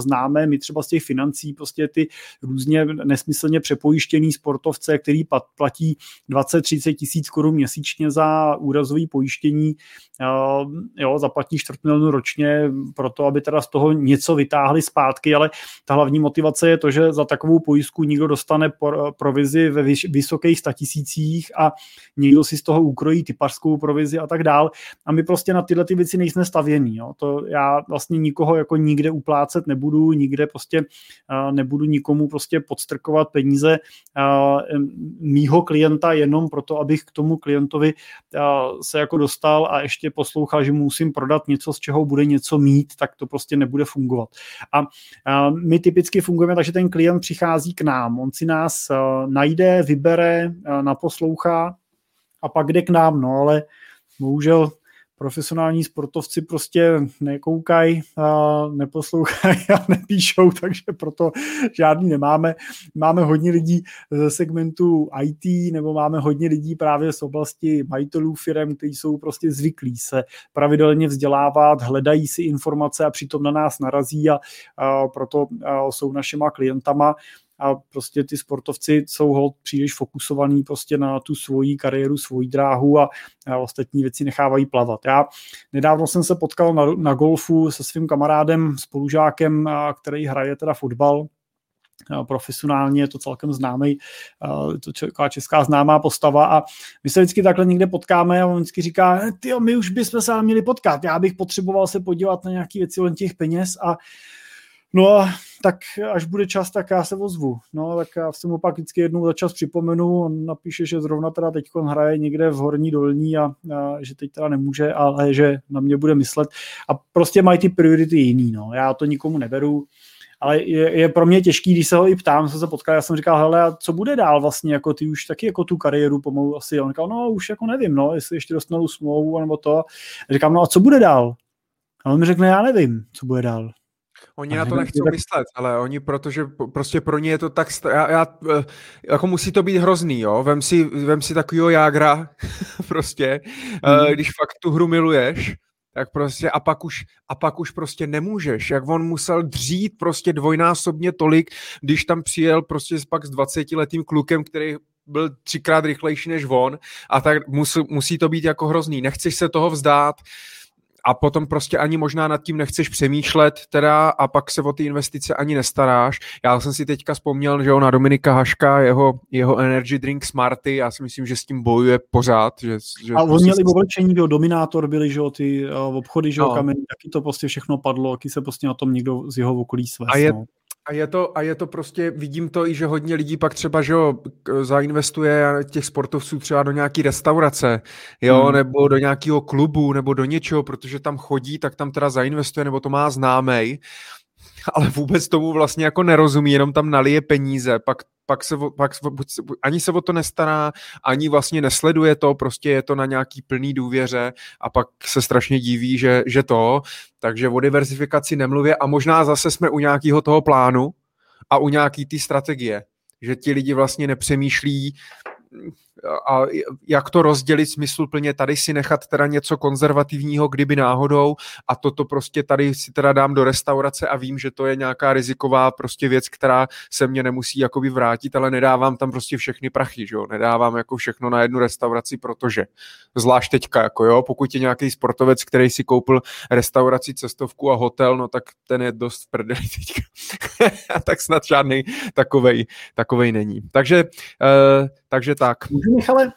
známe. My třeba z těch financí prostě ty různě nesmyslně přepojištěný sportovce, který platí dvacet třicet tisíc korun měsíčně za úrazový pojištění, jo, zaplatí čtyři miliony ročně proto, aby teda z toho něco vytáhli zpátky, ale ta hlavní motivace je to, že za takovou pojistku někdo dostane provizi ve vysokých statisících a někdo si z toho ukrojí typařskou provizi a tak dál. A my prostě na tyhle ty věci nejsme stavění. Jo. To já vlastně nikoho jako nikde uplácet nebudu, nikde prostě nebudu nikomu prostě podstrkovat peníze mýho klienta jenom proto, abych k tomu klientovi se jako dostal a ještě poslouchal, že mu musím prodat něco, z čeho bude něco mít, tak to prostě nebude fungovat. A my typicky fungujeme tak, že ten klient přichází k nám. On si nás najde, vybere, naposlouchá a pak jde k nám. No ale bohužel profesionální sportovci prostě nekoukají, neposlouchají a nepíšou, takže proto žádný nemáme. Máme hodně lidí ze segmentu í té, nebo máme hodně lidí právě z oblasti majitelů firem, kteří jsou prostě zvyklí se pravidelně vzdělávat, hledají si informace a přitom na nás narazí a, a proto a jsou našima klientama. A prostě ty sportovci jsou holt příliš fokusovaní prostě na tu svoji kariéru, svoji dráhu a, a ostatní věci nechávají plavat. Já nedávno jsem se potkal na, na golfu se svým kamarádem, spolužákem, a, který hraje teda fotbal profesionálně, je to celkem známý, to česká známá postava a my se vždycky takhle někde potkáme a on vždycky říká, tyjo, my už bychom se měli potkat, já bych potřeboval se podívat na nějaký věci len těch peněz a no a tak až bude čas, tak já se ozvu. No tak já se mu pak vždycky jednou za čas připomenu, on napíše, že zrovna teda teď on hraje někde v Horní Dolní a, a že teď teda nemůže, ale že na mě bude myslet. A prostě mají ty priority jiný, no. Já to nikomu neberu, ale je, je pro mě těžký, když se ho i ptám, jsem se potkal, já jsem říkal, hele, a co bude dál vlastně, jako ty už taky jako tu kariéru pomalu asi. A on říkal, no už jako nevím, no, jestli ještě dostanu smlouvu nebo to. A říkám, no a co bude dál? A on mi řekne, já nevím, co bude dál. Oni na to nechcou myslet, ale oni, protože prostě pro ně je to tak, já, já, jako musí to být hrozný, jo, vem si, vem si takovýho jágra, prostě, mm. když fakt tu hru miluješ, tak prostě a pak už, a pak už prostě nemůžeš, jak on musel dřít prostě dvojnásobně tolik, když tam přijel prostě pak s dvacetiletým klukem, který byl třikrát rychlejší než on a tak musí, musí to být jako hrozný, nechceš se toho vzdát, a potom prostě ani možná nad tím nechceš přemýšlet teda a pak se o ty investice ani nestaráš. Já jsem si teďka vzpomněl, že jo, na Dominika Haška, jeho, jeho energy drink Smarty, já si myslím, že s tím bojuje pořád. Že, že a on prostě měl i oblečení, jo, Dominátor byly, že jo, ty uh, obchody, že jo, no. Kameny, taky to prostě všechno padlo, taky se prostě na tom někdo z jeho okolí svesnul. A je to, a je to prostě, vidím to i, že hodně lidí pak třeba, že jo, zainvestuje těch sportovců třeba do nějaký restaurace, jo, hmm. nebo do nějakého klubu, nebo do něčeho, protože tam chodí, tak tam teda zainvestuje, nebo to má známej, ale vůbec tomu vlastně jako nerozumí, jenom tam nalije peníze, pak, pak, se, pak ani se o to nestará, ani vlastně nesleduje to, prostě je to na nějaký plný důvěře a pak se strašně diví, že, že to, takže o diversifikaci nemluvě a možná zase jsme u nějakého toho plánu a u nějaký té strategie, že ti lidi vlastně nepřemýšlí a jak to rozdělit smysluplně, tady si nechat teda něco konzervativního, kdyby náhodou a toto prostě tady si teda dám do restaurace a vím, že to je nějaká riziková prostě věc, která se mě nemusí jakoby vrátit, ale nedávám tam prostě všechny prachy, že jo, nedávám jako všechno na jednu restauraci, protože zvlášť teďka, jako jo, pokud je nějaký sportovec, který si koupil restauraci, cestovku a hotel, no tak ten je dost v prdeli teďka. Tak snad žádnej takovej, takovej není. Takže, uh, takže tak. Michale,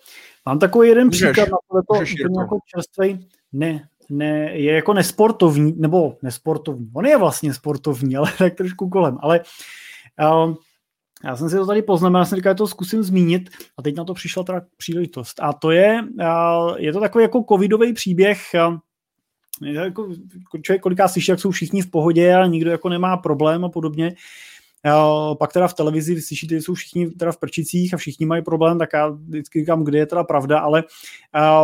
Mám takový jeden můžeš, příklad na tohleto, to jako čerstvý, ne, ne, je jako nesportovní, nebo nesportovní, on je vlastně sportovní, ale tak trošku kolem, ale um, já jsem si to tady poznamenal, já jsem říkal, že to zkusím zmínit a teď na to přišla teda příležitost. A to je, uh, je to takový jako covidový příběh, uh, jako člověk kolikrát slyší, jak jsou všichni v pohodě a nikdo jako nemá problém a podobně. Pak teda v televizi slyšíte, že jsou všichni teda v prčicích a všichni mají problém, tak já vždycky říkám, kde je teda pravda, ale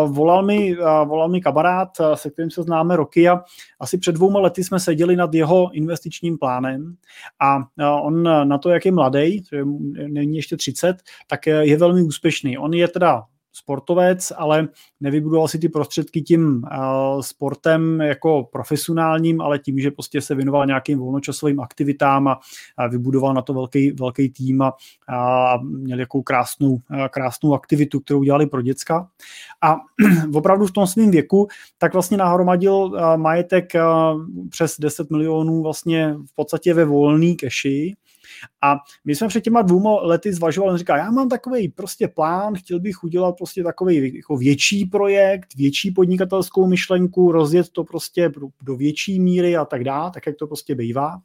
volal mi, volal mi kamarád, se kterým se známe roky a asi před dvouma lety jsme seděli nad jeho investičním plánem a on na to, jak je mladý, není ještě třicet, tak je velmi úspěšný. On je teda sportovec, ale nevybudoval si ty prostředky tím uh, sportem jako profesionálním, ale tím, že prostě se věnoval nějakým volnočasovým aktivitám a, a vybudoval na to velký, velký tým a, a měl jakou krásnou, a krásnou aktivitu, kterou dělali pro děcka. A opravdu v tom svém věku tak vlastně nahromadil uh, majetek uh, přes deset milionů vlastně v podstatě ve volný keši. A my jsme před těma dvouma lety zvažovali, on říkal, já mám takový prostě plán, chtěl bych udělat prostě takový jako větší projekt, větší podnikatelskou myšlenku, rozjet to prostě do větší míry a tak dále, tak jak to prostě bývá.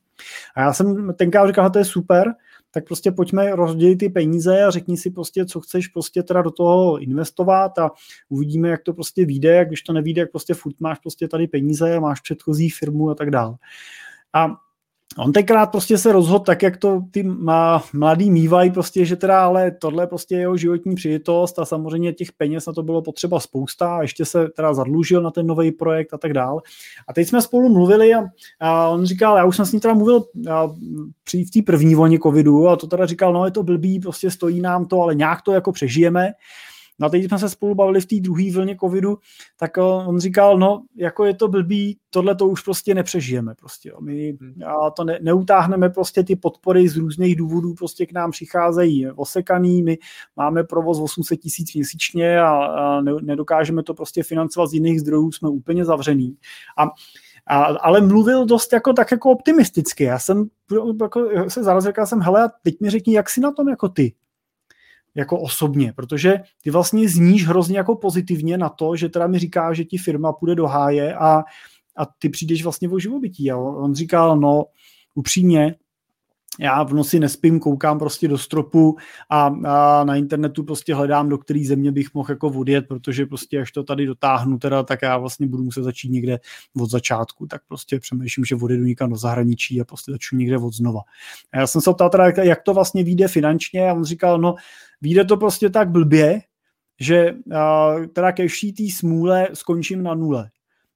A já jsem tenkrát říkal, to je super, tak prostě pojďme rozdělit ty peníze a řekni si prostě, co chceš prostě teda do toho investovat a uvidíme, jak to prostě vyjde, a když to nevyjde, jak prostě furt máš prostě tady peníze, máš předchozí firmu a tak dále. A on tenkrát prostě se rozhodl tak, jak to ty mladí mívají, prostě, že teda ale tohle prostě je jeho životní příležitost a samozřejmě těch peněz na to bylo potřeba spousta a ještě se teda zadlužil na ten nový projekt a tak dál. A teď jsme spolu mluvili a, a on říkal, já už jsem s ním teda mluvil a, při v té první vlně covidu a to teda říkal, no je to blbý, prostě stojí nám to, ale nějak to jako přežijeme. No a teď jsme se spolu bavili v té druhé vlně covidu, tak on říkal, no, jako je to blbý, tohle to už prostě nepřežijeme. Prostě. My to ne, neutáhneme, prostě ty podpory z různých důvodů prostě k nám přicházejí osekaný, my máme provoz osm set tisíc měsíčně a, a ne, nedokážeme to prostě financovat z jiných zdrojů, jsme úplně zavřený. A A, ale mluvil dost jako tak jako optimisticky. Já jsem jako, se zaraz říkal jsem, hele, teď mi řekni, jak jsi na tom jako ty. Jako osobně, protože ty vlastně zníš hrozně jako pozitivně na to, že teda mi říká, že ti firma půjde do háje a, a ty přijdeš vlastně o živobytí. A on říkal, no upřímně, já v noci nespím, koukám prostě do stropu a, a na internetu prostě hledám, do který země bych mohl jako odjet, protože prostě až to tady dotáhnu teda, tak já vlastně budu muset začít někde od začátku, tak prostě přemýšlím, že odjedu někam do zahraničí a prostě začnu někde od znova. A já jsem se ptal teda, jak to vlastně vyjde finančně a on říkal, no vyjde to prostě tak blbě, že a, teda ke vší té smůle skončím na nule.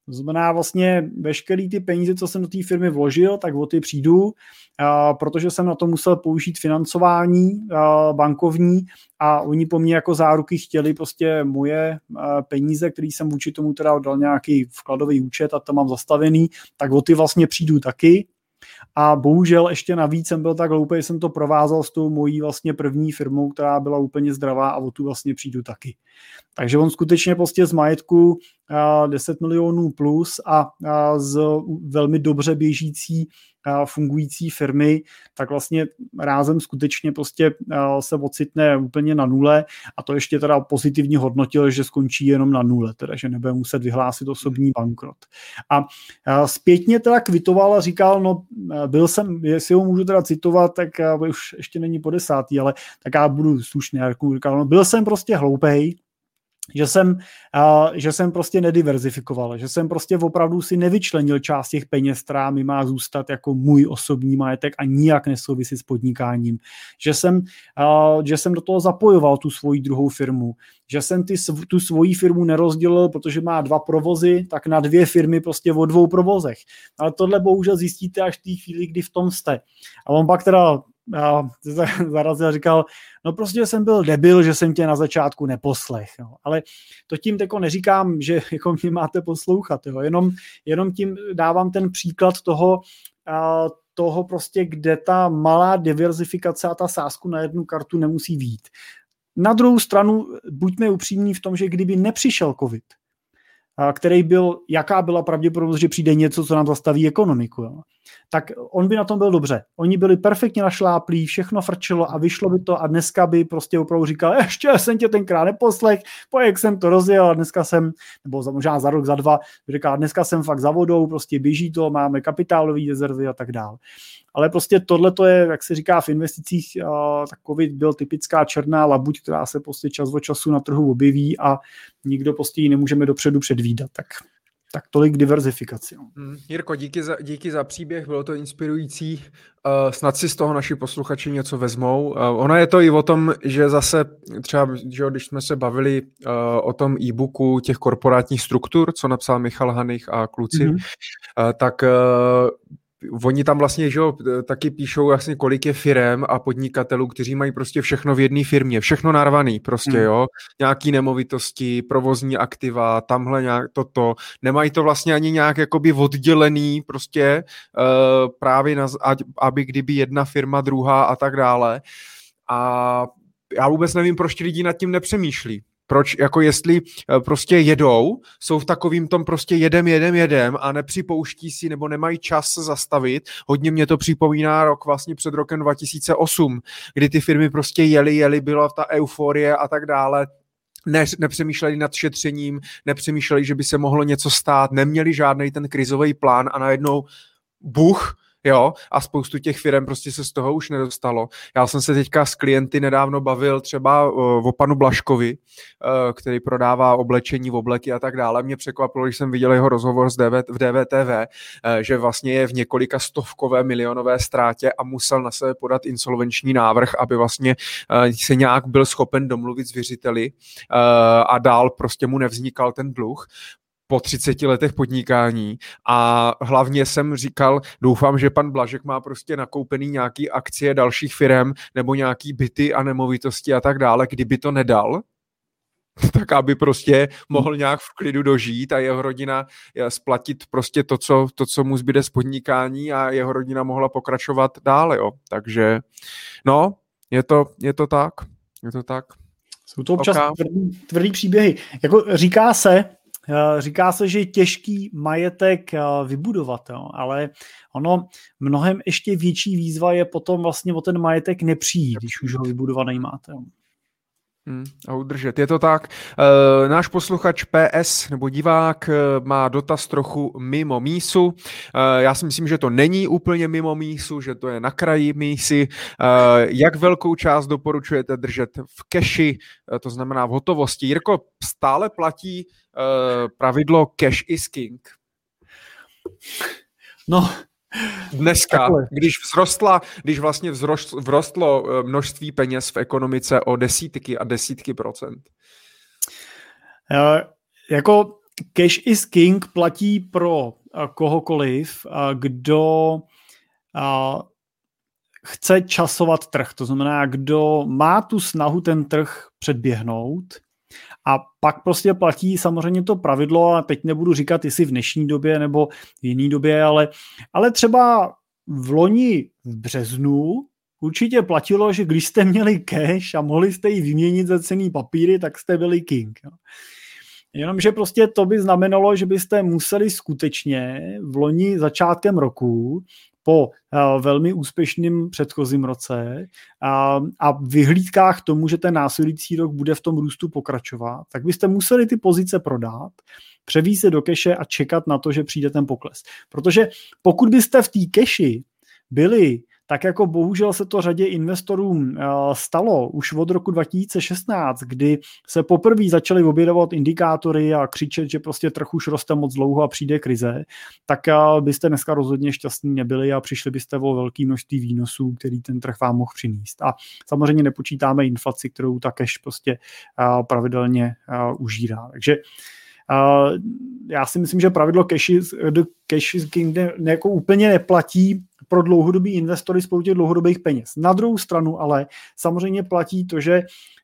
To znamená vlastně veškerý ty peníze, co jsem do té firmy vložil, tak o ty přijdu, a, protože jsem na to musel použít financování a, bankovní a oni po mně jako záruky chtěli prostě moje a, peníze, které jsem vůči tomu teda dal nějaký vkladový účet a to mám zastavený, tak o ty vlastně přijdu taky. A bohužel ještě navíc jsem byl tak hloupý, jsem to provázal s tou mojí vlastně první firmou, která byla úplně zdravá a o tu vlastně přijdu taky. Takže on skutečně prostě z majetku deset milionů plus a z velmi dobře běžící fungující firmy, tak vlastně rázem skutečně prostě se ocitne úplně na nule a to ještě teda pozitivně hodnotil, že skončí jenom na nule, teda že nebude muset vyhlásit osobní bankrot. A zpětně teda kvitoval a říkal, no byl jsem, jestli ho můžu teda citovat, tak už ještě není po desátý, ale tak já budu slušný, Jarku, říkal, no byl jsem prostě hloupej, Že jsem, že jsem prostě nediverzifikoval, že jsem prostě opravdu si nevyčlenil část těch peněz, která mi má zůstat jako můj osobní majetek a nijak nesouvisí s podnikáním. Že jsem, že jsem do toho zapojoval tu svoji druhou firmu, že jsem ty, tu svoji firmu nerozdělil, protože má dva provozy, tak na dvě firmy prostě o dvou provozech. Ale tohle bohužel zjistíte až v té chvíli, kdy v tom jste. A on pak teda a zarazil a říkal, no prostě jsem byl debil, že jsem tě na začátku neposlech, jo. Ale to tím jako neříkám, že jako mě máte poslouchat, jo. Jenom, jenom tím dávám ten příklad toho, a, toho prostě, kde ta malá diverzifikace a ta sázku na jednu kartu nemusí být. Na druhou stranu, buďme upřímní v tom, že kdyby nepřišel covid, který byl, jaká byla pravděpodobnost, že přijde něco, co nám zastaví ekonomiku. Jo. Tak on by na tom byl dobře. Oni byli perfektně našláplí, všechno frčilo a vyšlo by to a dneska by prostě opravdu říkal, ještě jsem tě tenkrát neposlech, pojek jsem to rozjel a dneska jsem, nebo možná za rok, za dva, říkal, dneska jsem fakt za vodou, prostě běží to, máme kapitálový rezervy a tak dále. Ale prostě tohle to je, jak se říká v investicích, tak COVID byl typická černá labuť, která se prostě čas od času na trhu objeví a nikdo prostě ji nemůžeme dopředu předvídat. Tak, tak tolik diverzifikaci. Hmm. Jirko, díky za, díky za příběh, bylo to inspirující. Uh, snad si z toho naši posluchači něco vezmou. Uh, ono je to i o tom, že zase třeba, že když jsme se bavili uh, o tom e-booku těch korporátních struktur, co napsal Michal Hanich a kluci, hmm. uh, tak... Uh, Oni tam vlastně, že jo, taky píšou vlastně, kolik je firem a podnikatelů, kteří mají prostě všechno v jedné firmě, všechno narvaný prostě, mm. jo, nějaký nemovitosti, provozní aktiva, tamhle nějak toto, nemají to vlastně ani nějak jakoby oddělený prostě uh, právě, na, aby kdyby jedna firma, druhá a tak dále a já vůbec nevím, proč ti lidi nad tím nepřemýšlí. Proč, jako jestli prostě jedou, jsou v takovým tom prostě jedem, jedem, jedem a nepřipouští si nebo nemají čas zastavit. Hodně mě to připomíná rok vlastně před rokem dva tisíce osm, kdy ty firmy prostě jeli, jeli, byla ta euforie a tak dále. Ne, nepřemýšleli nad šetřením, nepřemýšleli, že by se mohlo něco stát, neměli žádnej ten krizový plán a najednou buch, jo, a spoustu těch firem prostě se z toho už nedostalo. Já jsem se teďka s klienty nedávno bavil třeba o panu Blaškovi, který prodává oblečení, obleky a tak dále. Mě překvapilo, když jsem viděl jeho rozhovor z D V, v D V T V, že vlastně je v několika stovkové milionové ztrátě a musel na sebe podat insolvenční návrh, aby vlastně se nějak byl schopen domluvit s věřiteli a dál prostě mu nevznikal ten dluh po třiceti letech podnikání a hlavně jsem říkal, doufám, že pan Blažek má prostě nakoupený nějaký akcie dalších firem nebo nějaký byty a nemovitosti a tak dále, kdyby to nedal, tak aby prostě mohl nějak v klidu dožít a jeho rodina splatit prostě to, co, to, co mu zbyde z podnikání a jeho rodina mohla pokračovat dále, jo. Takže no, je to, je to tak, je to tak. Jsou to občas okay. tvrdý, tvrdý příběhy. Jako říká se, Říká se, že je těžký majetek vybudovat, jo, ale ono mnohem ještě větší výzva je potom vlastně o ten majetek nepřijít, když už ho vybudovaný máte. Jo. A udržet, je to tak. Náš posluchač P S nebo divák má dotaz trochu mimo mísu. Já si myslím, že to není úplně mimo mísu, že to je na kraji mísy. Jak velkou část doporučujete držet v keši, to znamená v hotovosti? Jirko, stále platí pravidlo cash is king? No... Dneska, takhle. když vzrostla, když vlastně vzrostlo množství peněz v ekonomice o desítky a desítky procent. Uh, jako cash is king platí pro uh, kohokoliv, uh, kdo uh, chce časovat trh. To znamená, kdo má tu snahu ten trh předběhnout. A pak prostě platí samozřejmě to pravidlo, a teď nebudu říkat, jestli v dnešní době nebo v jiný době, ale, ale třeba v loni v březnu určitě platilo, že když jste měli cash a mohli jste ji vyměnit za cenný papíry, tak jste byli king. Jenomže prostě to by znamenalo, že byste museli skutečně v loni začátkem roku po velmi úspěšným předchozím roce a, a vyhlídkách tomu, že ten následující rok bude v tom růstu pokračovat, tak byste museli ty pozice prodat, převést se do keše a čekat na to, že přijde ten pokles. Protože pokud byste v té keši byli, tak jako bohužel se to řadě investorům stalo už od roku dva tisíce šestnáct, kdy se poprvé začaly objedovat indikátory a křičet, že prostě trh už roste moc dlouho a přijde krize, tak byste dneska rozhodně šťastní nebyli a přišli byste o velké množství výnosů, který ten trh vám mohl přinést. A samozřejmě nepočítáme inflaci, kterou ta cash prostě pravidelně užírá. Takže já si myslím, že pravidlo cash is, cash is king ne, ne, jako úplně neplatí pro dlouhodobý investory spolu těch dlouhodobých peněz. Na druhou stranu ale samozřejmě platí to, že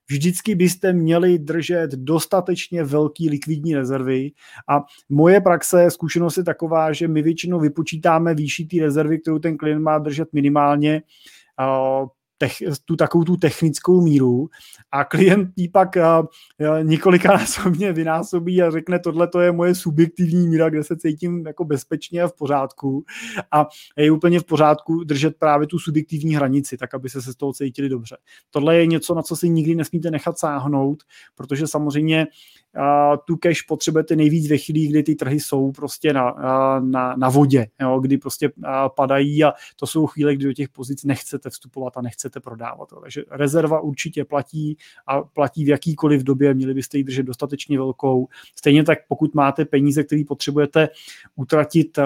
vždycky byste měli držet dostatečně velký likvidní rezervy a moje praxe, zkušenost je taková, že my většinou vypočítáme výši té rezervy, kterou ten klient má držet minimálně tech, tu takovou tu technickou míru a klient jí pak několikanásobně vynásobí a řekne, tohle to je moje subjektivní míra, kde se cítím jako bezpečně a v pořádku a je úplně v pořádku držet právě tu subjektivní hranici, tak aby se z toho cítili dobře. Tohle je něco, na co si nikdy nesmíte nechat sáhnout, protože samozřejmě a tu cash potřebujete nejvíc ve chvíli, kdy ty trhy jsou prostě na, na, na vodě, jo, kdy prostě padají a to jsou chvíle, kdy do těch pozic nechcete vstupovat a nechcete prodávat. Jo. Takže rezerva určitě platí a platí v jakýkoliv době, měli byste ji držet dostatečně velkou. Stejně tak, pokud máte peníze, které potřebujete utratit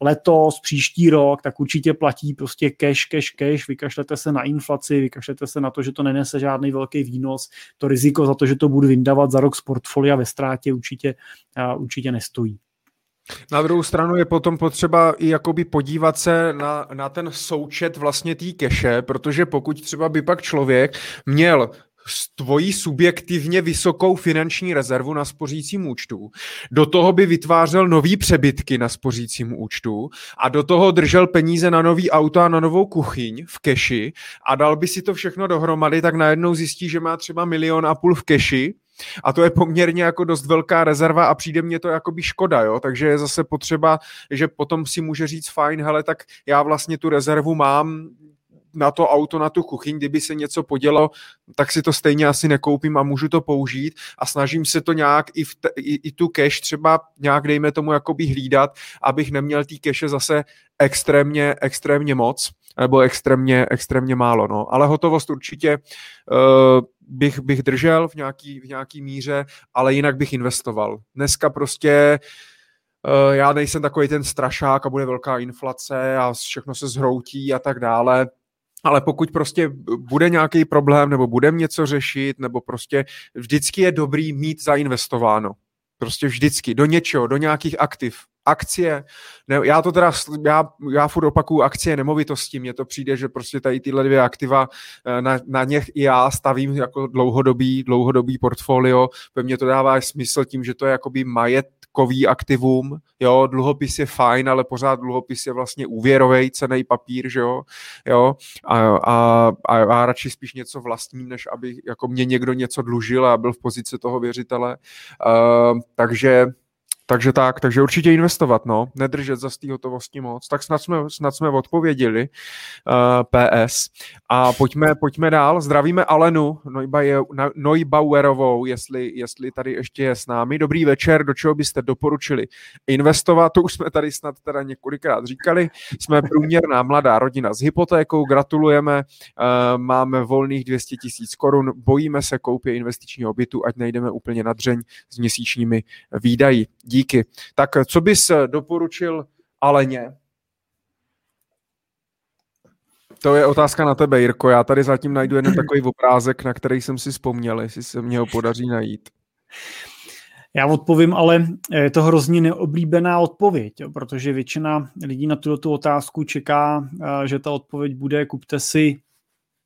letos, příští rok, tak určitě platí prostě cash, cash, cash, vykašlete se na inflaci, vykašlete se na to, že to nenese žádný velký výnos, to riziko za to, že to budu vyndávat za rok z portfolia a ve ztrátě určitě, uh, určitě nestojí. Na druhou stranu je potom potřeba i jakoby podívat se na, na ten součet vlastně té keše, protože pokud třeba by pak člověk měl tvojí subjektivně vysokou finanční rezervu na spořícím účtu, do toho by vytvářel nový přebytky na spořícím účtu a do toho držel peníze na nový auto a na novou kuchyň v keši a dal by si to všechno dohromady, tak najednou zjistí, že má třeba milion a půl v keši. A to je poměrně jako dost velká rezerva a přijde mně to jakoby škoda, jo? Takže je zase potřeba, že potom si může říct fajn, hele, tak já vlastně tu rezervu mám na to auto, na tu kuchyň, kdyby se něco podělo, tak si to stejně asi nekoupím a můžu to použít a snažím se to nějak i, v t- i, i tu cash třeba nějak dejme tomu jakoby hlídat, abych neměl tý cashe zase extrémně, extrémně moc nebo extrémně, extrémně málo, no. Ale hotovost určitě uh, bych, bych držel v nějaký, v nějaký míře, ale jinak bych investoval. Dneska prostě uh, já nejsem takový ten strašák a bude velká inflace a všechno se zhroutí a tak dále. Ale pokud prostě bude nějaký problém nebo budeme něco řešit, nebo prostě vždycky je dobrý mít zainvestováno. Prostě vždycky. Do něčeho, do nějakých aktiv. Akcie. Ne, já to teda, já, já furt opakuju akcie nemovitosti. Mně to přijde, že prostě tady tyhle dvě aktiva, na, na něch i já stavím jako dlouhodobý, dlouhodobý portfolio. Pro mě to dává smysl tím, že to je jakoby majetkový aktivum. Jo, dluhopis je fajn, ale pořád dluhopis je vlastně úvěrovej cenný papír, že jo. jo? A, a, a, a radši spíš něco vlastním, než aby jako mě někdo něco dlužil a byl v pozici toho věřitele. Uh, takže Takže tak, takže určitě investovat, no, nedržet za té hotovosti moc. Tak snad jsme, snad jsme odpověděli uh, P S. A pojďme, pojďme dál, zdravíme Alenu Neubauerovou, jestli, jestli tady ještě je s námi. Dobrý večer, do čeho byste doporučili investovat? To už jsme tady snad teda několikrát říkali. Jsme průměrná mladá rodina s hypotékou, gratulujeme, uh, máme volných dvě stě tisíc korun, bojíme se koupě investičního bytu, ať najdeme úplně na dřeň s měsíčními výdaji. Díky. Tak co bys doporučil Aleně? To je otázka na tebe, Jirko. Já tady zatím najdu jeden takový obrázek, na který jsem si vzpomněl, jestli se mě ho podaří najít. Já odpovím, ale je to hrozně neoblíbená odpověď, jo, protože většina lidí na tuto otázku čeká, že ta odpověď bude kupte si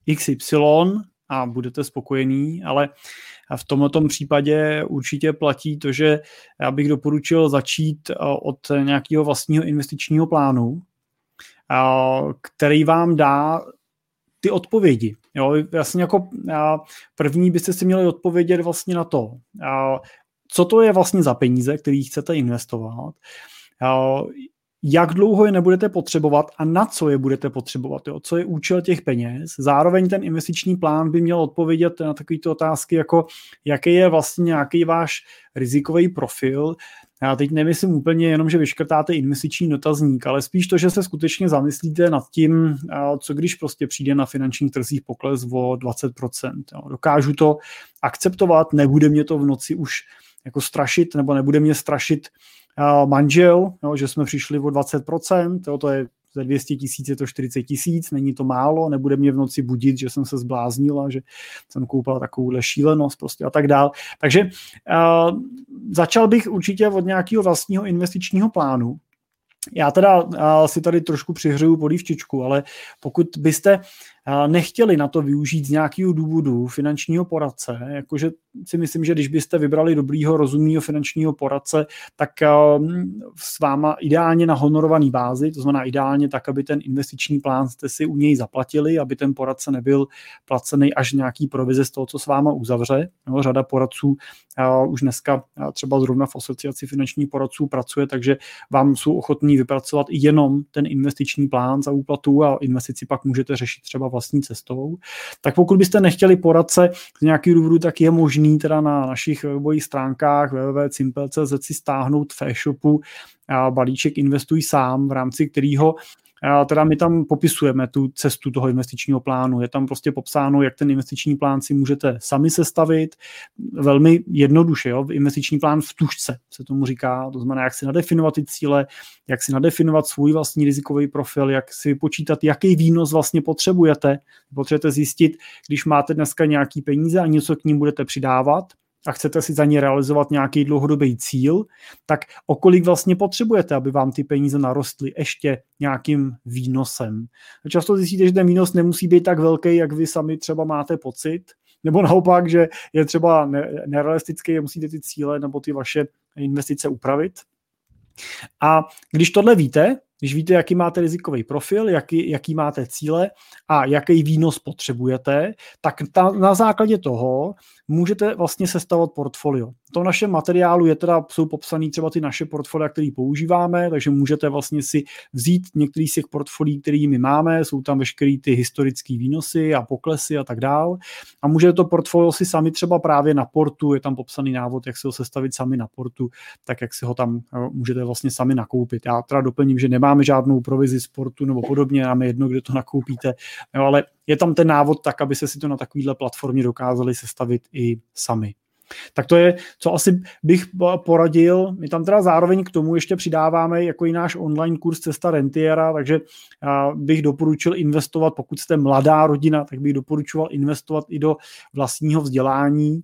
X Y a budete spokojení, ale v tomto případě určitě platí to, že já bych doporučil začít od nějakého vlastního investičního plánu, který vám dá ty odpovědi. Jo, jasně jako první byste si měli odpovědět vlastně na to, co to je vlastně za peníze, který chcete investovat, jak dlouho je nebudete potřebovat a na co je budete potřebovat, jo? Co je účel těch peněz. Zároveň ten investiční plán by měl odpovědět na takovýto otázky, jako jaký je vlastně nějaký váš rizikový profil. Já teď nemyslím úplně jenom, že vyškrtáte investiční dotazník, ale spíš to, že se skutečně zamyslíte nad tím, co když prostě přijde na finančních trzích pokles o dvacet procent. Jo? Dokážu to akceptovat, nebude mě to v noci už jako strašit, nebo nebude mě strašit manžel, jo, že jsme přišli o dvacet procent, jo, to je za dvě stě tisíc, je to čtyřicet tisíc, není to málo, nebude mě v noci budit, že jsem se zbláznila, že jsem koupila takovouhle šílenost prostě a tak dál. Takže uh, začal bych určitě od nějakého vlastního investičního plánu. Já teda uh, si tady trošku přihřeju polívčičku, ale pokud byste nechtěli na to využít z nějakého důvodu finančního poradce, jakože si myslím, že když byste vybrali dobrýho, rozumného finančního poradce, tak s váma ideálně na honorovaný bázi, to znamená ideálně tak, aby ten investiční plán jste si u něj zaplatili, aby ten poradce nebyl placený až nějaký provize z toho, co s váma uzavře. No, řada poradců už dneska třeba zrovna v asociaci finančních poradců pracuje, takže vám jsou ochotní vypracovat i jenom ten investiční plán za úplatu a investici pak můžete řešit třeba vlastní cestou. Tak pokud byste nechtěli poradce z nějakého důvodu, tak je možný teda na našich webových stránkách w w w tečka cimpel tečka cz si stáhnout v e-shopu balíček Investuj sám, v rámci kterého teda my tam popisujeme tu cestu toho investičního plánu. Je tam prostě popsáno, jak ten investiční plán si můžete sami sestavit. Velmi jednoduše, jo? Investiční plán v tužce se tomu říká. To znamená, jak si nadefinovat ty cíle, jak si nadefinovat svůj vlastní rizikový profil, jak si počítat, jaký výnos vlastně potřebujete. Potřebujete zjistit, když máte dneska nějaký peníze a něco k ním budete přidávat a chcete si za ně realizovat nějaký dlouhodobý cíl, tak o kolik vlastně potřebujete, aby vám ty peníze narostly ještě nějakým výnosem. Často zjistíte, že ten výnos nemusí být tak velký, jak vy sami třeba máte pocit, nebo naopak, že je třeba nerealistický, musíte ty cíle nebo ty vaše investice upravit. A když tohle víte, když víte, jaký máte rizikový profil, jaký, jaký máte cíle a jaký výnos potřebujete, tak ta, na základě toho můžete vlastně sestavovat portfolio. V tom našem materiálu je teda, jsou popsané třeba ty naše portfolia, které používáme, takže můžete vlastně si vzít některý z těch portfolií, které my máme, jsou tam veškeré ty historické výnosy a poklesy a tak dál. A můžete to portfolio si sami třeba právě na Portu, je tam popsaný návod, jak si ho sestavit sami na Portu, tak jak si ho tam můžete vlastně sami nakoupit. Já teda doplním, že nemám Máme žádnou provizi sportu nebo podobně, máme jedno, kde to nakoupíte, no, ale je tam ten návod tak, aby se si to na takovéhle platformě dokázali sestavit i sami. Tak to je, co asi bych poradil. My tam teda zároveň k tomu ještě přidáváme jako i náš online kurz Cesta rentiera, takže bych doporučil investovat, pokud jste mladá rodina, tak bych doporučoval investovat i do vlastního vzdělání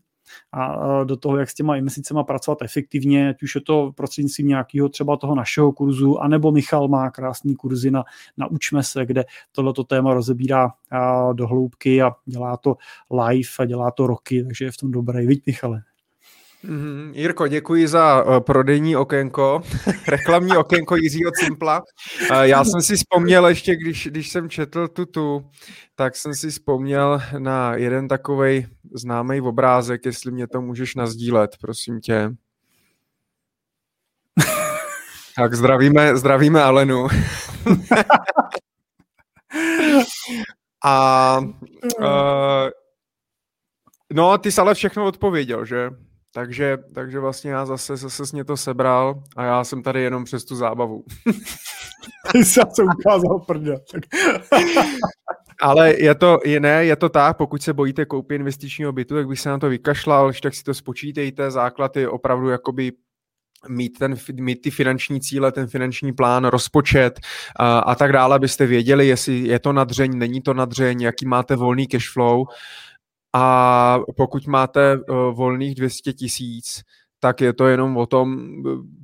a do toho, jak s těma investicema pracovat efektivně, ať už je to prostřednictvím nějakého třeba toho našeho kurzu, anebo Michal má krásný kurzy na Naučme se, kde tohleto téma rozebírá do hloubky a dělá to live a dělá to roky, takže je v tom dobrý. Viď, Michale? Mm, Jirko, děkuji za uh, prodejní okénko, reklamní okénko Jiřího Cimpla. Uh, já jsem si vzpomněl ještě, když, když jsem četl tutu, tak jsem si vzpomněl na jeden takovej známý obrázek, jestli mě to můžeš nazdílet, prosím tě. Tak zdravíme, zdravíme Alenu. A uh, no, ty jsi ale všechno odpověděl, že? Takže, takže vlastně já zase, zase jsi mě to sebral a já jsem tady jenom přes tu zábavu. Ty jsi se ukázal prda. Ale je to jiné, je to tak, pokud se bojíte koupit investičního bytu, tak bych se na to vykašlal, tak si to spočítejte, základ je opravdu jakoby mít, ten, mít ty finanční cíle, ten finanční plán, rozpočet a, a tak dále, abyste věděli, jestli je to nadřeň, není to nadřeň, jaký máte volný cash flow. A pokud máte uh, volných dvě stě tisíc, tak je to jenom o tom,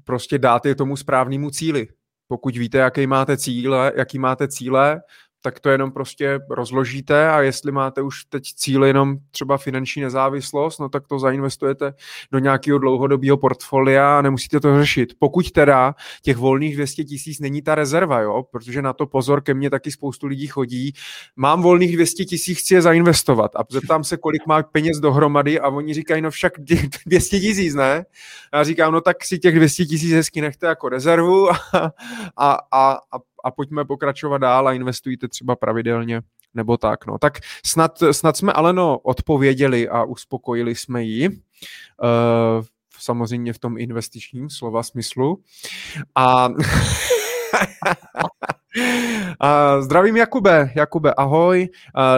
prostě dát je tomu správnému cíli. Pokud víte, jaký máte cíle, jaký máte cíle, tak to jenom prostě rozložíte a jestli máte už teď cíle jenom třeba finanční nezávislost, no tak to zainvestujete do nějakého dlouhodobého portfolia a nemusíte to řešit. Pokud teda těch volných dvě stě tisíc není ta rezerva, jo, protože na to pozor, ke mně taky spoustu lidí chodí, mám volných dvě stě tisíc, chci je zainvestovat a zeptám se, kolik má peněz dohromady a oni říkají, no však dvě stě tisíc, ne? A já říkám, no tak si těch dvě stě tisíc hezky nechte jako rezervu a, a, a, a a pojďme pokračovat dál a investujte třeba pravidelně, nebo tak. No. Tak snad, snad jsme Aleno odpověděli a uspokojili jsme ji, uh, samozřejmě v tom investičním slova smyslu. A... A zdravím Jakube, Jakube, ahoj.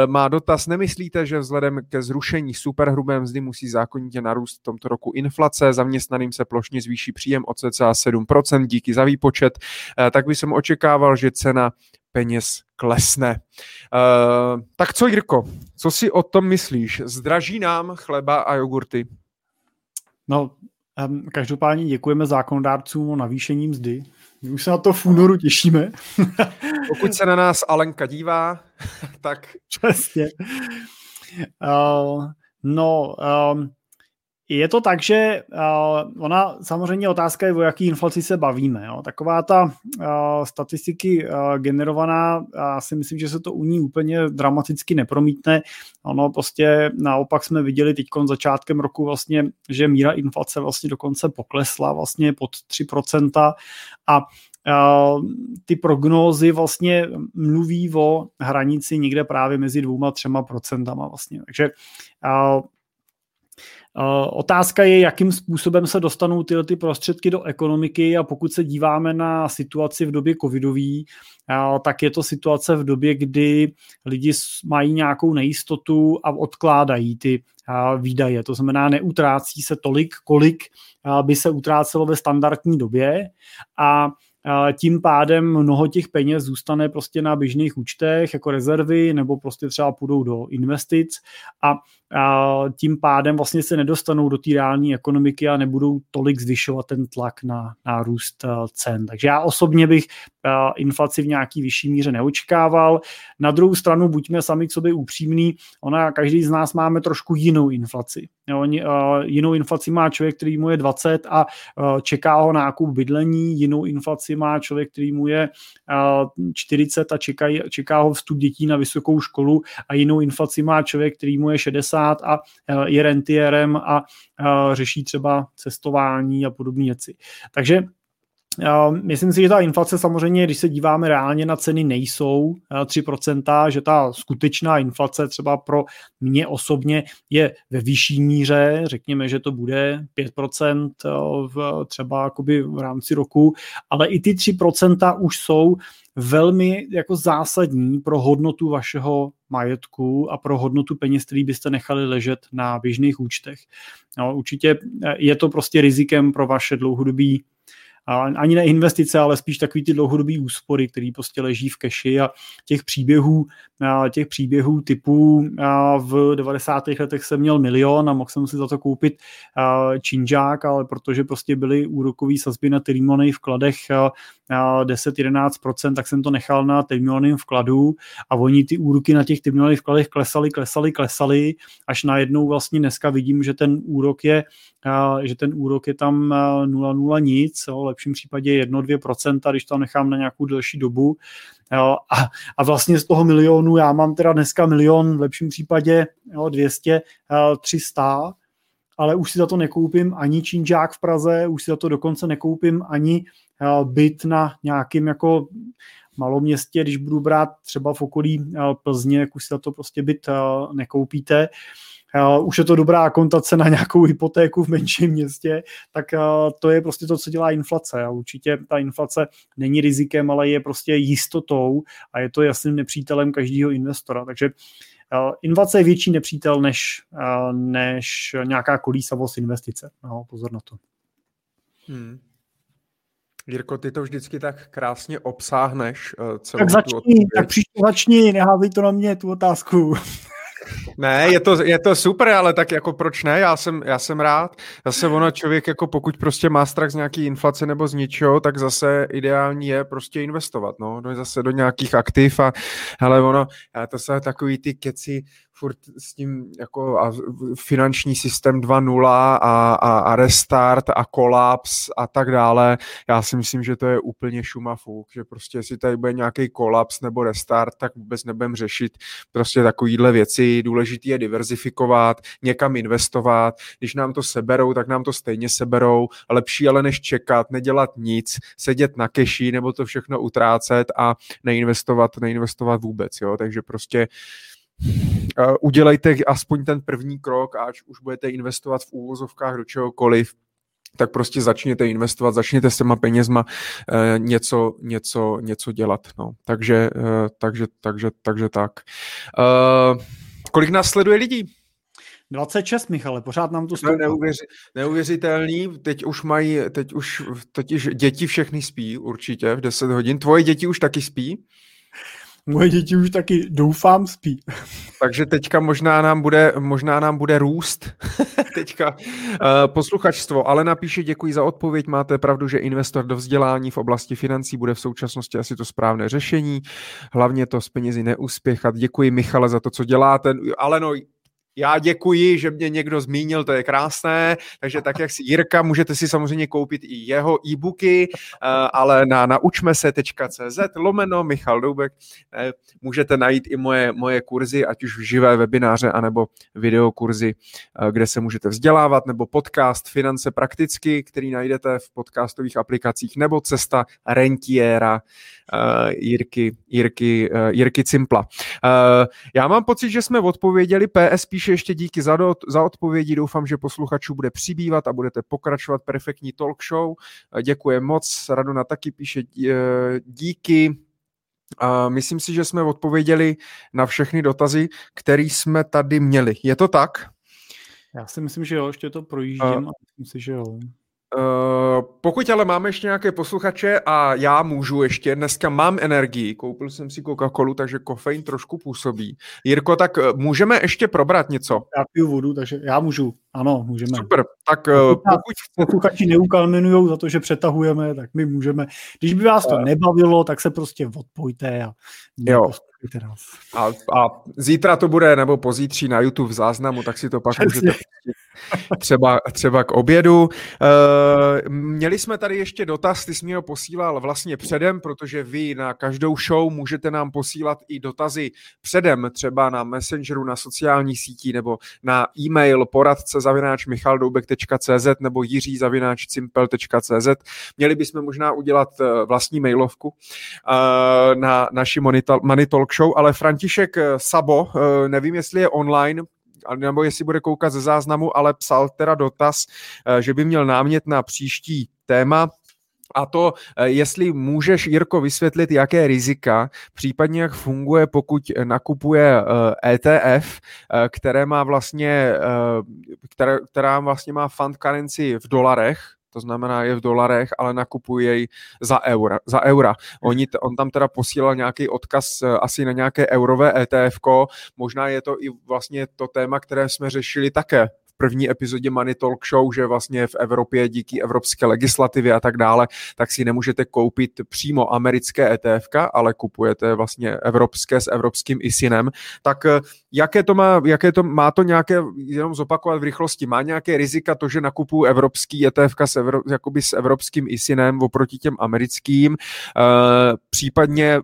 Má dotaz, nemyslíte, že vzhledem ke zrušení superhrubé mzdy musí zákonitě narůst v tomto roku inflace, zaměstnaným se plošně zvýší příjem o cca sedm procent díky za výpočet, tak bych jsem očekával, že cena peněz klesne. Tak co, Jirko, co si o tom myslíš? Zdraží nám chleba a jogurty? No, každopádně děkujeme zákonodárcům o navýšení mzdy. My už se na to v únoru těšíme. Pokud se na nás Alenka dívá, tak... Přesně. Uh, no, um, je to tak, že uh, ona samozřejmě otázka je, o jaký inflaci se bavíme. Jo. Taková ta uh, statistiky uh, generovaná, já si myslím, že se to u ní úplně dramaticky nepromítne. Ono prostě naopak jsme viděli teď začátkem roku vlastně, že míra inflace vlastně dokonce poklesla vlastně pod tři procenta a Uh, ty prognózy vlastně mluví o hranici někde právě mezi dvouma a třema procentama vlastně. Takže uh, uh, otázka je, jakým způsobem se dostanou tyhle ty prostředky do ekonomiky, a pokud se díváme na situaci v době covidový, uh, tak je to situace v době, kdy lidi mají nějakou nejistotu a odkládají ty uh, výdaje. To znamená, neutrácí se tolik, kolik uh, by se utrácelo ve standardní době, a tím pádem mnoho těch peněz zůstane prostě na běžných účtech jako rezervy, nebo prostě třeba půjdou do investic, a, a tím pádem vlastně se nedostanou do té reální ekonomiky a nebudou tolik zvyšovat ten tlak na, na růst cen. Takže já osobně bych inflaci v nějaký vyšší míře neočekával. Na druhou stranu buďme sami k sobě upřímní, ona, každý z nás máme trošku jinou inflaci. Jinou inflaci má člověk, který mu je dvacet a čeká ho nákup bydlení, jinou inflaci má člověk, který mu je čtyřicet a čeká, čeká ho vstup dětí na vysokou školu, a jinou inflaci má člověk, který mu je šedesát a je rentiérem a řeší třeba cestování a podobné věci. Takže myslím si, že ta inflace samozřejmě, když se díváme reálně na ceny, nejsou tři procenta, že ta skutečná inflace třeba pro mě osobně je ve vyšší míře, řekněme, že to bude pět procent v, třeba jakoby v rámci roku, ale i ty tři procenta už jsou velmi jako zásadní pro hodnotu vašeho majetku a pro hodnotu peněz, který byste nechali ležet na běžných účtech. No, určitě je to prostě rizikem pro vaše dlouhodobí, ani ne investice, ale spíš takový ty dlouhodobý úspory, který prostě leží v keši, a těch příběhů, těch příběhů typů v devadesátých letech jsem měl milion a mohl jsem si za to koupit činžák, ale protože prostě byly úrokové sazby na termínových vkladech deset až jedenáct procent, tak jsem to nechal na termínovém vkladu, a oni ty úroky na těch termínových vkladech klesaly, klesaly, klesaly, až najednou vlastně dneska vidím, že ten úrok je, že ten úrok je tam nula nula nic, v lepším případě jedno až dvě procenta, když tam nechám na nějakou delší dobu. Jo, a, a vlastně z toho milionu, já mám teda dneska milion, v lepším případě jo, dvě stě, tři sta, ale už si za to nekoupím ani činžák v Praze, už si za to dokonce nekoupím ani byt na nějakým jako maloměstě, když budu brát třeba v okolí Plzně, jak už si za to prostě byt nekoupíte. Uh, už je to dobrá akontace na nějakou hypotéku v menším městě, tak uh, to je prostě to, co dělá inflace. A určitě ta inflace není rizikem, ale je prostě jistotou, a je to jasným nepřítelem každého investora. Takže uh, inflace je větší nepřítel než, uh, než nějaká kolísavost investice. No, pozor na to. Hmm. Jirko, ty to vždycky tak krásně obsáhneš. Uh, celou tak začni, tak příště začni, nehávej to na mě, tu otázku. Ne, je to, je to super, ale tak jako proč ne, já jsem, já jsem rád. Zase ono člověk, jako pokud prostě má strach z nějaký inflace nebo z ničeho, tak zase ideální je prostě investovat, no, zase do nějakých aktiv, a hele, ono, to jsou takový ty keci, furt s tím jako a finanční systém dva nula a, a, a restart a kolaps a tak dále. Já si myslím, že to je úplně šuma fuk, že prostě jestli tady bude nějaký kolaps nebo restart, tak vůbec nebudeme řešit prostě takovýhle věci. Důležitý je diverzifikovat, někam investovat. Když nám to seberou, tak nám to stejně seberou. Lepší ale než čekat, nedělat nic, sedět na keši nebo to všechno utrácet a neinvestovat, neinvestovat vůbec. Jo? Takže prostě Uh, udělejte aspoň ten první krok, až už budete investovat v úvozovkách do čehokoliv, tak prostě začněte investovat, začněte s těma penězma uh, něco, něco, něco dělat. No. Takže, uh, takže, takže, takže tak. Uh, kolik nás sleduje lidí? dvacet šest, Michale, pořád nám to stoupá. Neuvěř, neuvěřitelný, teď už mají, teď už, teď už děti všechny spí určitě v deset hodin. Tvoje děti už taky spí? Moje děti už taky, doufám, spí. Takže teďka možná nám bude, možná nám bude růst teďka posluchačstvo. Alena píše, děkuji za odpověď. Máte pravdu, že investor do vzdělání v oblasti financí bude v současnosti asi to správné řešení. Hlavně to s penězi neuspěchat. Děkuji, Michale, za to, co děláte. Aleno, já děkuji, že mě někdo zmínil, to je krásné, takže tak, jak si Jirka, můžete si samozřejmě koupit i jeho e-booky, ale na naučme se tečka cé zet lomeno Michal Doubek můžete najít i moje, moje kurzy, ať už živé webináře, anebo videokurzy, kde se můžete vzdělávat, nebo podcast Finance prakticky, který najdete v podcastových aplikacích, nebo Cesta rentiera Jirky, Jirky, Jirky Cimpla. Já mám pocit, že jsme odpověděli. P S píše ještě díky za, do, za odpovědi, doufám, že posluchačů bude přibývat a budete pokračovat perfektní talk show. Děkuji moc. Raduna taky píše díky. Myslím si, že jsme odpověděli na všechny dotazy, které jsme tady měli. Je to tak? Já si myslím, že jo, ještě to projíždím a myslím si, že jo. Uh, pokud ale máme ještě nějaké posluchače a já můžu ještě, dneska mám energii, koupil jsem si Coca-Colu, takže kofein trošku působí. Jirko, tak můžeme ještě probrat něco? Já piju vodu, takže já můžu, ano, můžeme. Super, tak uh, pokud... Posluchači neukalminujou za to, že přetahujeme, tak my můžeme. Když by vás to nebavilo, tak se prostě odpojte a... Jo. A, a zítra to bude, nebo pozítří na YouTube v záznamu, tak si to pak můžete třeba, třeba k obědu. E, měli jsme tady ještě dotaz, ty jsi mě ho posílal vlastně předem, protože vy na každou show můžete nám posílat i dotazy předem, třeba na Messengeru, na sociální síti, nebo na e-mail poradce zavináč michaldoubek tečka cé zet nebo jiří zavináč cimpel tečka cé zet. Měli bychom možná udělat vlastní mailovku e, na naši monitol show, ale František Sabo, nevím, jestli je online, nebo jestli bude koukat ze záznamu, ale psal teda dotaz, že by měl námět na příští téma, a to, jestli můžeš, Jirko, vysvětlit, jaké rizika, případně jak funguje, pokud nakupuje E T F, které má vlastně, které, která vlastně má fund currency v dolarech, to znamená je v dolarech, ale nakupuje jej za eura. Za eura. Oni, on tam teda posílal nějaký odkaz asi na nějaké eurové E T F ko, možná je to i vlastně to téma, které jsme řešili také v první epizodě Money Talk Show, že vlastně v Evropě díky evropské legislativě a tak dále, tak si nemůžete koupit přímo americké E T F ka, ale kupujete vlastně evropské s evropským I S I N em. Tak jaké to má, jaké to, má to nějaké, jenom zopakovat v rychlosti, má nějaké rizika to, že nakupuju evropský E T F ka s, evro, jakoby s evropským I S I N em oproti těm americkým, e, případně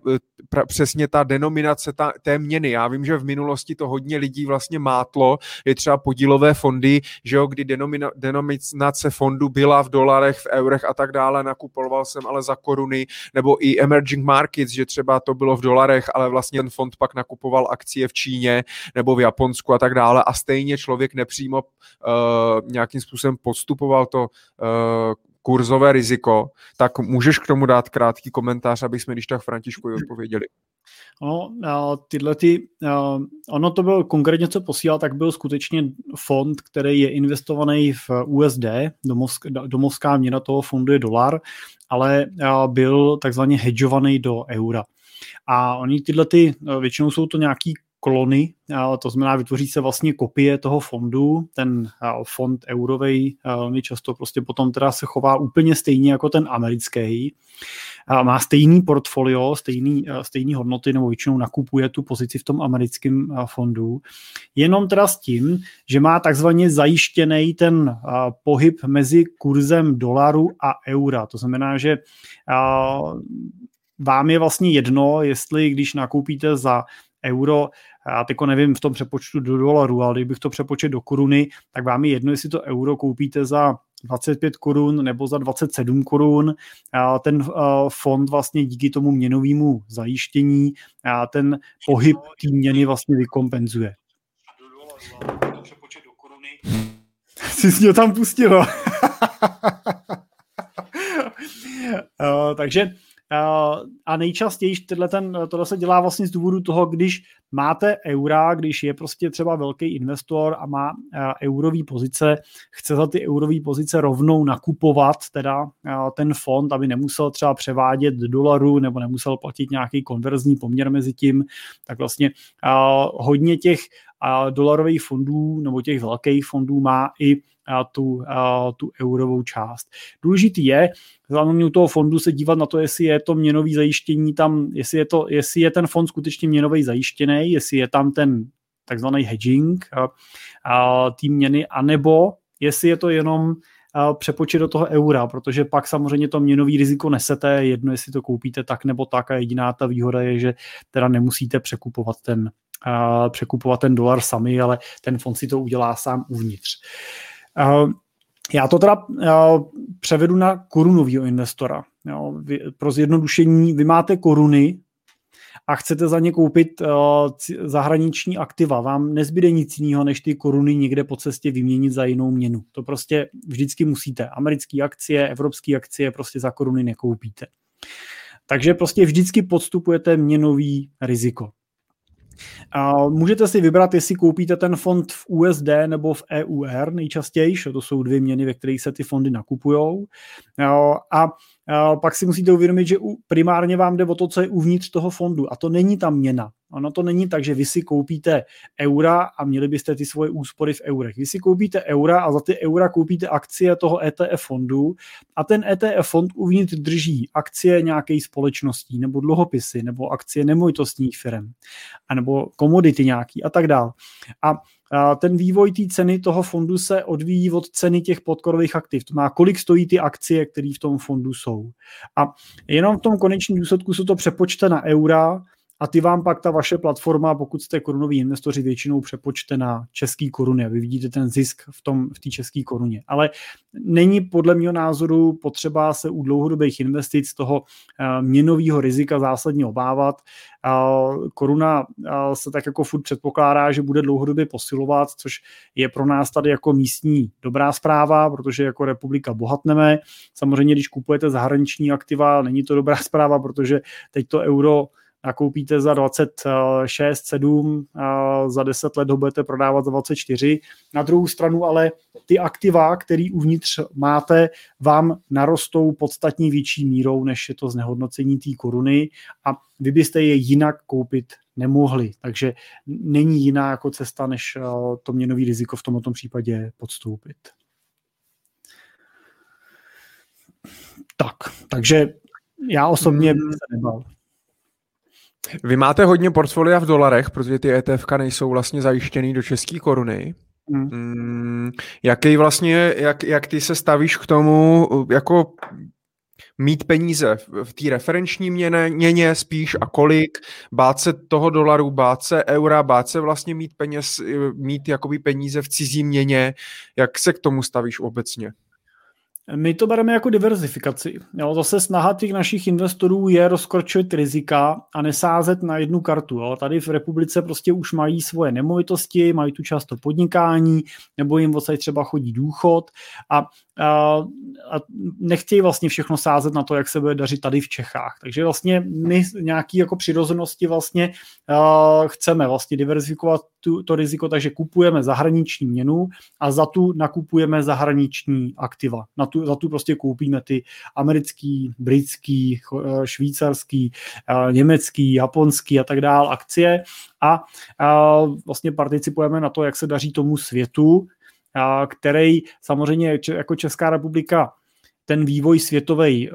pra, přesně ta denominace ta, té měny. Já vím, že v minulosti to hodně lidí vlastně mátlo, je třeba podílové fondy, že jo, kdy denomina, denominace fondu byla v dolarech, v eurech a tak dále, nakupoval jsem ale za koruny, nebo i emerging markets, že třeba to bylo v dolarech, ale vlastně ten fond pak nakupoval akcie v Číně nebo v Japonsku a tak dále a stejně člověk nepřímo uh, nějakým způsobem podstupoval to uh, kurzové riziko, tak můžeš k tomu dát krátký komentář, aby jsme když tak Františkovi odpověděli. Ono, tyhle ty, ono to byl konkrétně, co posílal, tak byl skutečně fond, který je investovaný v U S D, domovská, domovská měna toho fondu je dolar, ale byl takzvaně hedžovaný do eura. A oni tyhle ty, většinou jsou to nějaký klony, to znamená, vytvoří se vlastně kopie toho fondu, ten fond eurovej velmi často prostě potom teda se chová úplně stejně jako ten americký, má stejný portfolio, stejný, stejný hodnoty, nebo většinou nakupuje tu pozici v tom americkém fondu, jenom teda s tím, že má takzvaně zajištěný ten pohyb mezi kurzem dolaru a eura, to znamená, že vám je vlastně jedno, jestli když nakoupíte za euro, já teďko nevím v tom přepočtu do dolaru, ale kdybych to přepočet do koruny, tak vám je jedno, jestli to euro koupíte za dvacet pět korun nebo za dvacet sedm korun. Ten fond vlastně díky tomu měnovému zajištění ten pohyb té měny vlastně vykompenzuje. Jsi si mě tam pustilo. Takže a nejčastěji ten, tohle se dělá vlastně z důvodu toho, když máte eura, když je prostě třeba velký investor a má eurový pozice, chce za ty eurový pozice rovnou nakupovat teda ten fond, aby nemusel třeba převádět dolaru nebo nemusel platit nějaký konverzní poměr mezi tím, tak vlastně hodně těch dolarových fondů nebo těch velkých fondů má i tu, tu eurovou část. Důležitý je, zároveň u toho fondu se dívat na to, jestli je to měnový zajištění tam, jestli je, to, jestli je ten fond skutečně měnový zajištěný, jestli je tam ten takzvaný hedging té měny, anebo jestli je to jenom přepočet do toho eura, protože pak samozřejmě to měnový riziko nesete, jedno jestli to koupíte tak nebo tak a jediná ta výhoda je, že teda nemusíte překupovat ten Uh, překupovat ten dolar sami, ale ten fond si to udělá sám uvnitř. Uh, já to teda uh, převedu na korunovýho investora. Jo, vy, pro zjednodušení, vy máte koruny a chcete za ně koupit uh, zahraniční aktiva. Vám nezbyde nic jiného, než ty koruny někde po cestě vyměnit za jinou měnu. To prostě vždycky musíte. Americké akcie, evropské akcie prostě za koruny nekoupíte. Takže prostě vždycky podstupujete měnový riziko. A můžete si vybrat, jestli koupíte ten fond v U S D nebo v E U R nejčastěji, to jsou dvě měny, ve kterých se ty fondy nakupujou. A pak si musíte uvědomit, že primárně vám jde o to, co je uvnitř toho fondu a to není ta měna. Ono to není tak, že vy si koupíte eura a měli byste ty svoje úspory v eurech. Vy si koupíte eura a za ty eura koupíte akcie toho E T F fondu a ten E T F fond uvnitř drží akcie nějaké společností nebo dluhopisy nebo akcie nemovitostních firm a nebo komodity nějaký a tak dále. A ten vývoj té ceny toho fondu se odvíjí od ceny těch podkorových aktiv. To má, kolik stojí ty akcie, které v tom fondu jsou. A jenom v tom konečním důsledku se to přepočte na eura a ty vám pak ta vaše platforma, pokud jste korunoví investoři, většinou přepočte na český koruny. Vy vidíte ten zisk v tom, v té české koruně. Ale není podle mého názoru potřeba se u dlouhodobých investic toho měnového rizika zásadně obávat. Koruna se tak jako furt předpokládá, že bude dlouhodobě posilovat, což je pro nás tady jako místní dobrá zpráva, protože jako republika bohatneme. Samozřejmě, když kupujete zahraniční aktiva, není to dobrá zpráva, protože teď to euro nakoupíte za dvacet šest sedm, za deset let ho budete prodávat za dvacet čtyři. Na druhou stranu ale ty aktiva, který uvnitř máte, vám narostou podstatně větší mírou, než je to znehodnocení té koruny a vy byste je jinak koupit nemohli. Takže není jiná jako cesta, než to měnový riziko v tomto případě podstoupit. Tak, takže já osobně bych se nebál. Vy máte hodně portfolia v dolarech, protože ty ETFka nejsou vlastně zajištěný do české koruny. Mm. Jaký vlastně, jak, jak ty se stavíš k tomu, jako mít peníze v té referenční měně spíš a kolik, bát se toho dolaru, bát se eura, bát se vlastně mít peněz, mít jakoby peníze v cizí měně. Jak se k tomu stavíš obecně? My to bereme jako diverzifikaci. Jo, zase snaha těch našich investorů je rozkročit rizika a nesázet na jednu kartu. Jo. Tady v republice prostě už mají svoje nemovitosti, mají tu často podnikání, nebo jim odsaď třeba chodí důchod a, a, a nechtějí vlastně všechno sázet na to, jak se bude dařit tady v Čechách. Takže vlastně my nějaký jako přirozenosti vlastně a, chceme vlastně diverzifikovat tu, to riziko, takže kupujeme zahraniční měnu a za tu nakupujeme zahraniční aktiva. Na Tu, za tu prostě koupíme ty americký, britský, švýcarský, německý, japonský a tak dál akcie a, a vlastně participujeme na to, jak se daří tomu světu, a, který samozřejmě jako Česká republika ten vývoj světový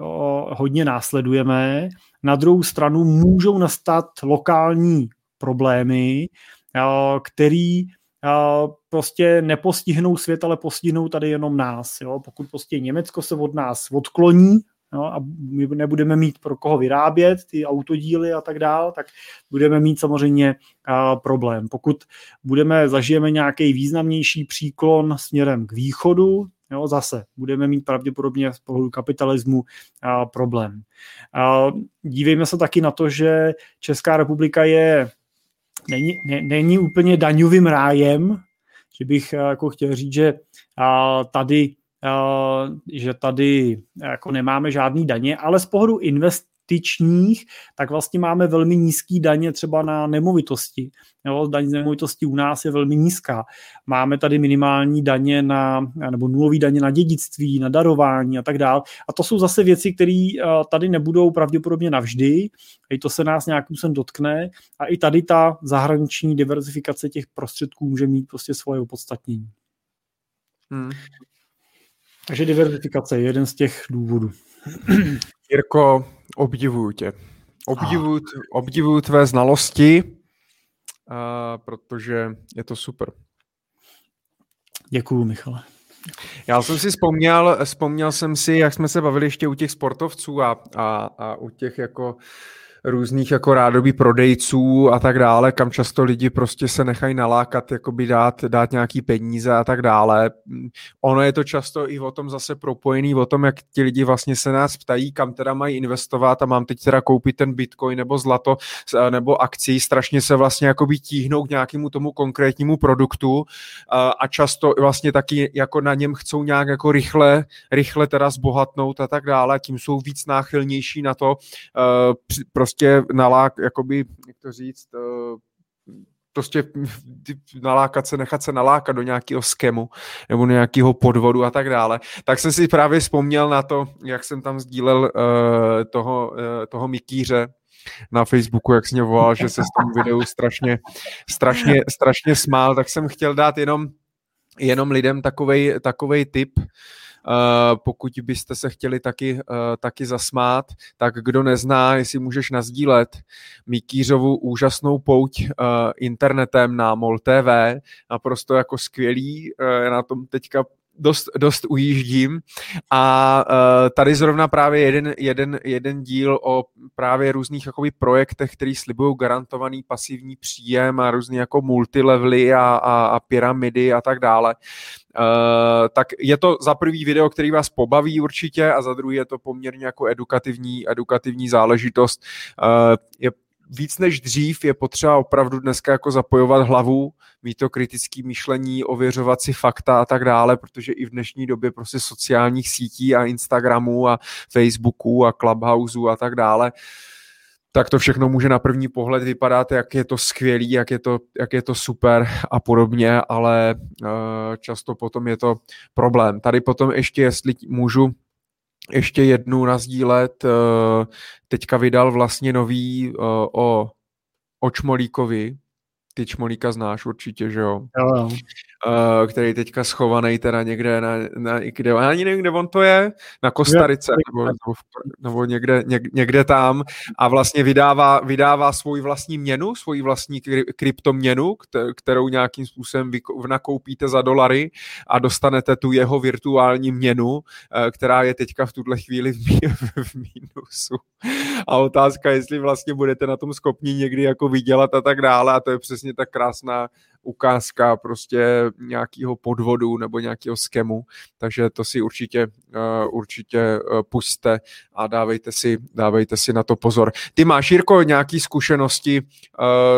hodně následujeme. Na druhou stranu můžou nastat lokální problémy, a, který Uh, prostě nepostihnou svět, ale postihnou tady jenom nás. Jo? Pokud prostě Německo se od nás odkloní, no, a my nebudeme mít pro koho vyrábět ty autodíly a tak dál, tak budeme mít samozřejmě uh, problém. Pokud budeme, zažijeme nějaký významnější příklon směrem k východu, jo, zase budeme mít pravděpodobně z pohledu kapitalismu uh, problém. Uh, dívejme se taky na to, že Česká republika je Není, ne, není úplně daňovým rájem, že bych jako chtěl říct, že a, tady, a, že tady jako nemáme žádný daně, ale z pohledu invest, dotyčních, tak vlastně máme velmi nízký daně třeba na nemovitosti. Jo, daň z nemovitosti u nás je velmi nízká. Máme tady minimální daně na, nebo nulový daně na dědictví, na darování a tak dále. A to jsou zase věci, které tady nebudou pravděpodobně navždy. I to se nás nějakým způsobem dotkne. A i tady ta zahraniční diverzifikace těch prostředků může mít prostě svoje opodstatnění. Hmm. Takže diverzifikace je jeden z těch důvodů. Jirko, obdivuju tě. Obdivuju, obdivuju tvé znalosti, a protože je to super. Děkuju, Michale. Já jsem si vzpomněl, vzpomněl jsem si, jak jsme se bavili ještě u těch sportovců a, a, a u těch jako různých jako rádoby prodejců a tak dále, kam často lidi prostě se nechají nalákat, jakoby dát, dát nějaký peníze a tak dále. Ono je to často i o tom zase propojený, o tom, jak ti lidi vlastně se nás ptají, kam teda mají investovat a mám teď teda koupit ten bitcoin nebo zlato nebo akci, strašně se vlastně jakoby tíhnou k nějakému tomu konkrétnímu produktu a často vlastně taky jako na něm chcou nějak jako rychle, rychle teda zbohatnout a tak dále, tím jsou víc náchylnější na to prostě nalák, jakoby, jak to říct, prostě nalákat se, nechat se nalákat do nějakého skemu nebo nějakého podvodu a tak dále. Tak jsem si právě vzpomněl na to, jak jsem tam sdílel uh, toho, uh, toho Mikýře na Facebooku, jak jsi mě volal, že se s tom videu strašně, strašně, strašně smál, tak jsem chtěl dát jenom, jenom lidem takovej, takovej tip. Uh, pokud byste se chtěli taky, uh, taky zasmát, tak kdo nezná, jestli můžeš nasdílet Mikýřovu úžasnou pouť uh, internetem na Mol T V, naprosto jako skvělý, uh, já na tom teďka dost, dost ujíždím a uh, tady zrovna právě jeden, jeden, jeden díl o právě různých jakoby projektech, který slibují garantovaný pasivní příjem a různý jako multilevely a, a, a pyramidy a tak dále. Uh, tak je to za prvý video, který vás pobaví určitě a za druhý je to poměrně jako edukativní, edukativní záležitost. Uh, je víc než dřív je potřeba opravdu dneska jako zapojovat hlavu, mít to kritické myšlení, ověřovat si fakta a tak dále, protože i v dnešní době prostě sociálních sítí a Instagramu a Facebooku a Clubhouseu a tak dále, tak to všechno může na první pohled vypadat, jak je to skvělý, jak je to, jak je to super a podobně, ale uh, často potom je to problém. Tady potom ještě, jestli můžu ještě jednu nasdílet, uh, teďka vydal vlastně nový uh, o, o Čmolíkovi, ty Čmolíka znáš určitě, že jo? jo. Uh, který teďka schovaný teda někde na, na kde, ani nevím, kde on to je, na Kostarice, nebo, nebo, nebo někde, někde, někde tam a vlastně vydává, vydává svou vlastní měnu, svou vlastní kryptoměnu, kterou nějakým způsobem nakoupíte za dolary a dostanete tu jeho virtuální měnu, která je teďka v tuhle chvíli v, mí, v mínusu. A otázka, jestli vlastně budete na tom schopni někdy jako vydělat a tak dále a to je přesně tak krásná ukázka prostě nějakého podvodu nebo nějakého skemu, takže to si určitě, určitě pusťte a dávejte si, dávejte si na to pozor. Ty máš, Jirko, nějaké zkušenosti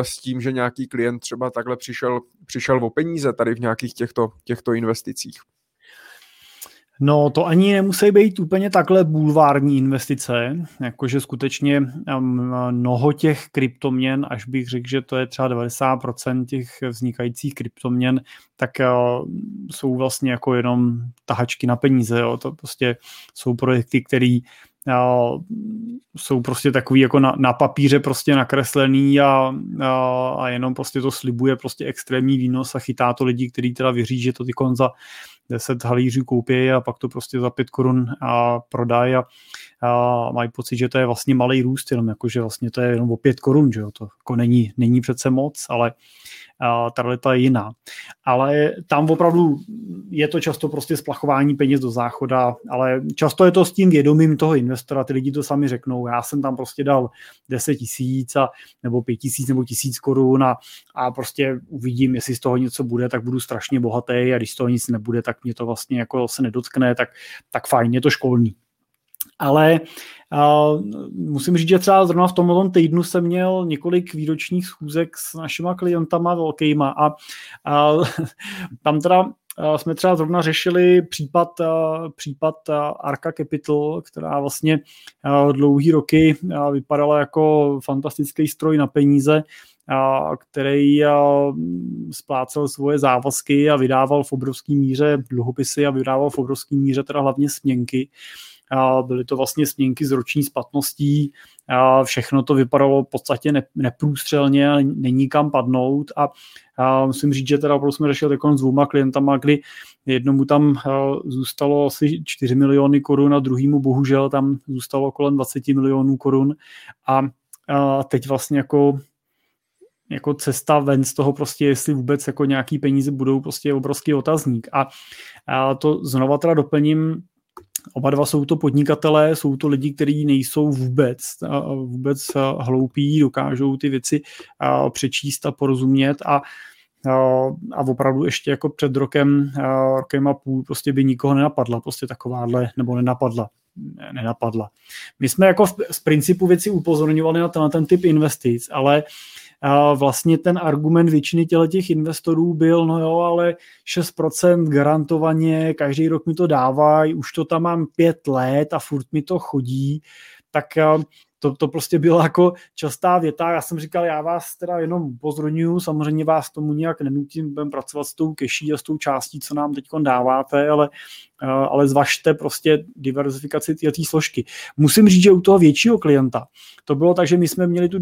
s tím, že nějaký klient třeba takhle přišel, přišel o peníze tady v nějakých těchto, těchto investicích? No to ani nemusí být úplně takhle bulvární investice, jakože skutečně mnoho těch kryptoměn, až bych řekl, že to je třeba devadesát procent těch vznikajících kryptoměn, tak jsou vlastně jako jenom tahačky na peníze, jo. To prostě jsou projekty, které jsou prostě takový jako na, na papíře prostě nakreslený a, a, a jenom prostě to slibuje prostě extrémní výnos a chytá to lidi, kteří teda věří, že to ty konza deset halířů koupí a pak to prostě za pět korun a prodají a, a mají pocit, že to je vlastně malej růst, jenom jakože vlastně to je jenom o pět korun, že jo, to jako není, není přece moc, ale tato je jiná. Ale tam opravdu je to často prostě splachování peněz do záchoda, ale často je to s tím vědomím toho investora, ty lidi to sami řeknou, já jsem tam prostě dal deset tisíc a, nebo pět tisíc nebo tisíc korun a, a prostě uvidím, jestli z toho něco bude, tak budu strašně bohatý a když z toho nic nebude, tak mě to vlastně jako se nedotkne, tak, tak fajn, je to školní. Ale uh, musím říct, že třeba zrovna v tomhle týdnu jsem měl několik výročních schůzek s našima klientama velkýma a uh, tam teda jsme třeba zrovna řešili případ, případ Arca Capital, která vlastně dlouhý roky vypadala jako fantastický stroj na peníze, který splácel svoje závazky a vydával v obrovský míře dluhopisy a vydával v obrovský míře teda hlavně směnky. Byly to vlastně směnky s roční splatností, všechno to vypadalo v podstatě neprůstřelně, není kam padnout a musím říct, že teda opravdu jsme řešili takové s dvouma klientama, kdy jednomu tam zůstalo asi čtyři miliony korun a druhýmu bohužel tam zůstalo kolem dvacet milionů korun a teď vlastně jako jako cesta ven z toho prostě, jestli vůbec jako nějaký peníze budou, prostě obrovský otazník. A, a to znova teda doplním, oba dva jsou to podnikatelé, jsou to lidi, kteří nejsou vůbec, vůbec hloupí, dokážou ty věci přečíst a porozumět a a opravdu ještě jako před rokem, rokem a půl prostě by nikoho nenapadla, prostě takováhle, nebo nenapadla, nenapadla. My jsme jako z principu věci upozorňovali na ten, ten typ investic, ale vlastně ten argument většiny těch investorů byl, no jo, ale šest procent garantovaně, každý rok mi to dávají, už to tam mám pět let a furt mi to chodí, tak to, to prostě byla jako častá věta. Já jsem říkal, já vás teda jenom upozorňuji, samozřejmě vás tomu nějak nenutím, budeme pracovat s tou keší a s tou částí, co nám teď dáváte, ale, ale zvažte prostě diverzifikaci té složky. Musím říct, že u toho většího klienta to bylo tak, že my jsme měli tu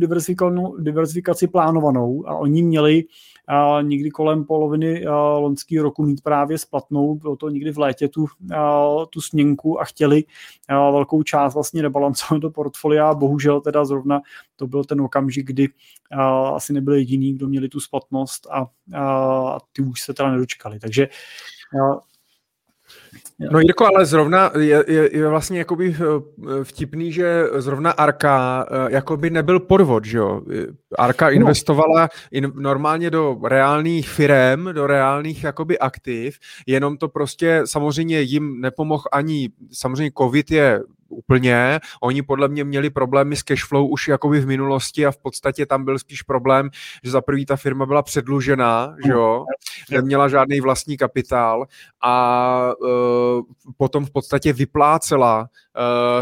diverzifikaci plánovanou a oni měli a někdy kolem poloviny loňského roku mít právě splatnou, bylo to někdy v létě tu, a, tu směnku a chtěli a, velkou část vlastně rebalancovat do portfolia. Bohužel teda zrovna to byl ten okamžik, kdy a, asi nebyl jediný, kdo měli tu splatnost a, a ty už se teda nedočkali. Takže... A, No Jirko, ale zrovna je, je, je vlastně jakoby vtipný, že zrovna Arca jakoby nebyl podvod, že jo? Arca no. investovala in, normálně do reálných firem, do reálných jakoby aktiv, jenom to prostě samozřejmě jim nepomohl ani, samozřejmě COVID je úplně, oni podle mě měli problémy s cashflow už jakoby v minulosti a v podstatě tam byl spíš problém, že za první ta firma byla předlužená, že jo, neměla žádný vlastní kapitál a uh, potom v podstatě vyplácela uh,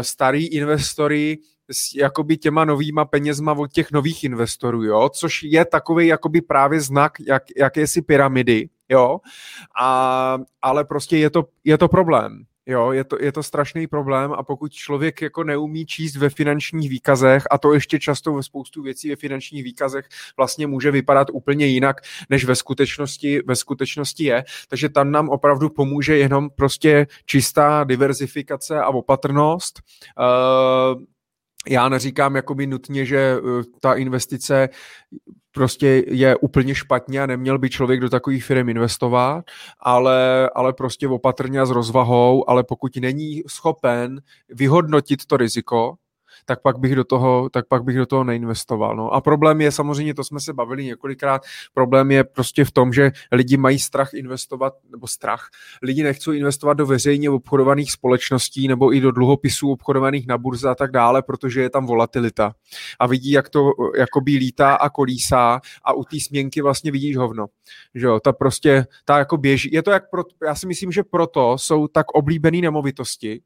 starý investory s jakoby těma novýma penězma od těch nových investorů, jo, což je takovej jakoby právě znak jak, jakési pyramidy, jo, a, ale prostě je to, je to problém. Jo, je to, je to strašný problém a pokud člověk jako neumí číst ve finančních výkazech a to ještě často ve spoustu věcí ve finančních výkazech vlastně může vypadat úplně jinak, než ve skutečnosti, ve skutečnosti je. Takže tam nám opravdu pomůže jenom prostě čistá diverzifikace a opatrnost. Uh, já neříkám jakoby nutně, že ta investice prostě je úplně špatně a neměl by člověk do takových firm investovat, ale, ale prostě opatrně a s rozvahou, ale pokud není schopen vyhodnotit to riziko, tak pak bych do toho, tak pak bych do toho neinvestoval. No. A problém je samozřejmě, to jsme se bavili několikrát, problém je prostě v tom, že lidi mají strach investovat, nebo strach, lidi nechcou investovat do veřejně obchodovaných společností nebo i do dluhopisů obchodovaných na burze a tak dále, protože je tam volatilita. A vidí, jak to jakoby lítá a kolísá a u té směnky vlastně vidíš hovno. Že jo, ta prostě, ta jako běží. Je to jak, pro, já si myslím, že proto jsou tak oblíbené nemovitosti,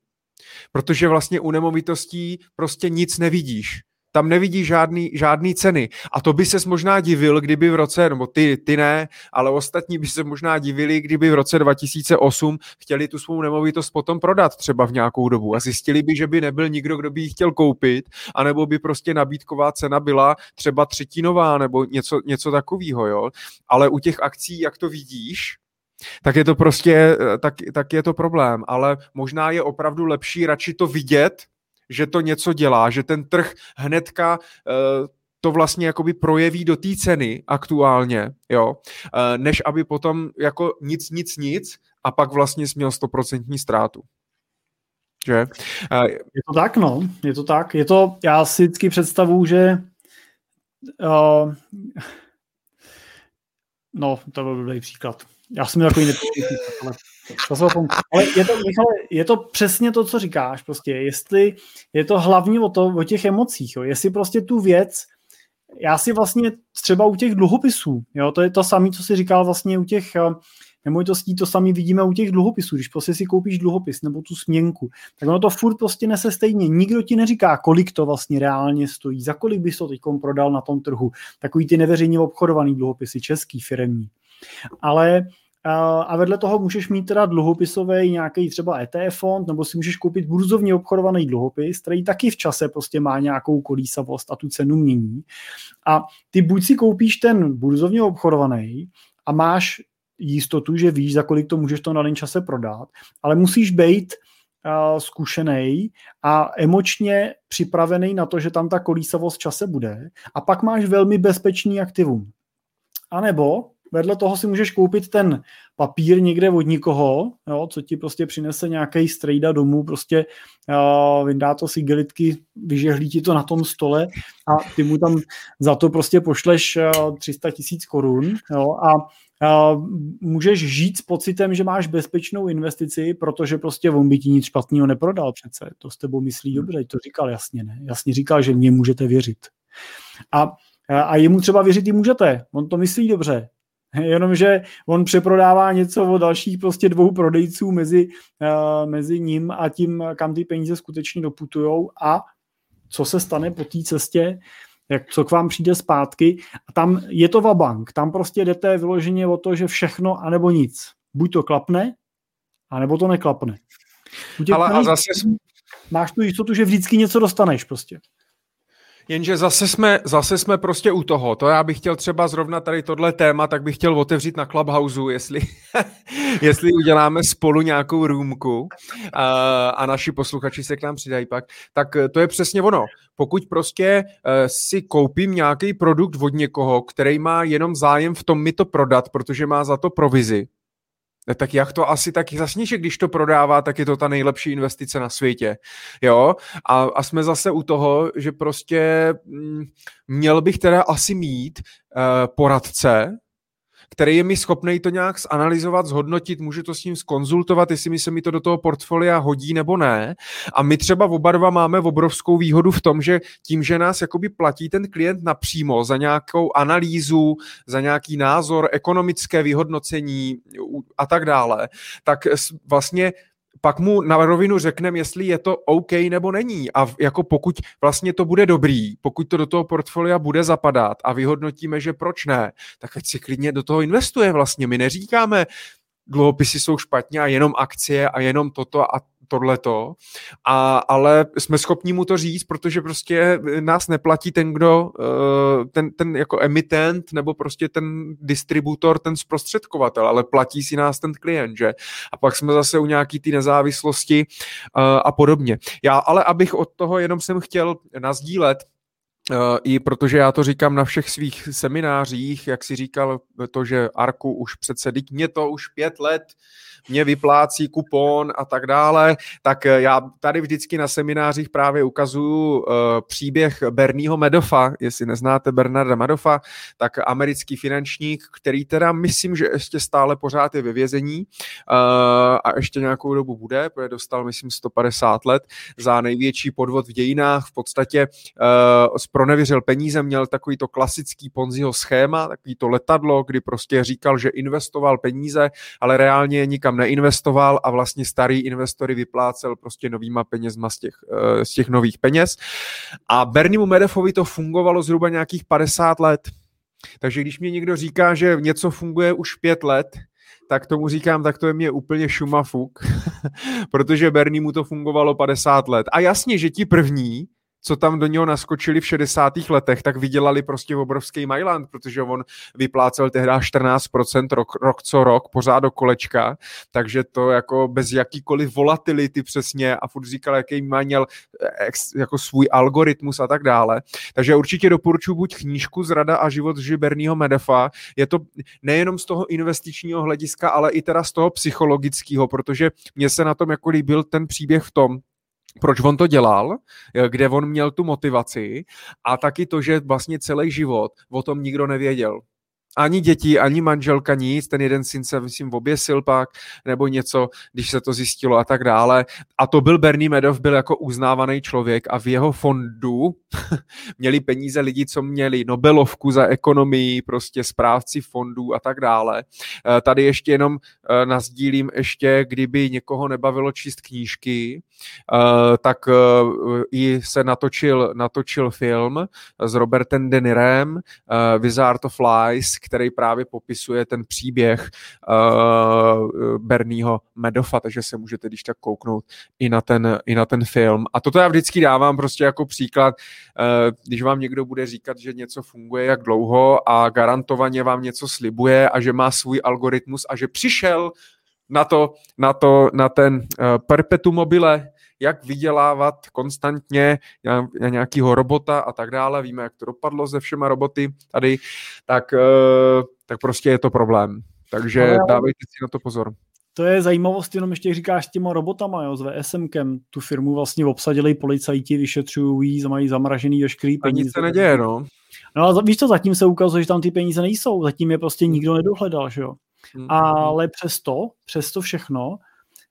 protože vlastně u nemovitostí prostě nic nevidíš. Tam nevidíš žádný, žádný ceny. A to by ses možná divil, kdyby v roce, nebo ty, ty ne, ale ostatní by se možná divili, kdyby v roce dva tisíce osm chtěli tu svou nemovitost potom prodat třeba v nějakou dobu a zjistili by, že by nebyl nikdo, kdo by ji chtěl koupit, anebo by prostě nabídková cena byla třeba třetinová nebo něco, něco takového. Jo? Ale u těch akcí, jak to vidíš, tak je to prostě, tak, tak je to problém, ale možná je opravdu lepší radši to vidět, že to něco dělá, že ten trh hnedka uh, to vlastně jakoby projeví do té ceny aktuálně, jo, uh, než aby potom jako nic, nic, nic a pak vlastně jsi měl stoprocentní ztrátu. Že? Uh, je to tak, no, je to tak, je to, já si vždycky představuji, že uh, no, to byl dobrý příklad. Já jsem takový nepříklad, ale, ale je, to, Michale, je to přesně to, co říkáš. Prostě. Jestli je to hlavně o, to, o těch emocích. Jo. Jestli prostě tu věc, já si vlastně třeba u těch dluhopisů, jo, to je to samé, co jsi říkal vlastně u těch Nemovitostí to sami vidíme u těch dluhopisů. Když prostě si koupíš dluhopis nebo tu směnku, tak ono to furt prostě nese stejně. Nikdo ti neříká, kolik to vlastně reálně stojí, za kolik bys to teď prodal na tom trhu. Takový ty neveřejně obchodovaný dluhopisy, český, firemní. Ale a vedle toho můžeš mít teda dluhopisový nějaký třeba E T F fond, nebo si můžeš koupit burzovně obchodovaný dluhopis, který taky v čase prostě má nějakou kolísavost a tu cenu mění. A ty buď si koupíš ten burzovně obchodovaný a máš jistotu, že víš, za kolik to můžeš to na den čase prodat, ale musíš být uh, zkušenej a emočně připravený na to, že tam ta kolísavost v čase bude, a pak máš velmi bezpečný aktivum. A nebo vedle toho si můžeš koupit ten papír někde od nikoho, jo, co ti prostě přinese nějaký strejda domů, prostě uh, vyndá to si gelitky, vyžehlí ti to na tom stole a ty mu tam za to prostě pošleš uh, tři sta tisíc korun, jo, a Uh, můžeš žít s pocitem, že máš bezpečnou investici, protože prostě on by ti nic špatného neprodal přece. To s tebou myslí dobře, to říkal jasně, ne? Jasně říkal, že mě můžete věřit. A, a jemu třeba věřit i můžete, on to myslí dobře. Jenomže on přeprodává něco od dalších prostě dvou prodejců mezi, uh, mezi ním a tím, kam ty peníze skutečně doputujou, a co se stane po té cestě, jak, co k vám přijde zpátky. A tam je to vabank, tam prostě jdete vyloženě o to, že všechno anebo nic. Buď to klapne, anebo to neklapne. Ale a zase... Máš tu jistotu, že vždycky něco dostaneš prostě. Jenže zase jsme, zase jsme prostě u toho. To já bych chtěl třeba zrovna tady tohle téma, tak bych chtěl otevřít na Clubhouseu, jestli, jestli uděláme spolu nějakou růmku a naši posluchači se k nám přidají pak. Tak to je přesně ono. Pokud prostě si koupím nějaký produkt od někoho, který má jenom zájem v tom mi to prodat, protože má za to provizi, tak jak to asi taky zasně, že když to prodává, tak je to ta nejlepší investice na světě. Jo? A, a jsme zase u toho, že prostě měl bych teda asi mít uh, poradce, který je mi schopnej to nějak zanalyzovat, zhodnotit, můžu to s ním zkonzultovat, jestli mi se mi to do toho portfolia hodí nebo ne. A my třeba oba dva máme obrovskou výhodu v tom, že tím, že nás jakoby platí ten klient napřímo za nějakou analýzu, za nějaký názor, ekonomické vyhodnocení a tak dále, tak vlastně pak mu na rovinu řekneme, jestli je to OK nebo není. A jako pokud vlastně to bude dobrý, pokud to do toho portfolia bude zapadat a vyhodnotíme, že proč ne, tak ať si klidně do toho investuje vlastně. My neříkáme, dluhopisy jsou špatně a jenom akcie a jenom toto a tohleto, a, ale jsme schopni mu to říct, protože prostě nás neplatí ten, kdo, ten, ten jako emitent nebo prostě ten distributor, ten zprostředkovatel, ale platí si nás ten klient, že? A pak jsme zase u nějaký té nezávislosti a podobně. Já ale abych od toho jenom jsem chtěl nasdílet, i protože já to říkám na všech svých seminářích, jak si říkal to, že Arku už přece, dík mě to už pět let, mě vyplácí kupon a tak dále, tak já tady vždycky na seminářích právě ukazuju příběh Bernieho Madoffa, jestli neznáte Bernarda Madoffa, tak americký finančník, který teda myslím, že ještě stále pořád je ve vězení a ještě nějakou dobu bude, protože dostal myslím sto padesát let za největší podvod v dějinách, v podstatě pronevěřil peníze, měl takový to klasický Ponziho schéma, takový to letadlo, kdy prostě říkal, že investoval peníze, ale reálně je nikam neinvestoval a vlastně starý investory vyplácel prostě novýma penězma z těch, z těch nových peněz. A Berniemu Madoffovi to fungovalo zhruba nějakých padesát let. Takže když mě někdo říká, že něco funguje už pět let, tak tomu říkám, tak to je mě úplně šumafuk, protože Berniemu mu to fungovalo padesát let. A jasně, že ti první, co tam do něho naskočili v šedesátých letech, tak vydělali prostě obrovský majland, protože on vyplácel tehdy čtrnáct procent rok, rok co rok, pořád do kolečka, takže to jako bez jakýkoliv volatility přesně a furt říkal, jaký má měl jako svůj algoritmus a tak dále. Takže určitě doporučuji buď knížku Zrada a život Bernieho Madoffa. Je to nejenom z toho investičního hlediska, ale i teda z toho psychologického, protože mně se na tom jako líbil ten příběh v tom, proč on to dělal, kde on měl tu motivaci a taky to, že vlastně celý život o tom nikdo nevěděl. Ani děti, ani manželka, nic. Ten jeden syn se, myslím, oběsil pak, nebo něco, když se to zjistilo a tak dále. A to byl Bernie Madoff, byl jako uznávaný člověk a v jeho fondu měli peníze lidi, co měli Nobelovku za ekonomii, prostě správci fondů a tak dále. Tady ještě jenom nasdílím ještě, kdyby někoho nebavilo číst knížky, tak i se natočil, natočil film s Robertem De Nirem, Wizard of Lies, který právě popisuje ten příběh uh, Bernieho Madoffa, takže se můžete když tak kouknout i na ten, i na ten film. A toto já vždycky dávám prostě jako příklad, uh, když vám někdo bude říkat, že něco funguje jak dlouho a garantovaně vám něco slibuje a že má svůj algoritmus a že přišel na to, na to, na ten uh, perpetuum mobile, jak vydělávat konstantně na, na nějakýho robota a tak dále. Víme, jak to dopadlo se všema roboty tady, tak, tak prostě je to problém. Takže dávejte si na to pozor. To je zajímavost, jenom ještě říkáš s těma robotama, jo, s VSMkem. Tu firmu vlastně obsadili policajti, vyšetřují, mají zamražený veškerý peníze. A nic se neděje, no. No a víš co, zatím se ukazuje, že tam ty peníze nejsou, zatím je prostě nikdo nedohledal, že jo. Ale přesto, přesto všechno,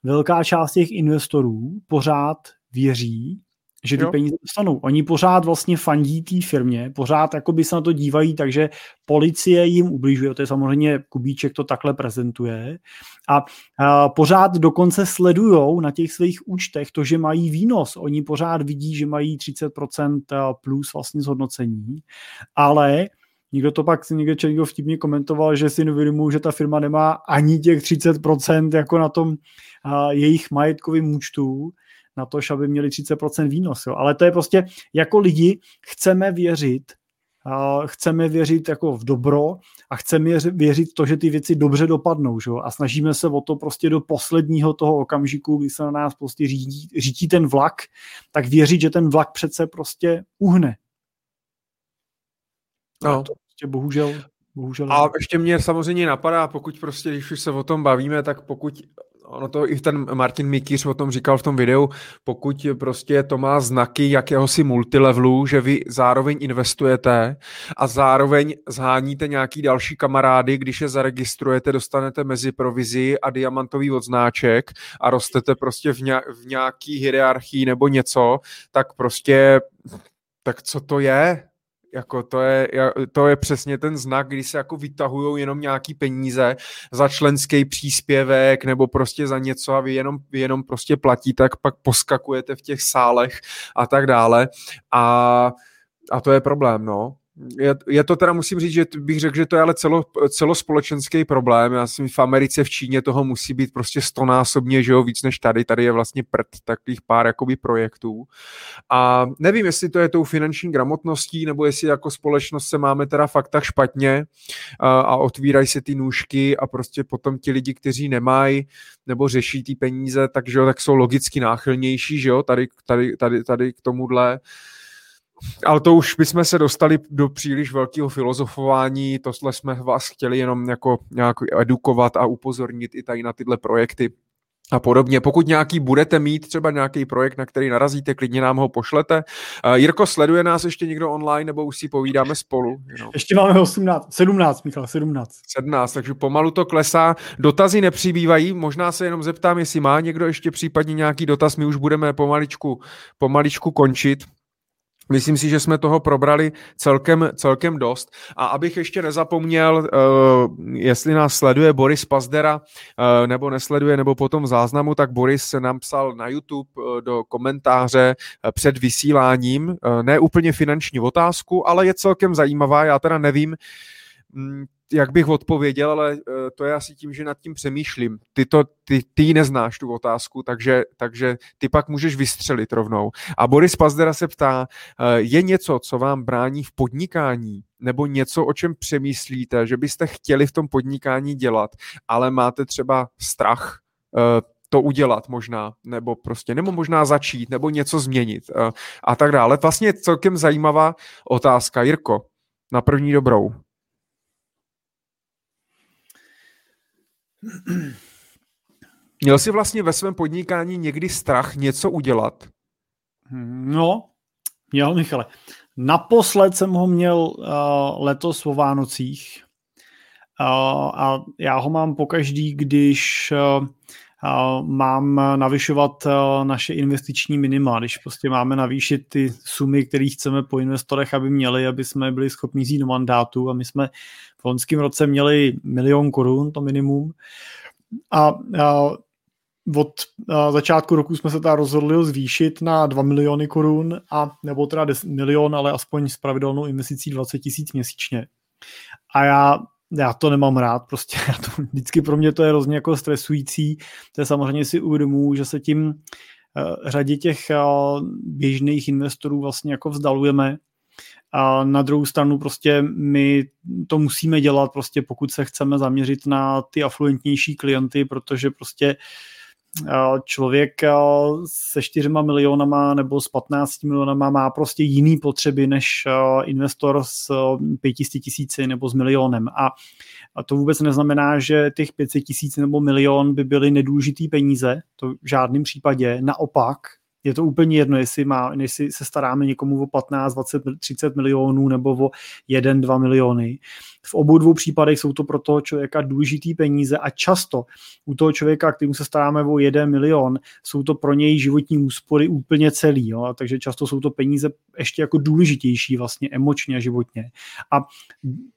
velká část těch investorů pořád věří, že ty jo. peníze dostanou. Oni pořád vlastně fandí té firmě, pořád jakoby se na to dívají, takže policie jim ubližuje, to je samozřejmě Kubíček to takhle prezentuje a, a pořád dokonce sledujou na těch svých účtech to, že mají výnos. Oni pořád vidí, že mají třicet procent plus vlastně zhodnocení, ale někdo to pak, někdo, někdo vtipně komentoval, že si neuvědomují, že ta firma nemá ani těch třicet procent jako na tom a, jejich majetkovým účtu, na to, aby měli třicet procent výnos. Jo. Ale to je prostě, jako lidi chceme věřit, a, chceme věřit jako v dobro a chceme věřit to, že ty věci dobře dopadnou. Že jo. A snažíme se o to prostě do posledního toho okamžiku, kdy se na nás prostě řídí, řídí ten vlak, tak věřit, že ten vlak přece prostě uhne. No. To prostě bohužel, bohužel. A ještě mě samozřejmě napadá, pokud prostě, když už se o tom bavíme, tak pokud, ono to i ten Martin Mikýř o tom říkal v tom videu, pokud prostě to má znaky jakéhosi multilevelu, že vy zároveň investujete a zároveň zháníte nějaký další kamarády, když je zaregistrujete, dostanete mezi provizi a diamantový odznáček a rostete prostě v nějaký hierarchii nebo něco, tak prostě, tak co to je? Jako to je, to je přesně ten znak, kdy se jako vytahujou jenom nějaký peníze za členský příspěvek nebo prostě za něco a vy jenom, vy jenom prostě platí, tak pak poskakujete v těch sálech a tak dále a, a to je problém, no. Je, je to teda, musím říct, že bych řekl, že to je ale celo, celospolečenský problém. Já si v Americe, v Číně toho musí být prostě stonásobně, že jo, víc než tady. Tady je vlastně prd takových pár jakoby projektů. A nevím, jestli to je tou finanční gramotností, nebo jestli jako společnost se máme teda fakt tak špatně a, a otvírají se ty nůžky a prostě potom ti lidi, kteří nemají nebo řeší ty peníze, tak, že jo, tak jsou logicky náchylnější, že jo, tady, tady, tady, tady k tomuhle. Ale to už bychom se dostali do příliš velkého filozofování, tohle jsme vás chtěli jenom jako nějak edukovat a upozornit i tady na tyhle projekty a podobně. Pokud nějaký budete mít, třeba nějaký projekt, na který narazíte, klidně nám ho pošlete. Uh, Jirko, sleduje nás ještě někdo online, nebo už si povídáme spolu? No. Ještě máme osmnáct, sedmnáct, Michal, sedmnáct. sedmnáct, takže pomalu to klesá. Dotazy nepřibývají, možná se jenom zeptám, jestli má někdo ještě případně nějaký dotaz, my už budeme pomaličku, pomaličku končit. Myslím si, že jsme toho probrali celkem, celkem dost. A abych ještě nezapomněl, jestli nás sleduje Boris Pazdera, nebo nesleduje, nebo potom záznamu, tak Boris se nám psal na YouTube do komentáře před vysíláním. Ne úplně finanční otázku, ale je celkem zajímavá. Já teda nevím, jak bych odpověděl, ale to je asi tím, že nad tím přemýšlím. Ty, to, ty, ty neznáš tu otázku, takže, takže ty pak můžeš vystřelit rovnou. A Boris Pazdera se ptá, je něco, co vám brání v podnikání, nebo něco, o čem přemýšlíte, že byste chtěli v tom podnikání dělat, ale máte třeba strach to udělat možná, nebo prostě, nebo možná začít, nebo něco změnit a tak dále. Vlastně celkem zajímavá otázka. Jirko, na první dobrou. Měl jsi vlastně ve svém podnikání někdy strach něco udělat? No, měl, Michale. Naposled jsem ho měl uh, letos o Vánocích, a já ho mám pokaždý, když mám navyšovat naše investiční minima, když prostě máme navýšit ty sumy, které chceme po investorech, aby měli, aby jsme byli schopni jít do mandátu, a my jsme v loňském roce měli milion korun, to minimum, a od začátku roku jsme se teda rozhodli zvýšit na dva miliony korun, a nebo teda deset milion, ale aspoň s pravidelnou investicí dvacet tisíc měsíčně. A já Já to nemám rád, prostě já to, vždycky pro mě to je hrozně jako stresující. To je samozřejmě, si uvědomuji, že se tím uh, řadě těch uh, běžných investorů vlastně jako vzdalujeme. A na druhou stranu prostě my to musíme dělat, prostě pokud se chceme zaměřit na ty afluentnější klienty, protože prostě uh, člověk uh, se čtyřma milionama nebo s patnácti milionama má prostě jiný potřeby než uh, investor s uh, pětisti tisíci nebo s milionem. A, a to vůbec neznamená, že těch pětset tisíc nebo milion by byly nedůležitý peníze, to v žádném případě. Naopak, je to úplně jedno, jestli, má, jestli se staráme někomu o patnáct, dvacet, třicet milionů nebo o jeden, dva miliony. V obou dvou případech jsou to pro toho člověka důležitý peníze a často u toho člověka, kterému se staráme o jeden milion, jsou to pro něj životní úspory úplně celý. Jo? A takže často jsou to peníze ještě jako důležitější vlastně emočně a životně. A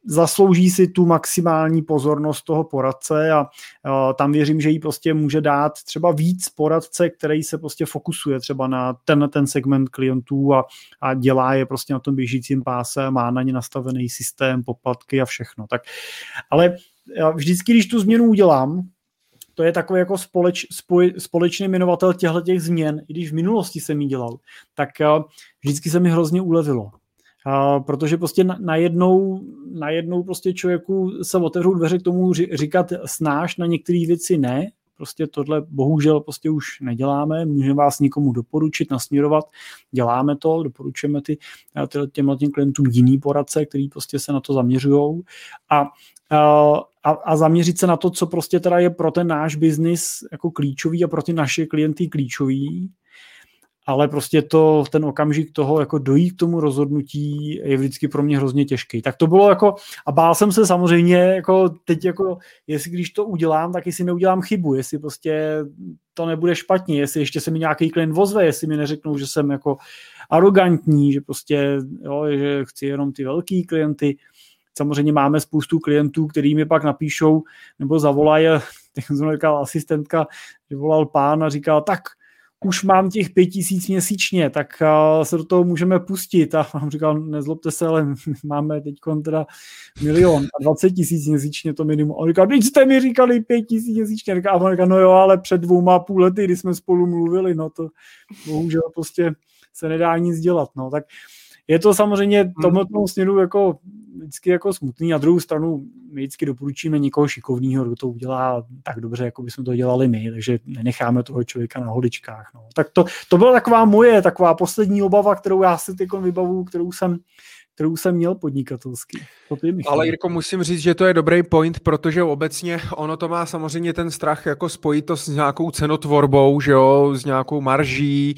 zaslouží si tu maximální pozornost toho poradce a, a tam věřím, že jí prostě může dát třeba víc poradce, který se prostě fokusuje třeba třeba na ten, ten segment klientů a, a dělá je prostě na tom běžícím páse, má na ně nastavený systém, poplatky a všechno. Tak, ale vždycky, když tu změnu udělám, to je takový jako společ, spoj, společný jmenovatel těchto změn, i když v minulosti jsem ji dělal, tak vždycky se mi hrozně ulevilo. Uh, protože prostě najednou, najednou prostě člověku se otevřou dveře k tomu říkat snáš na některé věci ne, prostě tohle bohužel prostě už neděláme, můžeme vás nikomu doporučit, nasměrovat, děláme to, doporučujeme ty, těmhle těm klientům jiný poradce, který prostě se na to zaměřujou a, a, a zaměřit se na to, co prostě teda je pro ten náš biznis jako klíčový a pro ty naše klienty klíčový, ale prostě to, ten okamžik toho, jako dojít k tomu rozhodnutí je vždycky pro mě hrozně těžký. Tak to bylo jako, a bál jsem se samozřejmě, jako teď jako, jestli když to udělám, tak jestli neudělám chybu, jestli prostě to nebude špatně, jestli ještě se mi nějaký klient vozve, jestli mi neřeknou, že jsem jako arrogantní, že prostě, jo, že chci jenom ty velký klienty. Samozřejmě máme spoustu klientů, který mi pak napíšou, nebo zavolají, tak jsem říkal, asistentka, že volal pán a říkal, tak, už mám těch pět tisíc měsíčně, tak se do toho můžeme pustit. A mám říkal, nezlobte se, ale máme teď teda milion a dvacet tisíc měsíčně to minimum. A on říkal, když jste mi říkali pět tisíc měsíčně. A on říkal, no jo, ale před dvouma půl lety, kdy jsme spolu mluvili, no to bohužel prostě se nedá nic dělat. No. Tak je to samozřejmě tomhle směru jako vždycky jako smutný. Na druhou stranu my vždycky doporučíme někoho šikovného, kdo to udělá tak dobře, jako bychom to dělali my, takže nenecháme toho člověka na holičkách. No. Tak to, to byla taková moje, taková poslední obava, kterou já si teď vybavu, kterou jsem, kterou jsem měl podnikatelsky. Ale Jirko, musím říct, že to je dobrý point, protože obecně ono to má samozřejmě ten strach jako spojitost s nějakou cenotvorbou, že jo, s nějakou marží,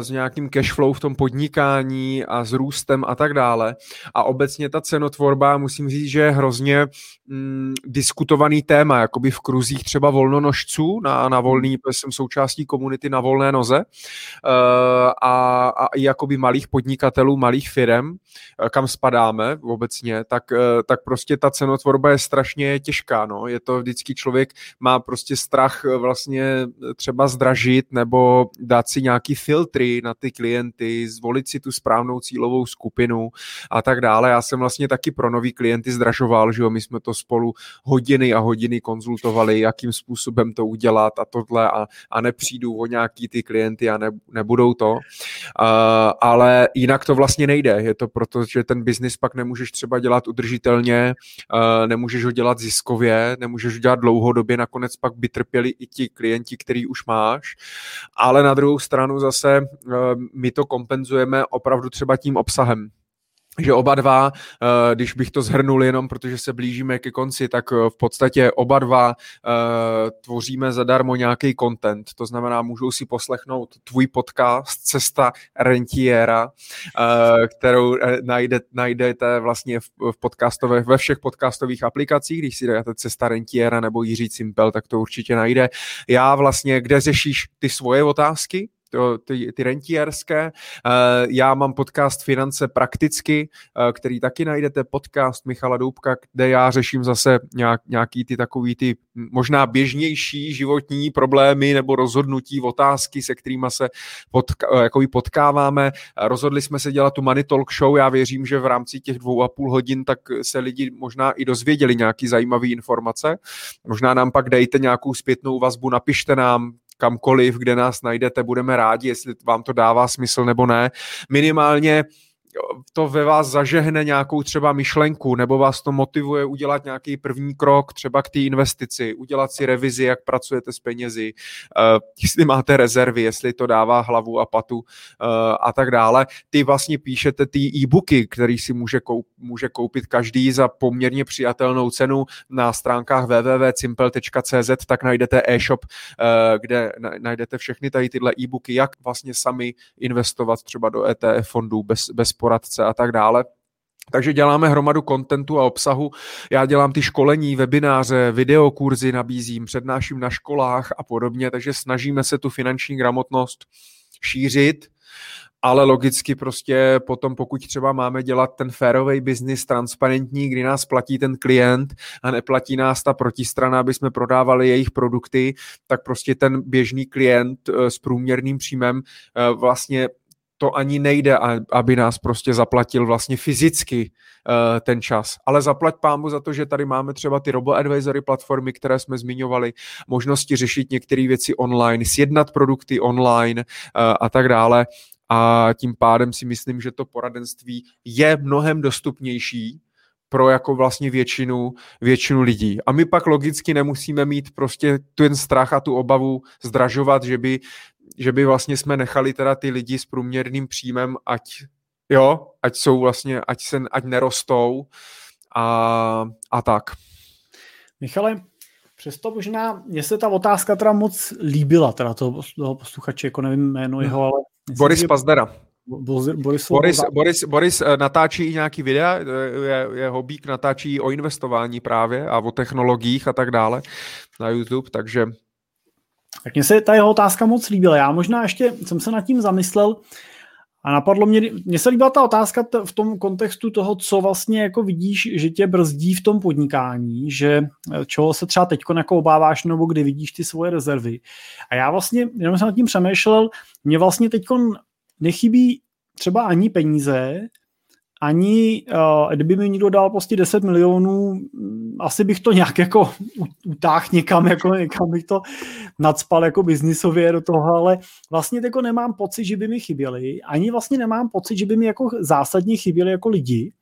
s nějakým cashflow v tom podnikání a s růstem a tak dále. A obecně ta cenotvorba, musím říct, že je hrozně mm, diskutovaný téma, jakoby v kruzích třeba volnonožců na, na volný, protože jsem součástí komunity na volné noze a, a jakoby malých podnikatelů, malých firem, kam spadáme obecně, tak, tak prostě ta cenotvorba je strašně těžká. No. Je to vždycky, člověk má prostě strach vlastně třeba zdražit nebo dát si nějaký filtry na ty klienty, zvolit si tu správnou cílovou skupinu a tak dále. Já jsem vlastně taky pro nový klienty zdražoval, že jo, my jsme to spolu hodiny a hodiny konzultovali, jakým způsobem to udělat a tohle a, a nepřijdu o nějaký ty klienty a ne, nebudou to. Uh, ale jinak to vlastně nejde. Je to proto, že ten biznis pak nemůžeš třeba dělat udržitelně, nemůžeš ho dělat ziskově, nemůžeš ho dělat dlouhodobě, nakonec pak by trpěli i ti klienti, který už máš, ale na druhou stranu zase my to kompenzujeme opravdu třeba tím obsahem. že oba dva, když bych to shrnul jenom, protože se blížíme ke konci, tak v podstatě oba dva tvoříme zadarmo nějaký content, to znamená, můžou si poslechnout tvůj podcast Cesta rentiera, kterou najdete vlastně v podcastové, ve všech podcastových aplikacích, když si dáte Cesta rentiera nebo Jiří Cimpel, tak to určitě najde. Já vlastně, kde řešíš ty svoje otázky, Ty, ty rentierské. Já mám podcast Finance prakticky, který taky najdete, podcast Michala Doubka, kde já řeším zase nějak, nějaký ty takový ty možná běžnější životní problémy nebo rozhodnutí, otázky, se kterými se potka, jako potkáváme. Rozhodli jsme se dělat tu Money Talk Show, já věřím, že v rámci těch dvou a půl hodin tak se lidi možná i dozvěděli nějaký zajímavý informace. Možná nám pak dejte nějakou zpětnou vazbu, napište nám kamkoliv, kde nás najdete, budeme rádi, jestli vám to dává smysl nebo ne. Minimálně to ve vás zažehne nějakou třeba myšlenku, nebo vás to motivuje udělat nějaký první krok třeba k té investici, udělat si revizi, jak pracujete s penězi, uh, jestli máte rezervy, jestli to dává hlavu a patu uh, a tak dále. Ty vlastně píšete ty e-booky, který si může, koup, může koupit každý za poměrně přijatelnou cenu na stránkách w w w tečka cimpel tečka c z, tak najdete e-shop, uh, kde najdete všechny tady tyhle e-booky, jak vlastně sami investovat třeba do E T F fondů bez, bez poradce a tak dále. Takže děláme hromadu kontentu a obsahu. Já dělám ty školení, webináře, videokurzy nabízím, přednáším na školách a podobně, takže snažíme se tu finanční gramotnost šířit, ale logicky prostě potom, pokud třeba máme dělat ten férovej biznis, transparentní, kdy nás platí ten klient a neplatí nás ta protistrana, aby jsme prodávali jejich produkty, tak prostě ten běžný klient s průměrným příjmem vlastně to ani nejde, aby nás prostě zaplatil vlastně fyzicky uh, ten čas. Ale zaplať pámu za to, že tady máme třeba ty robo-advisory platformy, které jsme zmiňovali, možnosti řešit některé věci online, sjednat produkty online uh, a tak dále. A tím pádem si myslím, že to poradenství je mnohem dostupnější pro jako vlastně většinu, většinu lidí. A my pak logicky nemusíme mít prostě ten strach a tu obavu zdražovat, že by že by vlastně jsme nechali teda ty lidi s průměrným příjmem, ať jo, ať jsou vlastně, ať se, ať nerostou a, a tak. Michale, přesto možná, mě se ta otázka teda moc líbila, teda toho, toho posluchače, jako nevím jméno jeho, ale... Boris Pazdera. Boris, Boris, Boris, Boris natáčí i nějaký videa, je, je hobík, natáčí o investování právě a o technologiích a tak dále na YouTube, takže... Tak mně se ta jeho otázka moc líbila. Já možná ještě jsem se nad tím zamyslel a napadlo mě, mně se líbila ta otázka t- v tom kontextu toho, co vlastně jako vidíš, že tě brzdí v tom podnikání, že čeho se třeba teďko jako obáváš, nebo kdy vidíš ty svoje rezervy. A já vlastně, jenom jsem nad tím přemýšlel, mě vlastně teďko nechybí třeba ani peníze, ani uh, kdyby mi někdo dal prostě deset milionů, asi bych to nějak jako utáhl někam, jako někam bych to nacpal jako biznisově do toho, ale vlastně jako nemám pocit, že by mi chyběli, ani vlastně nemám pocit, že by mi jako zásadně chyběli jako lidi,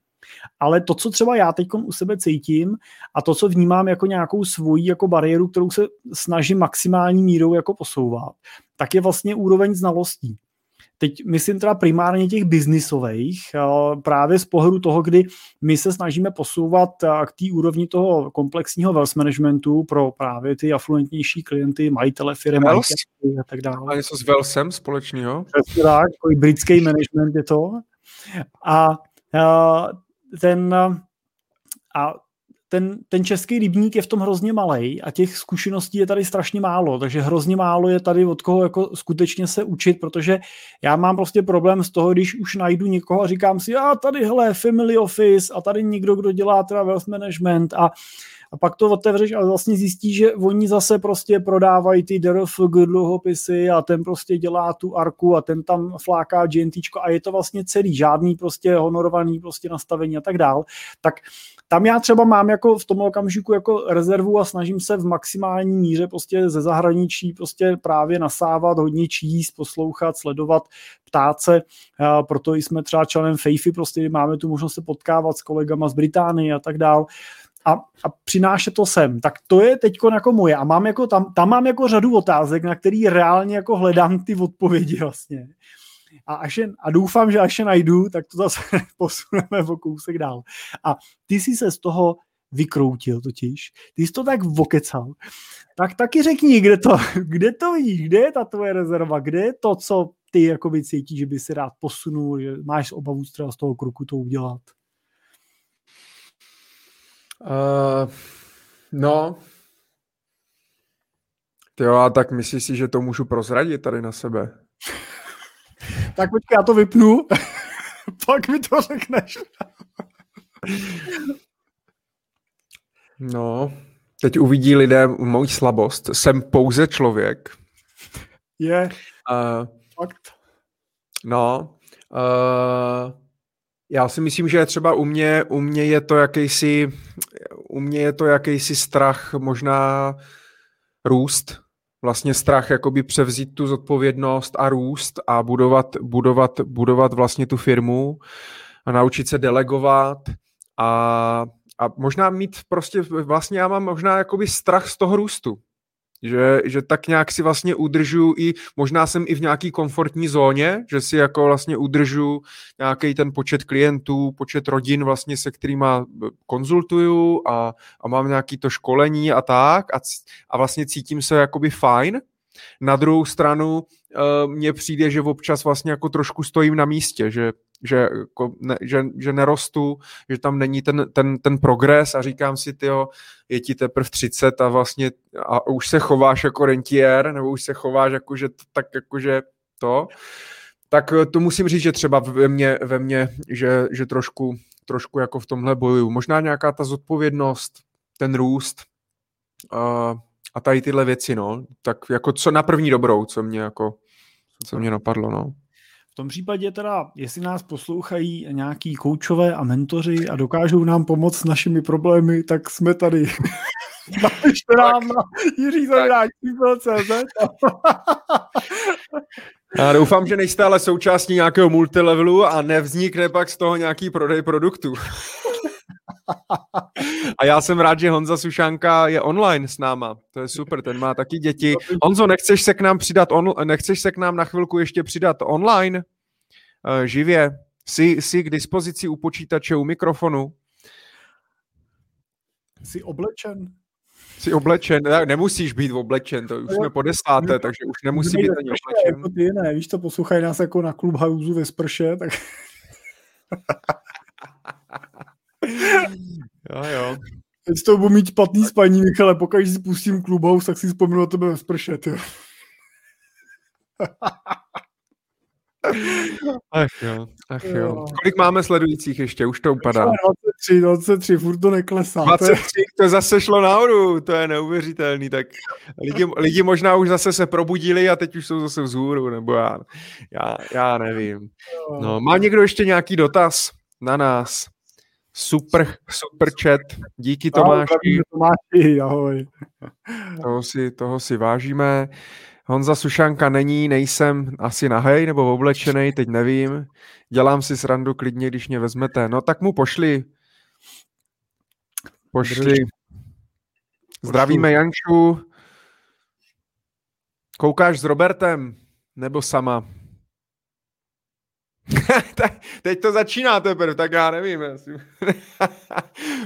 ale to, co třeba já teď u sebe cítím a to, co vnímám jako nějakou svoji jako bariéru, kterou se snažím maximální mírou jako posouvat, tak je vlastně úroveň znalostí. Teď myslím teda primárně těch biznisových, právě z pohledu toho, kdy my se snažíme posouvat k té úrovni toho komplexního wealth managementu pro právě ty afluentnější klienty, majitele firmy a tak dále. A něco s wealthem společného? Přesně tak, takový britský management je to. A ten... A Ten, ten český rybník je v tom hrozně malej a těch zkušeností je tady strašně málo, takže hrozně málo je tady od koho jako skutečně se učit, protože já mám prostě problém z toho, když už najdu někoho a říkám si, a tady hele, family office a tady někdo, kdo dělá teda wealth management a, a pak to otevřeš a vlastně zjistíš, že oni zase prostě prodávají ty D R F G dluhopisy a ten prostě dělá tu arku a ten tam fláká G N T čko a je to vlastně celý, žádný prostě honorovaný prostě nastavení a tak dál, tak tam já třeba mám jako v tom okamžiku jako rezervu a snažím se v maximální míře prostě ze zahraničí prostě právě nasávat, hodně číst, poslouchat, sledovat, ptát se. Proto jsme třeba členem Fejfy, prostě máme tu možnost se potkávat s kolegama z Británie a tak dál. A, a přináše to sem. Tak to je teďko jako moje. A mám jako tam, tam mám jako řadu otázek, na který reálně jako hledám ty odpovědi vlastně. a, až je, a doufám, že až je najdu, tak to zase posuneme o kousek dál. A ty jsi se z toho vykroutil totiž, ty jsi to tak vokecal, tak taky řekni, kde to, kde to vidíš, kde je ta tvoje rezerva, kde je to, co ty jakoby cítíš, že by si rád posunul, že máš obavu třeba z toho kruku to udělat. Uh, no, tyjo, a tak myslíš si, že to můžu prozradit tady na sebe? Tak počkej, já to vypnu, pak mi to řekneš. No, teď uvidí lidé moji slabost. Jsem pouze člověk. Je. Uh, Fakt. No. Uh, já si myslím, že třeba u mě, u mě je to jakýsi, u mě je to jakýsi strach, možná růst. Vlastně strach jakoby převzít tu zodpovědnost a růst a budovat, budovat, budovat vlastně tu firmu a naučit se delegovat a A možná mít prostě, vlastně já mám možná jakoby strach z toho růstu. Že, že tak nějak si vlastně udržu i, možná jsem i v nějaký komfortní zóně, že si jako vlastně udržu nějaký ten počet klientů, počet rodin vlastně, se kterýma konzultuju a, a mám nějaký to školení a tak a, a vlastně cítím se jakoby fajn. Na druhou stranu mně přijde, že občas vlastně jako trošku stojím na místě, že Že, ne, že, že nerostu, že tam není ten, ten, ten progres a říkám si, tyjo, je ti teprve třicet a vlastně a už se chováš jako rentier, nebo už se chováš jako, že tak jakože to, tak to musím říct, že třeba ve mně, ve mně že, že trošku, trošku jako v tomhle bojuju. Možná nějaká ta zodpovědnost, ten růst a, a tady tyhle věci, no, tak jako co na první dobrou, co mě jako, co mě napadlo, no. V tom případě teda, jestli nás poslouchají nějaký koučové a mentoři a dokážou nám pomoct s našimi problémy, tak jsme tady. Napište nám na jiří zavináč cimpel tečka cé zet. Já doufám, že nejste ale součástí nějakého multilevelu a nevznikne pak z toho nějaký prodej produktů. A já jsem rád, že Honza Sušanka je online s náma. To je super, ten má taky děti. Honzo, nechceš se k nám přidat on, nechceš se k nám na chvilku ještě přidat online? Uh, živě. Jsi, jsi k dispozici u počítače, u mikrofonu? Jsi oblečen? Jsi oblečen? Nemusíš být oblečen, to už no, jsme po desáté, takže už nemusí být ani oblečen. Jako ty, ne, víš to, poslouchají nás jako na Clubhouse ve sprše, tak... Jo, jo. Teď to budu mít špatný spaní, Michale, pokaždé si pustím Clubhouse, tak si vzpomenu o tebe ve sprše, jo. Ach jo, ach jo. jo. Kolik máme sledujících ještě? Už to upadá. dvacet tři, dvacet tři, furt to neklesá. dvacet tři, to zase šlo nahoru, to je neuvěřitelný. Tak lidi, lidi možná už zase se probudili a teď už jsou zase vzhůru, nebo já, já, já nevím. No, má někdo ještě nějaký dotaz na nás? Super, super chat. Díky Tomáši. Tomáši, ahoj. Toho si, toho si vážíme. Honza Sušanka není, nejsem asi nahej nebo oblečenej, teď nevím. Dělám si srandu klidně, když mě vezmete. No tak mu pošli. Pošli. Zdravíme Janču. Koukáš s Robertem? Nebo sama? Teď to začíná teprve, tak já nevím.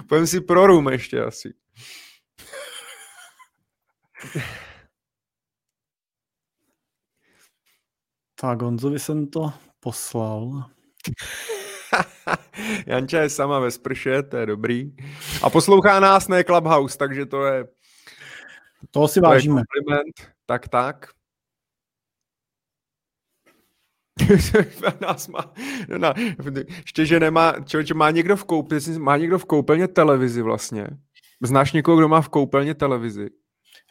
Pojďme si pro rum ještě asi. Tak Honzovi jsem to poslal. Janča je sama ve sprše, to je dobrý. A poslouchá nás, ne Clubhouse, takže to je... Toho si to vážíme. Kompliment. Tak, tak. Nás má, na, ještě, že nemá, člověče, má někdo v koupelně, má někdo v koupelně televizi vlastně? Znáš někoho, kdo má v koupelně televizi?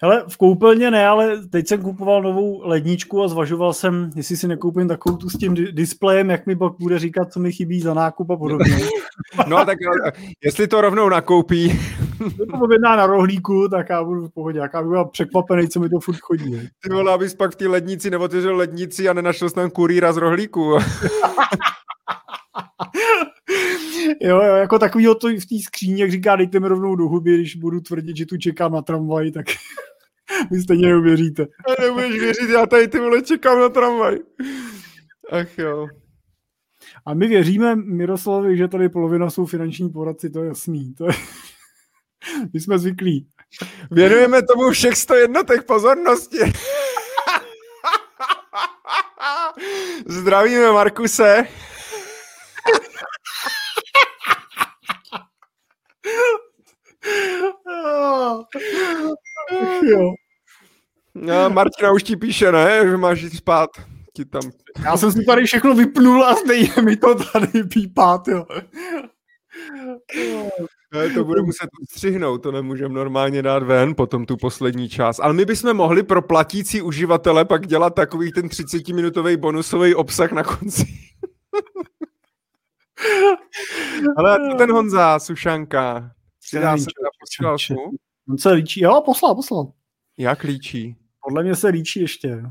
Hele, v koupelně ne, ale teď jsem kupoval novou ledničku a zvažoval jsem, jestli si nekoupím takovou tu s tím displejem, jak mi pak bude říkat, co mi chybí za nákup a podobně. No tak jestli to rovnou nakoupí. Kdo to objedná na rohlíku, tak já budu v pohodě. Já bych byl překvapený, co mi to furt chodí. Ne? Ty vole, abys pak v té lednici neotevřel lednici a nenašel jsi tam kurýra z rohlíku. Jo, jo, jako takovýho to v té skříně, jak říká, dejte mi rovnou do huby, když budu tvrdit, že tu čekám na tramvaj, tak vy stejně neuvěříte. Já nebudeš věřit, já tady ty vole čekám na tramvaj. Ach jo. A my věříme Miroslavovi, že tady polovina jsou finanční poradci, to je jasný. To je... My jsme zvyklí. Věnujeme tomu všech sto jednotek pozornosti. Zdravíme, Markuse. Jo. No, Martina už ti píše, ne? Že máš jít spát. Ti tam... Já jsem si tady všechno vypnul a stejně mi to tady pípát, jo. Ne, to budu muset odstřihnout, to nemůžeme normálně dát ven, potom tu poslední část. Ale my bychom mohli pro platící uživatele pak dělat takový ten třicetiminutový bonusový obsah na konci. Ale ten Honza Sušanka, přidá se na počátku. On se líčí, jo, poslal, poslal. Jak líčí? Podle mě se líčí ještě.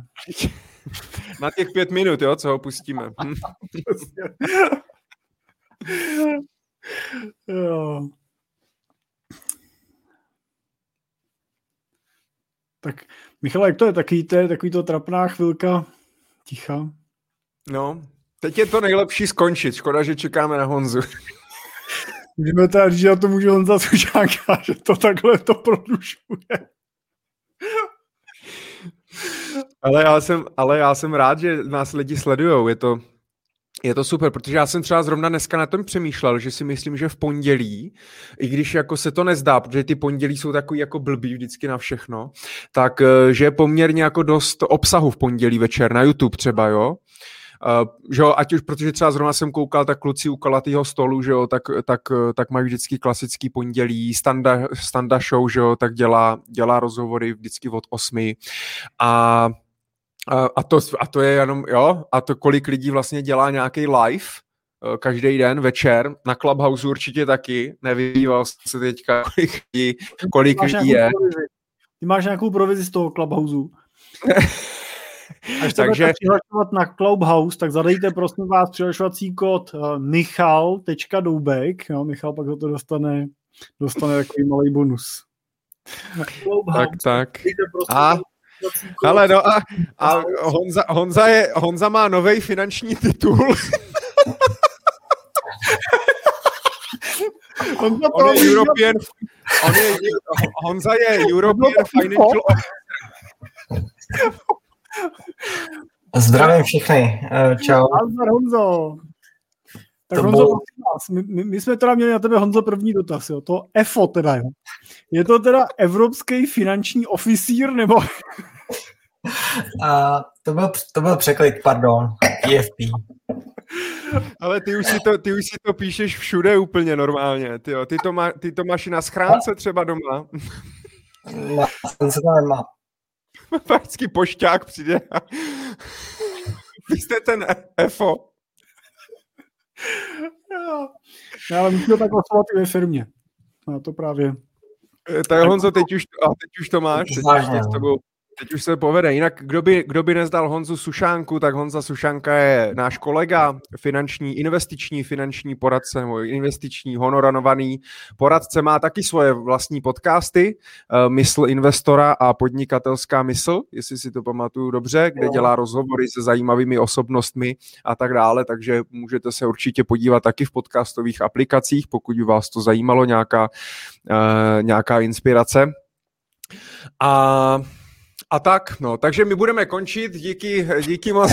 Na těch pět minut, jo, co ho pustíme. Jo. Tak, Michale, jak to je? Takový, to je takový to trapná chvilka ticha. No, teď je to nejlepší skončit. Škoda, že čekáme na Honzu. Můžeme teda říct, že na to může Honza Sušanka, že to takhle to produšuje. Ale já jsem, ale já jsem rád, že nás lidi sledujou. Je to... Je to super, protože já jsem třeba zrovna dneska na tom přemýšlel, že si myslím, že v pondělí, i když jako se to nezdá, protože ty pondělí jsou takový jako blbý vždycky na všechno, tak že je poměrně jako dost obsahu v pondělí večer na YouTube třeba, jo. Uh, že jo, ať už, protože třeba zrovna jsem koukal, tak kluci u Kalatýho stolu, že jo, tak, tak, tak mají vždycky klasický pondělí, standa, standa show, že jo, tak dělá, dělá rozhovory vždycky od osmi a A to, a to je jenom, jo, a to kolik lidí vlastně dělá nějaký live každý den večer, na Clubhouse určitě taky, nevýval se teďka, kolik lidí, kolik lidí je. Provizi. Ty máš nějakou provizi z toho Clubhouse. Až se budete přihlašovat na Clubhouse, tak zadejte prosím vás přihlašovací kód michal tečka doubek, jo, Michal pak to dostane, dostane takový malý bonus. Tak, tak. A... Ale no a, a Honza, Honza, je, Honza má nový finanční titul. Honza, on je European, on je, Honza je European Financial Officer. Zdravím všechny. Čau. Honzo. Tak Honzo, my, my, my jsme teda měli na tebe, Honzo, první dotaz, jo, to E F O teda, jo. Je to teda Evropský finanční oficír, nebo? A to byl, to byl překlik, pardon, E F P. Ale ty už si to, ty už si to píšeš všude úplně normálně, ty jo, ty to, má, ty to máš i na schránce třeba doma. Na schránce to nemá. Vždycky pošťák přijde. Vy jste ten E F O. Já, ale musíme tak hlasovat i ve firmě. No to právě. Tak Honzo, teď už, a teď už to máš. Teď, teď, s tebou, teď už se povede. Jinak, kdo by, kdo by nezdal Honzu Sušanku, tak Honza Sušanka je náš kolega, finanční, investiční, finanční poradce, nebo investiční, honorovaný poradce. Má taky svoje vlastní podcasty, uh, Mysl investora a Podnikatelská mysl, jestli si to pamatuju dobře, kde dělá rozhovory se zajímavými osobnostmi a tak dále, takže můžete se určitě podívat taky v podcastových aplikacích, pokud vás to zajímalo, nějaká, uh, nějaká inspirace. A... A tak, no, takže my budeme končit, díky, díky moc.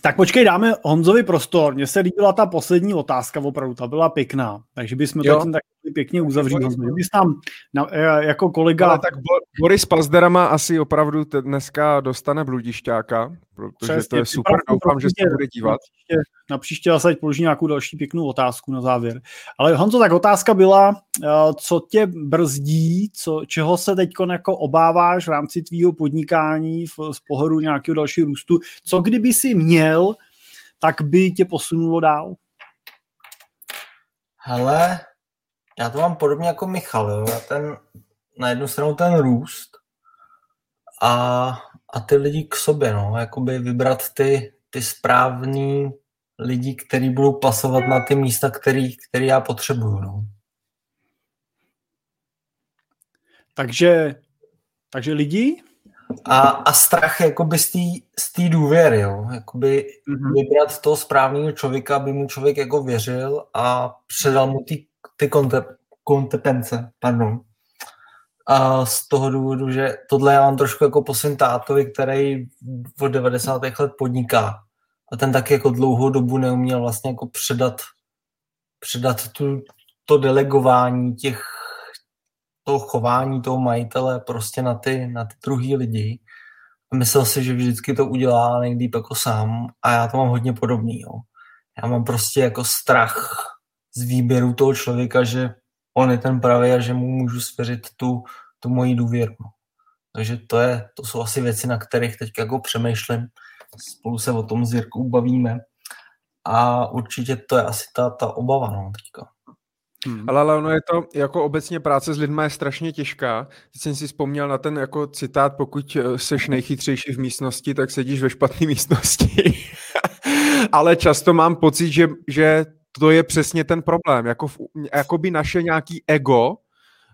Tak počkej, dáme Honzovi prostor, mně se líbila ta poslední otázka, opravdu, ta byla pěkná, takže bychom to tím taky pěkně uzavřeli. Bys tam jako kolega... Ale tak Boris Pazdera má asi opravdu dneska dostane bludišťáka, protože přesně, to je super, doufám, že se bude dívat. Na příště zase položí nějakou další pěknou otázku na závěr. Ale Honzo, tak otázka byla, co tě brzdí, co, čeho se teď jako obáváš v rámci tvýho podnikání v, z pohledu nějakého dalšího růstu. Co kdyby si měl, tak by tě posunulo dál? Hele, já to mám podobně jako Michal. Jo? Já ten, na jednu stranu ten růst a... A ty lidi k sobě, no, jakoby vybrat ty, ty správný lidi, který budou pasovat na ty místa, který, který já potřebuju, no. Takže Takže lidi? A, a strach jakoby z té důvěry, jo. Jakoby mm-hmm. vybrat toho správného člověka, aby mu člověk jako věřil a předal mu ty, ty kompetence, pardon. A z toho důvodu, že tohle já mám trošku jako po svým tátovi, který od devadesátých let podniká. A ten taky jako dlouhou dobu neuměl vlastně jako předat, předat tu, to delegování těch, toho chování toho majitele prostě na ty, na ty druhý lidi. A myslel si, že vždycky to udělá nejlíp jako sám. A já to mám hodně podobný. Jo. Já mám prostě jako strach z výběru toho člověka, že on je ten pravý a že mu můžu svěřit tu, tu moji důvěru. Takže to, je, to jsou asi věci, na kterých teď jako přemýšlím. Spolu se o tom s Jirkou bavíme. A určitě to je asi ta, ta obava no, teďka. Hmm. Ale, ale ono je to, jako obecně práce s lidmi je strašně těžká. Teď jsem si vzpomněl na ten jako citát, pokud seš nejchytřejší v místnosti, tak sedíš ve špatné místnosti. Ale často mám pocit, že, že to je přesně ten problém. Jako, jako by naše nějaký ego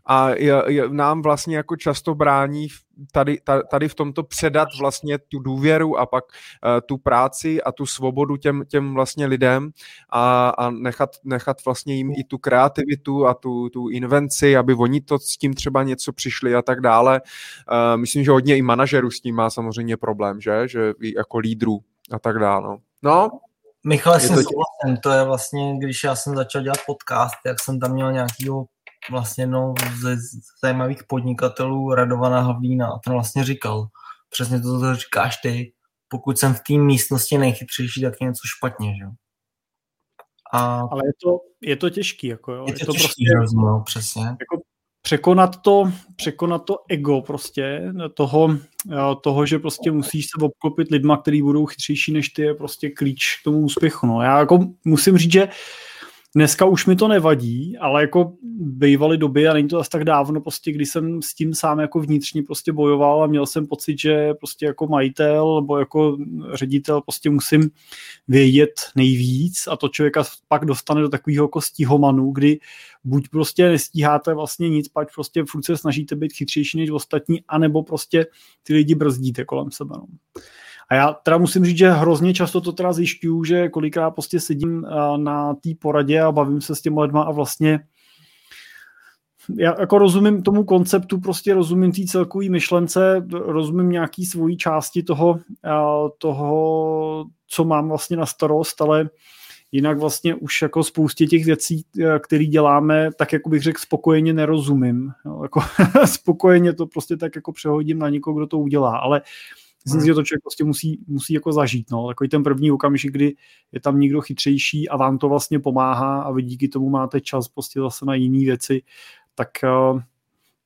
a je, je, nám vlastně jako často brání tady, tady v tomto předat vlastně tu důvěru a pak uh, tu práci a tu svobodu těm, těm vlastně lidem a, a nechat, nechat vlastně jim i tu kreativitu a tu, tu invenci, aby oni to s tím třeba něco přišli a tak dále. Uh, myslím, že hodně i manažerů s tím má samozřejmě problém, že? Že jako lídrů a tak dále. No, Michal, jsem souhlasem, to je vlastně, když já jsem začal dělat podcast, jak jsem tam měl nějakýho vlastně no, ze zajímavých podnikatelů Radovana Havlína a ten vlastně říkal, přesně to, co říkáš ty, pokud jsem v té místnosti nejchytřejší, tak je něco špatně, že? A... Ale je to, je to těžký, jako jo. Je to, je to těžký, prostě, rozumím, přesně. Jako překonat to, překonat to ego prostě, toho, toho, že prostě musíš se obklopit lidma, kteří budou chytřejší než ty, je prostě klíč k tomu úspěchu. No. Já jako musím říct, že dneska už mi to nevadí, ale jako bývaly doby, a není to asi tak dávno, prostě, kdy jsem s tím sám jako vnitřně prostě bojoval a měl jsem pocit, že prostě jako majitel nebo jako ředitel prostě musím vědět nejvíc a to člověka pak dostane do takového jako stíhomanu, kdy buď prostě nestíháte vlastně nic, pak prostě furt se snažíte být chytřejší než ostatní, anebo prostě ty lidi brzdíte kolem sebe. No. A já teda musím říct, že hrozně často to teda zjišťuju, že kolikrát prostě sedím na té poradě a bavím se s těmi lidma a vlastně já jako rozumím tomu konceptu, prostě rozumím té celkové myšlence, rozumím nějaký svojí části toho, toho, co mám vlastně na starost, ale jinak vlastně už jako spoustě těch věcí, které děláme, tak jako bych řekl, spokojeně nerozumím. Jo, jako spokojeně to prostě tak jako přehodím na někoho, kdo to udělá, ale myslím si, že to člověk prostě musí, musí jako zažít. No. Takový ten první okamžik, kdy je tam někdo chytřejší a vám to vlastně pomáhá a vy díky tomu máte čas prostě zase na jiné věci, tak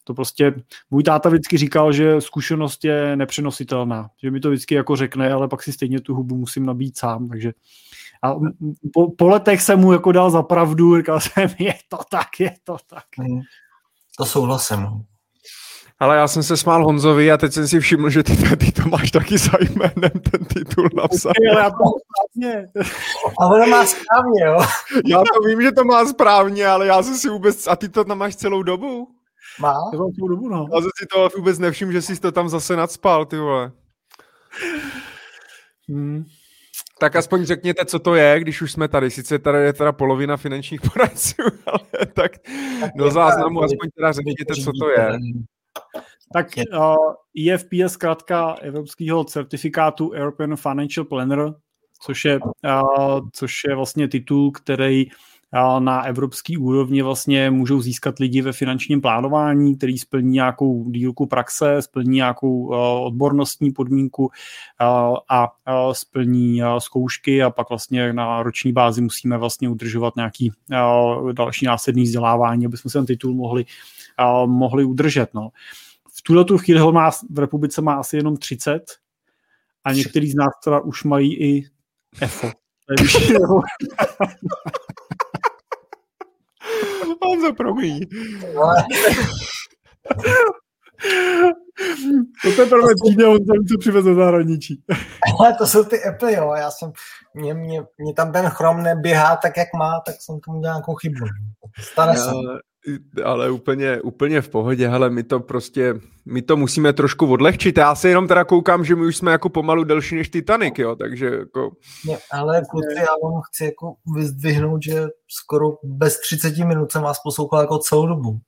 to prostě... Můj táta vždycky říkal, že zkušenost je nepřenositelná. Že mi to vždycky jako řekne, ale pak si stejně tu hubu musím nabít sám. Takže... A po, po letech jsem mu jako dal za pravdu, říkal jsem, je to tak, je to tak. To souhlasím. Ale já jsem se smál Honzovi a teď jsem si všiml, že ty, ty to máš taky za jménem, ten titul napsal. Ale to má správně, jo. Já to vím, že to má správně, ale já jsem si vůbec... A ty to tam máš celou dobu? Má? Celou dobu, no. Já jsem si to vůbec nevšiml, že jsi to tam zase nadspal, ty vole. Hmm. Tak aspoň řekněte, co to je, když už jsme tady. Sice tady je teda polovina finančních poradců, ale tak do záznamu aspoň teda řekněte, co to je. Tak uh, E F P je zkrátka evropského certifikátu European Financial Planner, což je, uh, což je vlastně titul, který uh, na evropský úrovni vlastně můžou získat lidi ve finančním plánování, který splní nějakou dílku praxe, splní nějakou uh, odbornostní podmínku uh, a uh, splní uh, zkoušky a pak vlastně na roční bázi musíme vlastně udržovat nějaký uh, další následný vzdělávání, aby jsme se ten titul mohli a mohli udržet. No. V tuhletu chvíli ho má, v republice má asi jenom třicet a některý z nás teda už mají i F O. On to promiň. To teprve přijde, on se přiveze zahraničí. Ale to jsou ty Apple, jo. Já jsem, mě, mě, mě tam ten Chrome neběhá tak, jak má, tak jsem tomu dělal nějakou chybu. Stane se. Ale úplně, úplně v pohodě, hele, my to prostě, my to musíme trošku odlehčit. Já se jenom teda koukám, že my už jsme jako pomalu delší než Titanic, jo, takže jako... Ne, ale kluci, já vám chci jako vyzdvihnout, že skoro bez třicet minut jsem vás poslouchal jako celou dobu.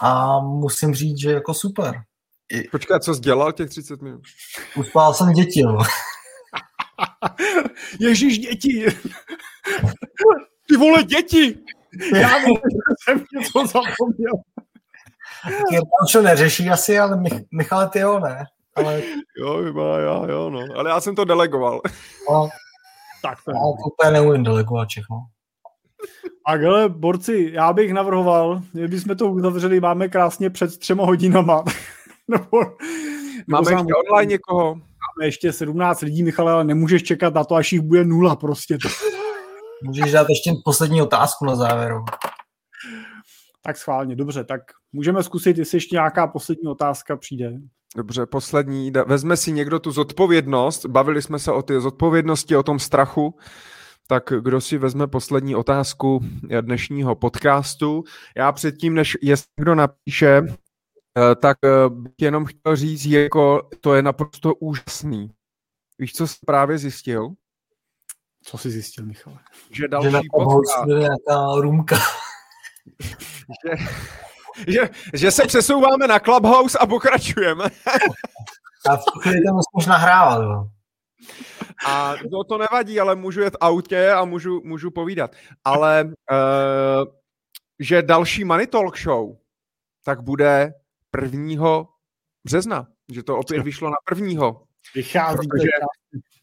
A musím říct, že jako super. Počkej, co jsi dělal těch třicet minut? Uspál jsem děti, jo. Ježíš, děti! Ty vole, děti! Já jsem něco zapomněl. Jirko neřeší asi, ale Mich- Michale, ty jo, ne? Ale... Jo, já, jo, no. Ale já jsem to delegoval. No. Tak to úplně neumím delegovat všechno. Tak hele, borci, já bych navrhoval, kdybychom to uzavřeli, máme krásně před třema hodinama. nebo, máme nebo ještě online někoho. Máme ještě sedmnáct lidí, Michale, ale nemůžeš čekat na to, až jich bude nula prostě. To. Můžeš dát ještě poslední otázku na závěru. Tak schválně, dobře, tak můžeme zkusit, jestli ještě nějaká poslední otázka přijde. Dobře, poslední, vezme si někdo tu zodpovědnost, bavili jsme se o ty zodpovědnosti, o tom strachu, tak kdo si vezme poslední otázku dnešního podcastu. Já předtím, než jestli někdo napíše, tak bych jenom chtěl říct, jako to je naprosto úžasný. Víš, co jsi právě zjistil? Co jsi zjistil, Michale? Že další podcast... že, že, že se přesouváme na Clubhouse a pokračujeme. A v chvíli tam už nahrával, jo. A no, to nevadí, ale můžu jet v autě a můžu, můžu povídat. Ale uh, že další Money Talk Show tak bude prvního března. Že to opět vyšlo na prvního. Vychází, protože,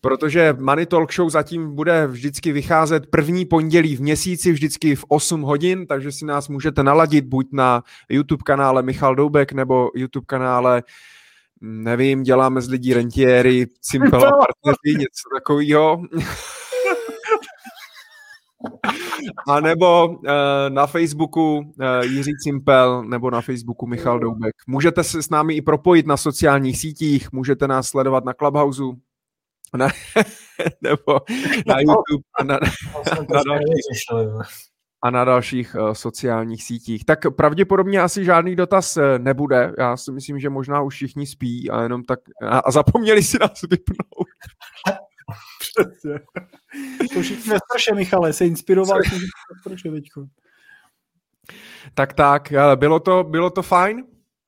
protože Money Talk Show zatím bude vždycky vycházet první pondělí v měsíci, vždycky v osm hodin, takže si nás můžete naladit buď na YouTube kanále Michal Doubek, nebo YouTube kanále, nevím, děláme z lidí rentiéry, Cimpel a partneři, něco takového. A nebo uh, na Facebooku uh, Jiří Cimpel, nebo na Facebooku Michal Doubek. Můžete se s námi i propojit na sociálních sítích, můžete nás sledovat na Clubhouse, na, nebo na YouTube a na, na, na dalších, a na dalších uh, sociálních sítích. Tak pravděpodobně asi žádný dotaz uh, nebude. Já si myslím, že možná už všichni spí a jenom tak a, a zapomněli si nás vypnout. Přesně. To všichni ve straše, Michale, se inspiroval. Tak, tak, ale bylo to, bylo to fajn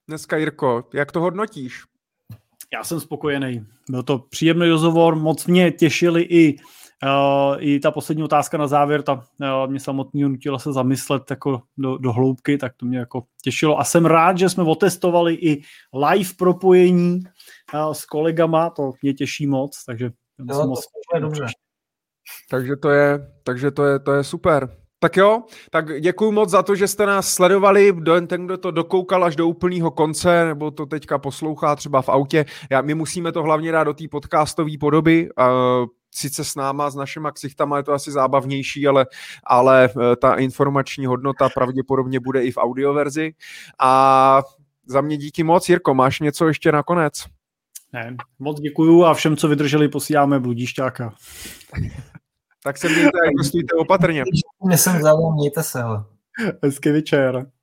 dneska, Jirko. Jak to hodnotíš? Já jsem spokojený. Byl to příjemný rozhovor, moc mě těšili i, uh, i ta poslední otázka na závěr, ta uh, mě samotný nutila se zamyslet jako do, do hloubky, tak to mě jako těšilo. A jsem rád, že jsme otestovali i live propojení uh, s kolegama, to mě těší moc, takže jo, moc to dobře. Takže to je, takže to je, to je super. Tak jo, tak děkuju moc za to, že jste nás sledovali, ten, kdo to dokoukal až do úplného konce, nebo to teďka poslouchá třeba v autě. Já, my musíme to hlavně dát do té podcastové podoby, uh, sice s náma, s našima ksichtama je to asi zábavnější, ale, ale uh, ta informační hodnota pravděpodobně bude i v audioverzi. A za mě díky moc. Jirko, máš něco ještě nakonec? Ne, moc děkuju a všem, co vydrželi, posíláme bludišťáka. Tak se mějte, jako stůjte opatrně. Mě jsem vzal, mějte se. Hezký večer.